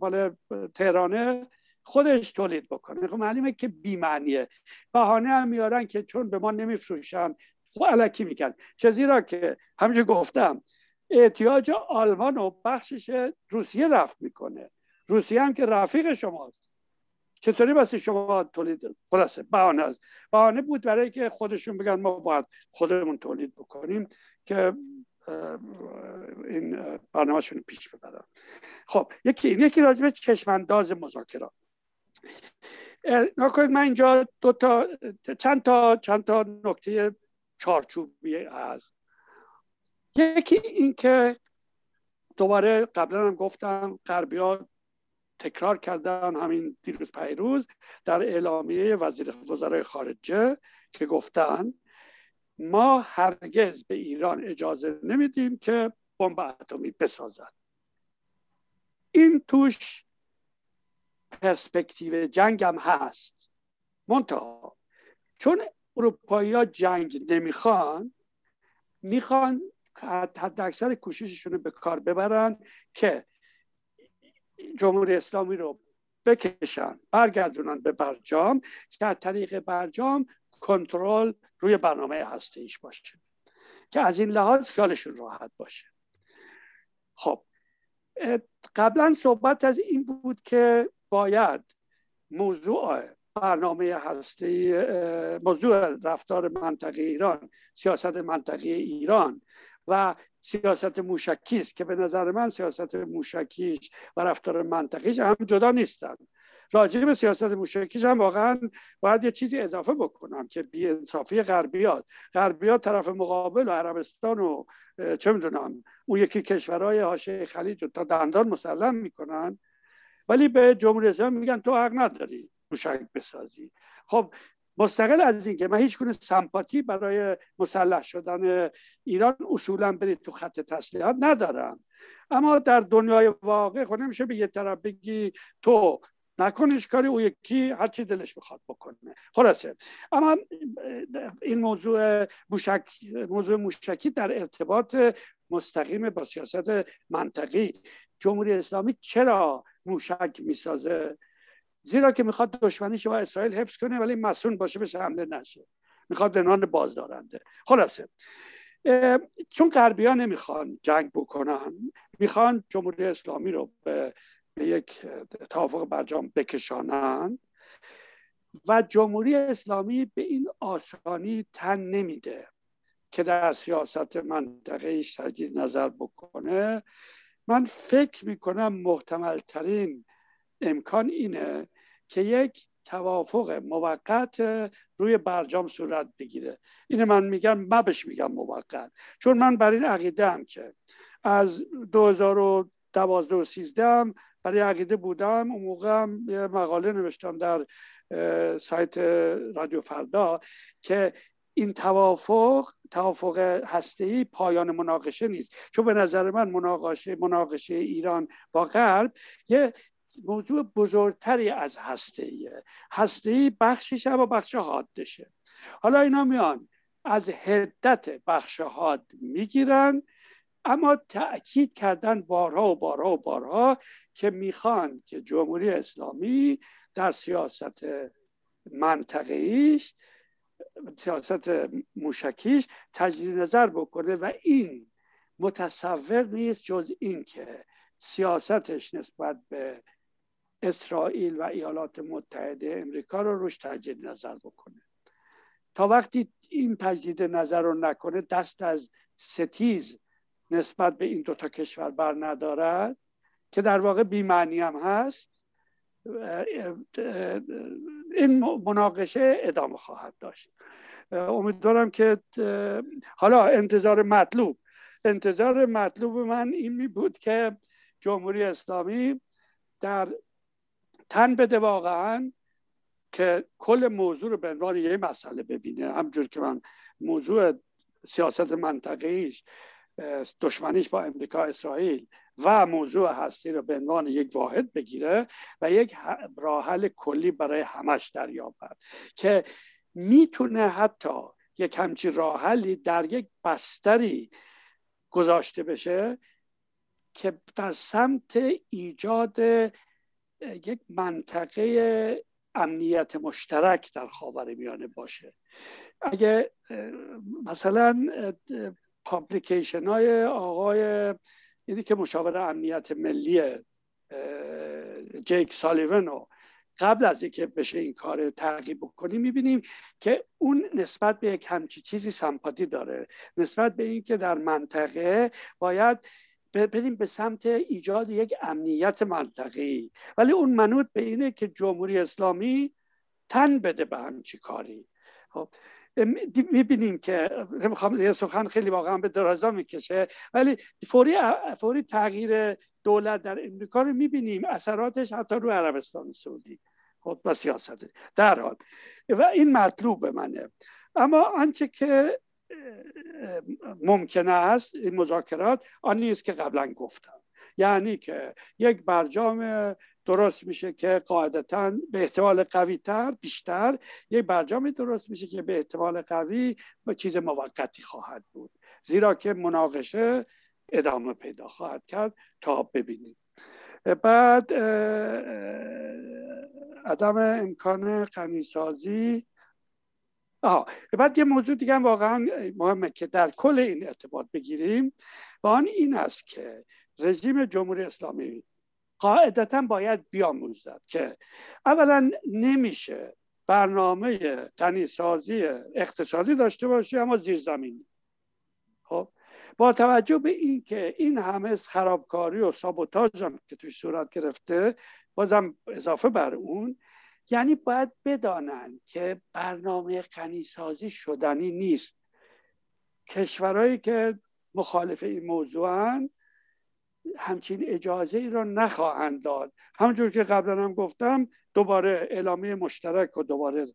بالا تهرانه خودش تولید بکنه. خب معلومه که بی‌معنیه. بهانه هم میارن که چون به ما نمیفروشن، خب الکی میکنن. چرا که همونجوری گفتم احتیاج آلمان و بخشش روسیه رفع میکنه. روسیه هم که رفیق شماست، چطوری بس شما تولید؟ خلاصه بهانه است. بهانه بود برای که خودشون بگن ما باید خودمون تولید بکنیم که این برنامه‌شون رو پیش ببرن. خب یکی راجع به چشم‌انداز مذاکرات. نکنید من اینجا چند تا نکته چارچوبی هست. یکی این که دوباره قبلا هم گفتم غربی‌ها تکرار کردن، همین دیروز پیروز در اعلامیه وزرای خارجه که گفتن ما هرگز به ایران اجازه نمیدیم که بمب اتمی بسازد. این توش پرسپکتیو جنگ هم هست، منتها چون اروپایی‌ها جنگ نمیخوان، میخوان حداکثر کوشششون رو به کار ببرن که جمهوری اسلامی رو بکشن برگردونن به برجام، که از طریق برجام کنترل روی برنامه هسته‌ایش باشه، که از این لحاظ خیالشون راحت باشه. خب قبلا صحبت از این بود که باید موضوع رفتار منطقه ایران، سیاست منطقه ایران و سیاست موشکی است که به نظر من سیاست موشکیش و رفتار منطقیش هم جدا نیستن. راجع به سیاست موشکیش هم واقعا باید یه چیزی اضافه بکنم که بی‌انصافی غربی‌ها طرف مقابل و عربستان و چه میدونم اون یکی کشورهای حاشیه خلیج رو تا دندان مسلم میکنن، ولی به جمهوری اسلامی میگن تو حق نداری موشک بسازی. خب مستقل از این که من هیچ گونه سمپاتی برای مسلح شدن ایران اصولا برید تو خط تسلیحات ندارم، اما در دنیای واقع خود نمیشه به یه طرف بگی تو نکنش کاری، او یکی هر چی دلش بخواد بکنه. خلاصه اما این موضوع موشکی در ارتباط مستقیم با سیاست منطقی، جمهوری اسلامی چرا موشک میسازه؟ زیرا که میخواد دشمنیش با اسرائیل حفظ کنه ولی مصون باشه بهش حمله نشه، میخواد دنان بازدارنده. خلاصه چون غربی‌ها نمیخوان جنگ بکنن، میخوان جمهوری اسلامی رو به یک توافق برجام بکشانن و جمهوری اسلامی به این آسانی تن نمیده که در سیاست منطقه تجدید نظر بکنه. من فکر میکنم محتملترین امکان اینه که یک توافق موقت روی برجام صورت بگیره. اینه من بهش میگم موقت، چون من بر این عقیده ام که از 2012 و 13 هم برای عقیده بودم. اون موقع هم یه مقاله نوشتم در سایت رادیو فردا که این توافق هسته‌ای پایان مناقشه نیست، چون به نظر من مناقشه ایران با غرب یه موضوع بزرگتری از هسته‌ایه. هسته‌ای بخشش هم و بخش حادشه. حالا اینا میان از حدت بخش حاد میگیرن، اما تأکید کردن بارها که میخوان که جمهوری اسلامی در سیاست منطقه‌ایش، سیاست موشکیش تجدید نظر بکنه و این متصور نیست جز این که سیاستش نسبت به اسرائیل و ایالات متحده امریکا رو روش تجدید نظر بکنه. تا وقتی این تجدید نظر رو نکنه، دست از ستیز نسبت به این دوتا کشور بر ندارد که در واقع بی‌معنی هم هست، این مناقشه ادامه خواهد داشت. امیدوارم که حالا انتظار مطلوب من این می بود که جمهوری اسلامی در تن بده واقعا که کل موضوع رو به عنوان یه مسئله ببینه، همجور که من موضوع سیاست منطقیش، دشمنیش با امریکا اسرائیل و موضوع هستی رو به عنوان یک واحد بگیره و یک راه حل کلی برای همش دریابد که میتونه حتی یک همچین راه حلی در یک بستری گذاشته بشه که در سمت ایجاد یک منطقه امنیت مشترک در خاورمیانه باشه. اگه مثلا پابلیکیشن های آقای اینی که مشاور امنیت ملی جیک سالیون رو قبل از اینکه بشه این کار تعقیب کنیم میبینیم که اون نسبت به یک همچین چیزی سمپاتی داره، نسبت به این که در منطقه باید بریم به سمت ایجاد یک امنیت منطقی، ولی اون منوط به اینه که جمهوری اسلامی تن بده به همچی کاری. میبینیم که نمیخوام یه سخن خیلی واقعا به درازا میکشه، ولی فوری تغییر دولت در امریکا رو میبینیم، اثراتش حتی رو عربستان سعودی و سیاست در حال و این مطلوب منه. اما آنچه که ممکنه است این مذاکرات آن نیست که قبلا گفتم، یعنی که یک برجام درست میشه که قاعدتاً به احتمال قوی تر بیشتر یک برجام درست میشه که به احتمال قوی چیز موقتی خواهد بود، زیرا که مناقشه ادامه پیدا خواهد کرد تا ببینیم. بعد عدم امکان غنی‌سازی. بعد یه موضوع دیگه هم واقعا مهمه که در کل این ارتباط بگیریم و آن این است که رژیم جمهوری اسلامی قاعدتاً باید بیاموزد که اولا نمیشه برنامه غنی‌سازی اقتصادی داشته باشه اما زیرزمینی. با توجه به این که این همه خرابکاری و سابوتاژ هم که توی صورت گرفته، بازم اضافه بر اون، یعنی باید بدانند که برنامه غنی‌سازی شدنی نیست. کشورهایی که مخالف این موضوعن همچین اجازه ای را نخواهند داد. همونجور که قبلا هم گفتم، دوباره اعلامیه مشترک و دوباره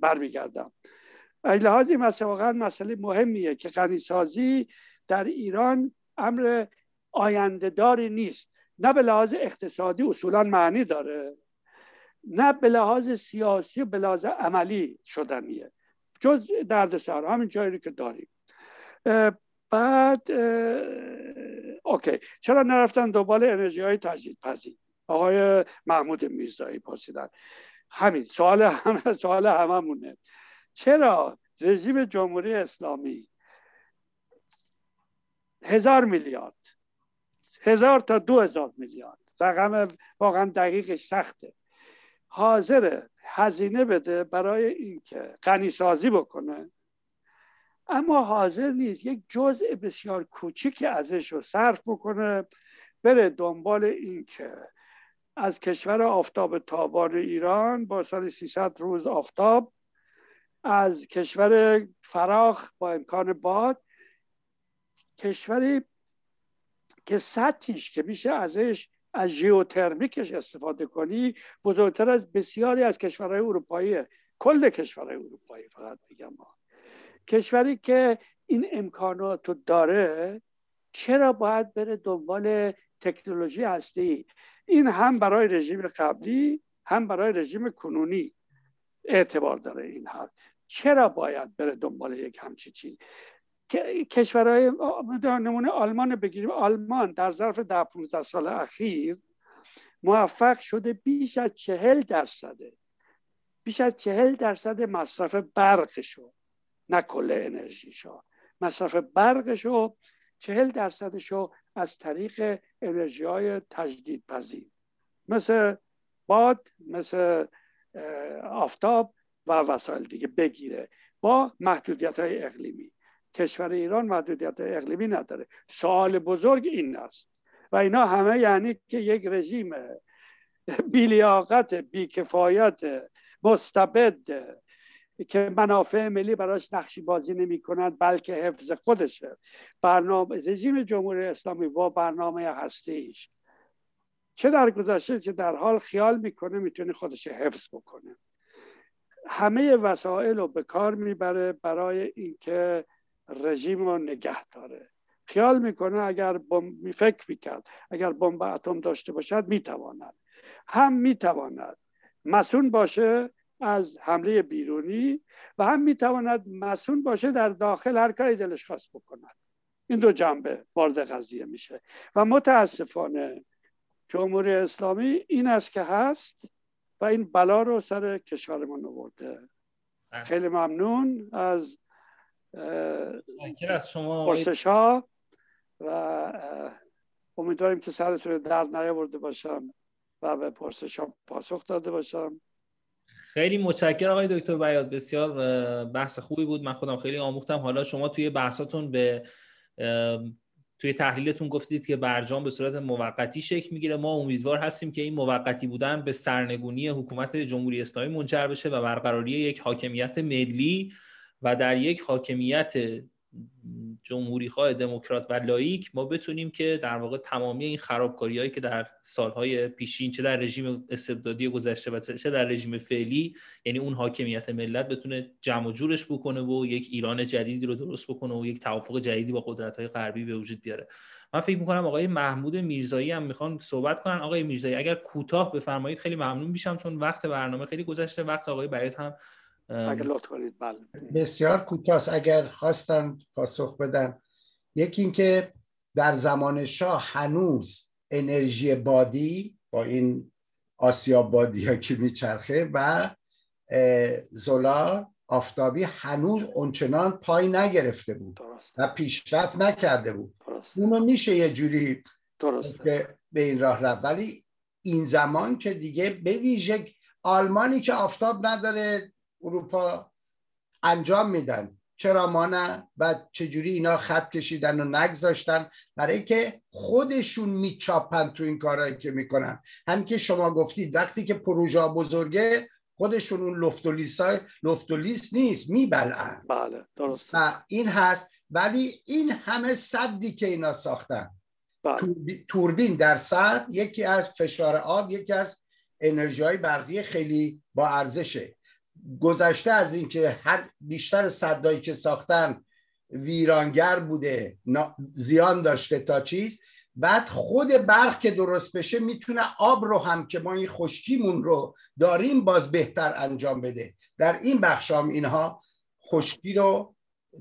برمیگردم. از لحاظ این مسئله واقعا مسئله مهمیه که غنی‌سازی در ایران امر آینده‌داری نیست. نه به لحاظ اقتصادی اصولا معنی داره، نه به لحاظ سیاسی و به لحاظ عملی شدنیه، جز دردسر همین جایی که داریم. بعد اوکی، چرا نرفتن دنبال انرژی‌های تجدیدپذیر؟ آقای محمود میرزایی پرسیدن همین سوال، سوال هممونه. چرا رژیم جمهوری اسلامی 1000 میلیارد تا 2000 میلیارد، رقم واقعا دقیقش سخته، حاضر هزینه بده برای اینکه غنی‌سازی بکنه اما حاضر نیست یک جزء بسیار کوچیکی ازش رو صرف بکنه بره دنبال اینکه از کشور آفتاب تابان ایران با سال 300 روز آفتاب، از کشور فراخ با امکان باد، کشوری که سطحش که میشه ازش از ژئوترمیکش استفاده کنی بزرگتر از بسیاری از کشورهای اروپایی، کل کشورهای اروپایی، فقط میگم کشوری که این امکاناتو داره چرا باید بره دنبال تکنولوژی هستی؟ این هم برای رژیم قبلی هم برای رژیم کنونی اعتبار داره. این حرف چرا باید بره دنبال یک همچین چیز؟ کشورهای نمونه آلمان بگیریم، آلمان در ظرف 10-15 سال اخیر موفق شده بیش از 40% مصرف برقشو، نه کل انرژیشو، مصرف برقشو 40%شو از طریق انرژی‌های تجدیدپذیر مثل باد، مثل آفتاب و وسایل دیگه بگیره با محدودیت‌های اقلیمی. کشور ایران محدودیت اقلیمی نداره. سوال بزرگ این است و اینا همه یعنی که یک رژیم بی‌لیاقت، بی‌کفایت، مستبد که منافع ملی براش نقشه‌بازی نمی‌کنند بلکه حفظ خودشه. برنامه رژیم جمهوری اسلامی با برنامه هستیش چه در گذشته چه در حال خیال میکنه میتونه خودش حفظ بکنه. همه وسایل رو به کار میبره برای اینکه رژیم رو نگه داره. خیال میکنه اگر فکر میکرد اگر بمب اتم داشته باشد میتواند، هم میتواند مسئول باشه از حمله بیرونی و هم میتواند مسئول باشه در داخل هر کاری دلش خواست بکند. این دو جنبه وارد قضیه میشه و متاسفانه جمهوری اسلامی این است که هست و این بلا رو سر کشورمون آورده. خیلی ممنون از پرسش‌ها و امیدواریم که سرتون رو درد نیاورده باشم و به پرسش‌ها پاسخ داده باشم. خیلی متشکرم آقای دکتر بیات، بسیار بحث خوبی بود، من خودم خیلی آموختم. حالا شما توی بحثاتون توی تحلیلتون گفتید که برجام به صورت موقتی شکل میگیره. ما امیدوار هستیم که این موقتی بودن به سرنگونی حکومت جمهوری اسلامی منجر بشه و برقراری یک حاکمیت ملی و در یک حاکمیت جمهوری خواه دموکرات و لایک ما بتونیم که در واقع تمامی این خرابکاری‌هایی که در سالهای پیشین چه در رژیم استبدادی گذشته و چه در رژیم فعلی، یعنی اون حاکمیت ملت بتونه جمع و جورش بکنه و یک ایران جدیدی رو درست بکنه و یک توافق جدیدی با قدرت‌های غربی به وجود بیاره. من فکر می‌کنم آقای محمود میرزایی هم می‌خوان صحبت کنن. آقای میرزایی اگر کوتاه بفرمایید خیلی ممنون میشم، چون وقت برنامه خیلی گذشته، وقت آقای بیات هم اگر لطف کنید. بله بسیار کوتاه است اگر خواستن پاسخ بدن. یکی این که در زمان شاه هنوز انرژی بادی با این آسیاب بادی ها که میچرخه و زولار آفتابی هنوز اونچنان پای نگرفته بود و پیشرفت نکرده بود. اونو میشه یه جوری که به این راه رفت، ولی این زمان که دیگه به ویژه آلمانی که آفتاب نداره اروپا انجام میدن، چرا ما نه؟ و چجوری اینا خط کشیدن و نگذاشتن؟ برای که خودشون میچاپن تو این کارهایی که میکنن. هم که شما گفتید وقتی که پروژه بزرگه خودشون اون لفت و لیست نیست، میبلن. بله درست این هست. ولی این همه سدی که اینا ساختن، بله. توربین در سد یکی از فشار آب، یکی از انرژی‌های برقی خیلی با ارزشه. گذشته از این که هر بیشتر سدایی که ساختن ویرانگر بوده، زیان داشته تا چیز، بعد خود برق که درست بشه میتونه آب رو هم که ما این خشکیمون رو داریم باز بهتر انجام بده. در این بخش هم اینها خشکی رو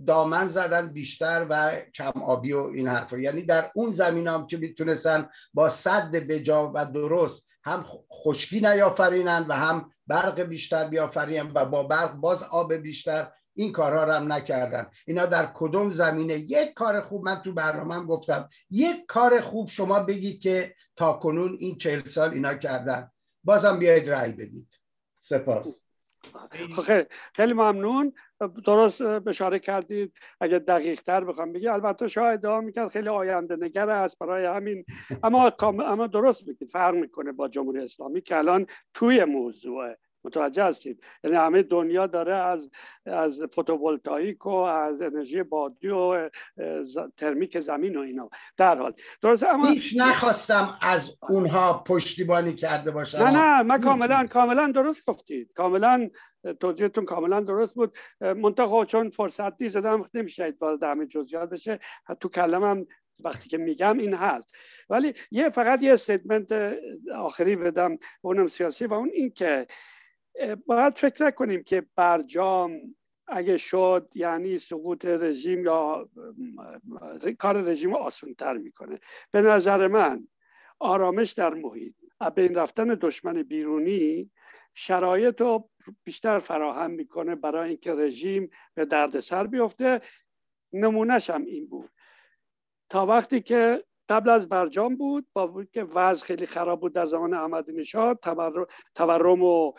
دامن زدن بیشتر و کم آبی و این حرفا، یعنی در اون زمین هم که میتونستن با سد بجا و درست هم خشکی نیافرینن و هم برق بیشتر بیافرین و با برق باز آب بیشتر، این کارها رو هم نکردن. اینا در کدوم زمینه؟ یک کار خوب من تو برنامه‌ام گفتم، یک کار خوب شما بگید که تا کنون این 40 سال اینا کردن، بازم بیاید رأی بدید. سپاس. خیلی ممنون. درست اشاره کردید. اگه دقیق تر بخوام بگم، البته شاه ادعا میکرد خیلی آینده نگر است، برای همین اما درست میگید فرق میکنه با جمهوری اسلامی که الان توی موضوعه، متوجه هستید؟ یعنی همه دنیا داره از فوتوولتائیک و از انرژی بادی و ترمیک زمین و اینا در حال درست. اما هیچ نخواستم از اونها پشتیبانی کرده باشم. نه من کاملا درست گفتید، کاملا توضیحتون کاملا درست بود، منتها چون فرصت نیست دادم نمیشه باز همه جزئیات بشه، تو کلمم وقتی که میگم این هست. ولی فقط یه استیتمنت آخری بدم، اونم سیاسی، و اون این که باید فکر کنیم که برجام اگه شد یعنی سقوط رژیم یا کار رژیم آسان‌تر میکنه. به نظر من آرامش در محیط، بین رفتن دشمن بیرونی شرایط رو بیشتر فراهم میکنه برای اینکه رژیم به دردسر بیفته. نمونهش هم این بود تا وقتی که قبل از برجام بود، با وجود که وضع خیلی خراب بود در زمان احمدی نژاد، تورم و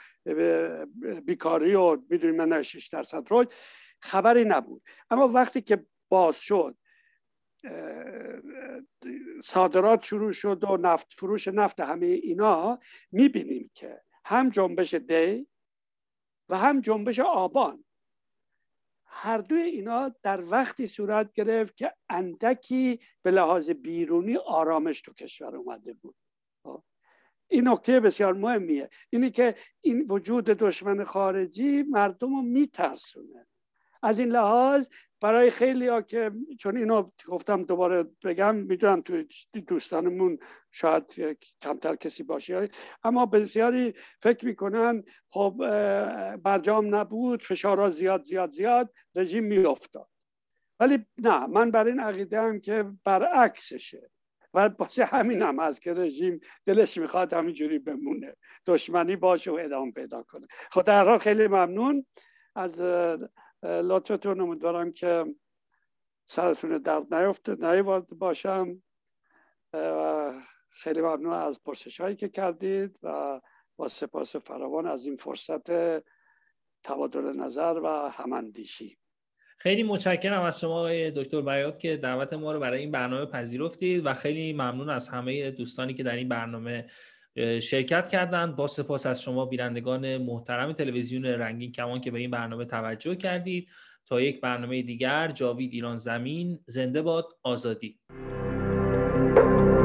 بیکاری و میدونیم من 6% خبری نبود. اما وقتی که باز شد صادرات شروع شد و نفت فروش نفت، همه اینا میبینیم که هم جنبش دی و هم جنبش آبان، هر دوی اینا در وقتی صورت گرفت که اندکی به لحاظ بیرونی آرامش تو کشور اومده بود. این نکته بسیار مهمیه، اینی که این وجود دشمن خارجی مردم رو میترسونه. از این لحاظ برای خیلی ها که، چون اینو گفتم دوباره بگم، میدونم تو دوستانمون شاید کمتر کسی باشه، اما بسیاری فکر میکنن خب برجام نبود، فشارها زیاد رژیم میافتاد، ولی نه، من بر این عقیده ام که برعکسشه و باسه همین هم هست که رژیم دلش میخواد همینجوری بمونه، دشمنی باشه و ادامه پیدا کنه. خب در حال خیلی ممنون از لطفتون، امیدوارم که سرتون درد نیفتاد باشم و خیلی ممنون از پرسش هایی که کردید و با سپاس فراوان از این فرصت تبادل نظر و هماندیشی. خیلی متشکرم از شما آقای دکتر بیات که دعوت ما رو برای این برنامه پذیرفتید و خیلی ممنون از همه دوستانی که در این برنامه شرکت کردند. با سپاس از شما بینندگان محترم تلویزیون رنگین کمان که به این برنامه توجه کردید. تا یک برنامه دیگر، جاوید ایران زمین، زنده باد آزادی.